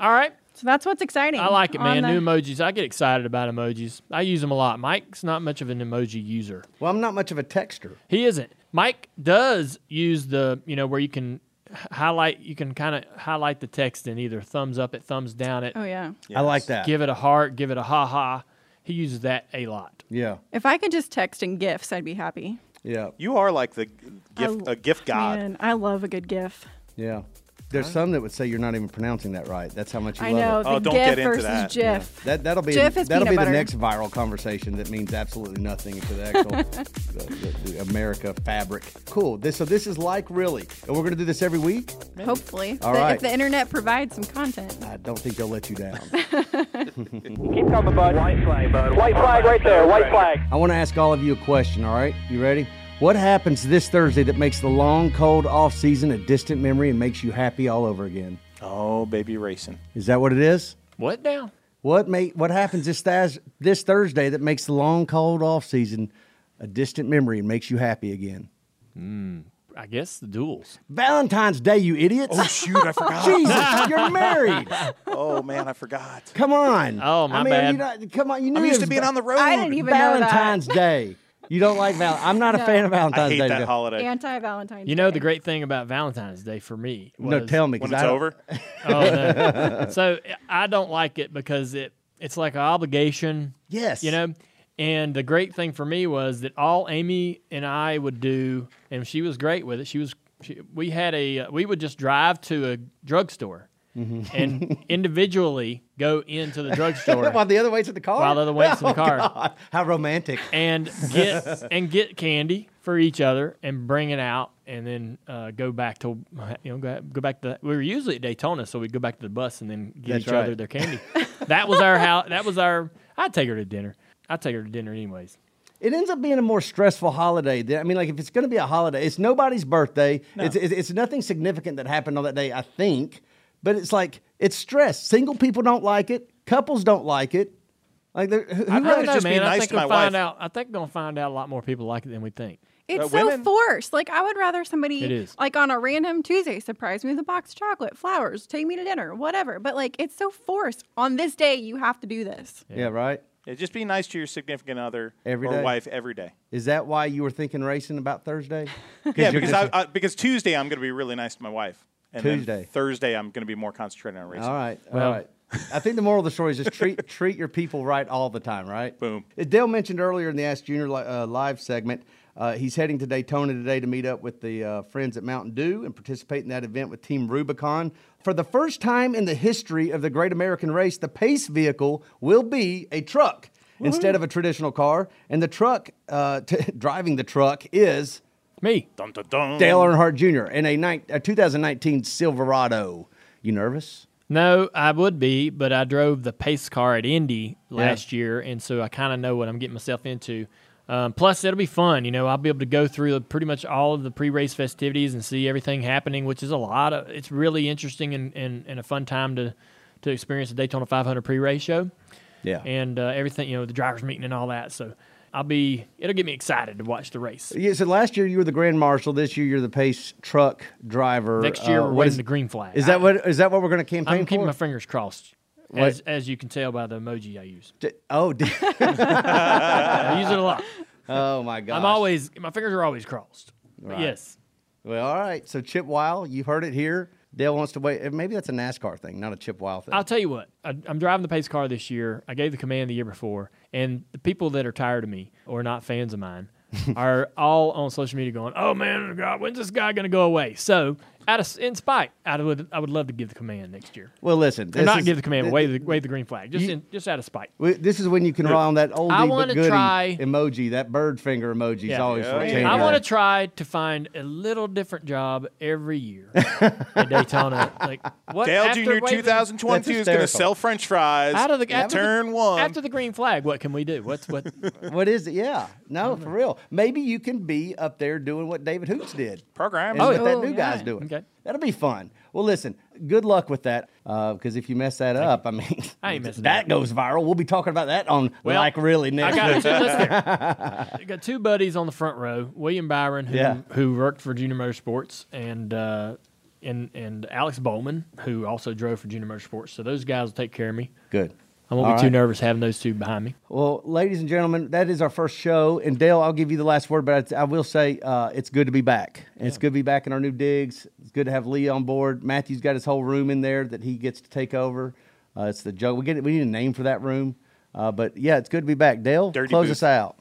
All right. So that's what's exciting. I like it, man. New emojis. I get excited about emojis. I use them a lot. Mike's not much of an emoji user. Well, I'm not much of a texter. He isn't. Mike does use the, where you can highlight, you can kind of highlight the text in either thumbs up it, thumbs down it. Oh, yeah. Yes. I like that. Give it a heart, give it a ha-ha. He uses that a lot. Yeah. If I could just text in GIFs, I'd be happy. Yeah. You are like the gift god. Man, I love a good GIF. Yeah. There's some that would say you're not even pronouncing that right. That's how much you love it. I know. The GIF versus that. GIF. Yeah. That'll be the next viral conversation that means absolutely nothing to the actual the America fabric. Cool. So this is like really, and we're going to do this every week. Hopefully, if the internet provides some content. I don't think they'll let you down. Keep coming, bud. White flag, bud. White flag right there. White flag. I want to ask all of you a question. All right, you ready? What happens this Thursday that makes the long, cold off season a distant memory and makes you happy all over again? Oh, baby racing. Is that what it is? What now? What happens this Thursday that makes the long, cold off season a distant memory and makes you happy again? I guess the duels. Valentine's Day, you idiots. Oh, shoot, I forgot. Jesus, you're married. Oh, man, I forgot. Come on. Oh, my bad. Come on, you knew I'm used to being on the road. I didn't even know that. Valentine's Day. You don't like Valentine's. I'm not a fan of Valentine's Day. I hate that holiday. Anti-Valentine's Day. The great thing about Valentine's Day for me was... No, tell me. When it's over? Oh, no. So I don't like it because it's like an obligation. Yes. And the great thing for me was that all Amy and I would do, and she was great with it, we would just drive to a drugstore. Mm-hmm. And individually go into the drugstore while the other waits in the car. God. How romantic! And get candy for each other and bring it out, and then go back to go back to. We were usually at Daytona, so we'd go back to the bus and then give each other their candy. That was our house. That was our. I'd take her to dinner. Anyways. It ends up being a more stressful holiday. I mean, like if it's going to be a holiday, it's nobody's birthday. No. It's nothing significant that happened on that day. I think. But it's like, it's stress. Single people don't like it. Couples don't like it. Like, I'd rather just be nice to my wife. I think we're going to find out a lot more people like it than we think. It's so forced. Like, I would rather somebody, like on a random Tuesday, surprise me with a box of chocolate, flowers, take me to dinner, whatever. But, like, it's so forced. On this day, you have to do this. Yeah, right? Yeah, just be nice to your significant other or wife every day. Is that why you were thinking racing about Thursday? Yeah, because Tuesday I'm going to be really nice to my wife. And Tuesday. Thursday, I'm going to be more concentrated on racing. All right. All right. I think the moral of the story is just treat your people right all the time, right? Boom. As Dale mentioned earlier in the Ask Junior live segment, he's heading to Daytona today to meet up with the friends at Mountain Dew and participate in that event with Team Rubicon. For the first time in the history of the Great American Race, the pace vehicle will be a truck instead of a traditional car. And the truck, driving the truck is... Me. Dun, dun, dun. Dale Earnhardt Jr. in a 2019 Silverado. You nervous? No, I would be, but I drove the pace car at Indy last year, and so I kind of know what I'm getting myself into. Plus, it'll be fun. I'll be able to go through pretty much all of the pre-race festivities and see everything happening, which is a lot. It's really interesting and a fun time to experience the Daytona 500 pre-race show. Yeah. And everything, the drivers meeting and all that, so... It'll get me excited to watch the race. Yeah, so last year you were the Grand Marshal. This year you're the pace truck driver. Next year we're winning the green flag. Is that what we're going to campaign for? I'm keeping my fingers crossed. As you can tell by the emoji I use. I use it a lot. Oh, my gosh. My fingers are always crossed. Right. Yes. Well, all right. So, Chip Weil, you heard it here. Dale wants to wait. Maybe that's a NASCAR thing, not a Chip Weil thing. I'll tell you what. I'm driving the pace car this year. I gave the command the year before. And the people that are tired of me or not fans of mine are all on social media going, oh, man, God, when's this guy going to go away? So, I would love to give the command next year. Well, listen. Wave the green flag. Just out of spite. This is when you can rely on that oldie but goodie emoji, that bird finger emoji is always for change. I want to try to find a little different job every year at Daytona. Like, what? Dale Jr. 2022 is going to sell French fries after turn one. After the green flag, what can we do? What is it? Yeah. No, for real. Maybe you can be up there doing what David Hoots did. Program. Oh, that new guy's doing. Okay. That'll be fun. Well, listen, good luck with that, because if you mess that up, I mean, that goes viral. We'll be talking about that on really next week. I got two buddies on the front row, William Byron, who worked for Junior Motorsports, and Alex Bowman, who also drove for Junior Motorsports. So those guys will take care of me. Good. I won't be too nervous having those two behind me. Well, ladies and gentlemen, that is our first show. And, Dale, I'll give you the last word, but I will say it's good to be back. And it's good to be back in our new digs. It's good to have Lee on board. Matthew's got his whole room in there that he gets to take over. It's the joke. We need a name for that room. But, yeah, it's good to be back. Dale, close us out.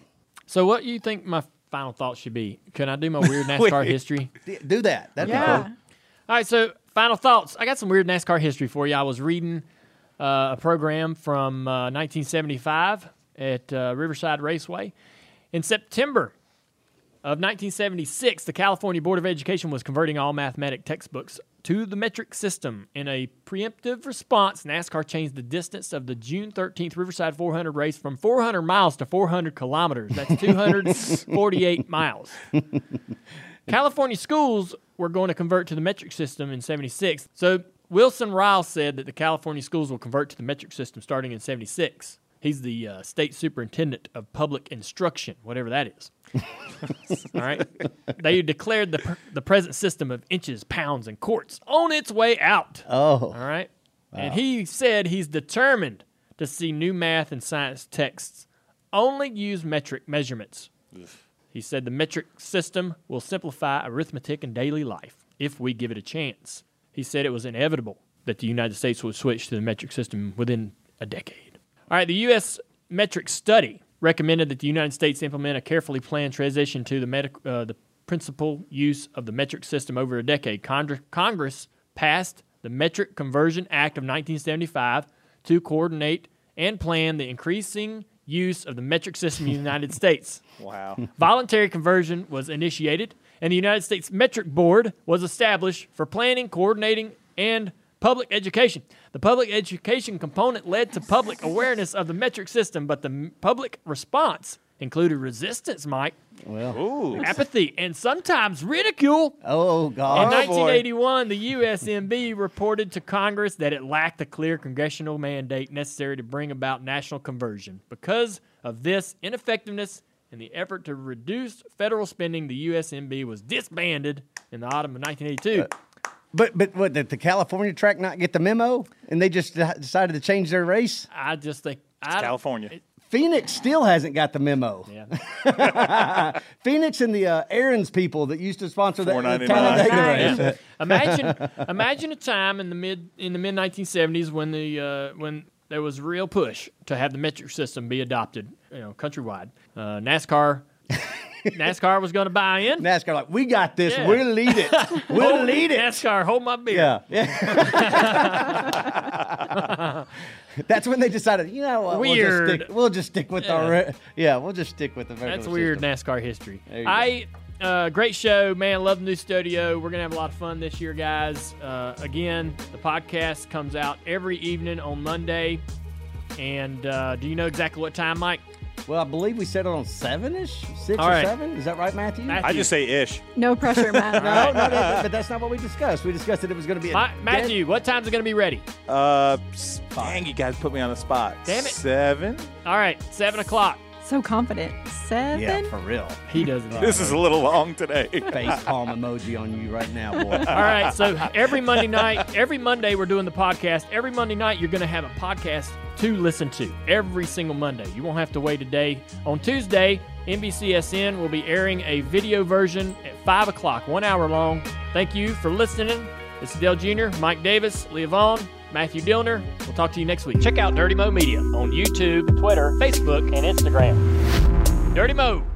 So what do you think my final thoughts should be? Can I do my weird NASCAR history? Do that. That'd be cool. All right, so final thoughts. I got some weird NASCAR history for you. I was reading a program from 1975 at Riverside Raceway. In September of 1976, the California Board of Education was converting all mathematics textbooks to the metric system. In a preemptive response, NASCAR changed the distance of the June 13th Riverside 400 race from 400 miles to 400 kilometers. That's 248 miles. California schools were going to convert to the metric system in 76. So Wilson Riles said that the California schools will convert to the metric system starting in 76. He's the state superintendent of public instruction, whatever that is. All right? They declared the present system of inches, pounds, and quarts on its way out. Oh. All right? Wow. And he said he's determined to see new math and science texts only use metric measurements. Oof. He said the metric system will simplify arithmetic and daily life if we give it a chance. He said it was inevitable that the United States would switch to the metric system within a decade. All right, the U.S. metric study recommended that the United States implement a carefully planned transition to the principal use of the metric system over a decade. Congress passed the Metric Conversion Act of 1975 to coordinate and plan the increasing use of the metric system in the United States. Wow. Voluntary conversion was initiated, and the United States Metric Board was established for planning, coordinating, and public education. The public education component led to public awareness of the metric system, but the public response included resistance, Mike, apathy, and sometimes ridicule. Oh, God. In 1981, the USMB reported to Congress that it lacked the clear congressional mandate necessary to bring about national conversion. Because of this ineffectiveness, in the effort to reduce federal spending, the USMB was disbanded in the autumn of 1982. But what, did the California track not get the memo, and they just decided to change their race? I just think it's California. Phoenix still hasn't got the memo. Yeah. Phoenix and the Aaron's people that used to sponsor that Talladega race. Yeah. Imagine a time in the mid 1970s when there was a real push to have the metric system be adopted, countrywide. NASCAR was going to buy in. NASCAR like, we got this. Yeah. We'll lead it. We'll lead it. NASCAR, hold my beer. Yeah. That's when they decided, what? Weird. We'll just stick with our. Yeah, we'll just stick with the. That's weird system. NASCAR history. Great show, man. Love the new studio. We're going to have a lot of fun this year, guys. Again, the podcast comes out every evening on Monday. And do you know exactly what time, Mike? Well, I believe we settled on 7-ish, 6 or 7. Is that right, Matthew? I just say ish. No pressure, Matt. No, but that's not what we discussed. We discussed that it was going to be Matthew, what time's it going to be ready? Dang, you guys put me on the spot. Damn it. 7. All right, 7 o'clock. So confident. 7? Yeah, for real. He doesn't. This is a little long today. Face palm emoji on you right now, boy. All right, so every Monday we're doing the podcast. Every Monday night you're going to have a podcast to listen to every single Monday. You won't have to wait a day. On Tuesday, NBCSN will be airing a video version at 5 o'clock, 1 hour long. Thank you for listening. This is Dale Jr., Mike Davis, Leah Vaughn, Matthew Dillner. We'll talk to you next week. Check out Dirty Mo Media on YouTube, Twitter, Facebook, and Instagram. Dirty Mo.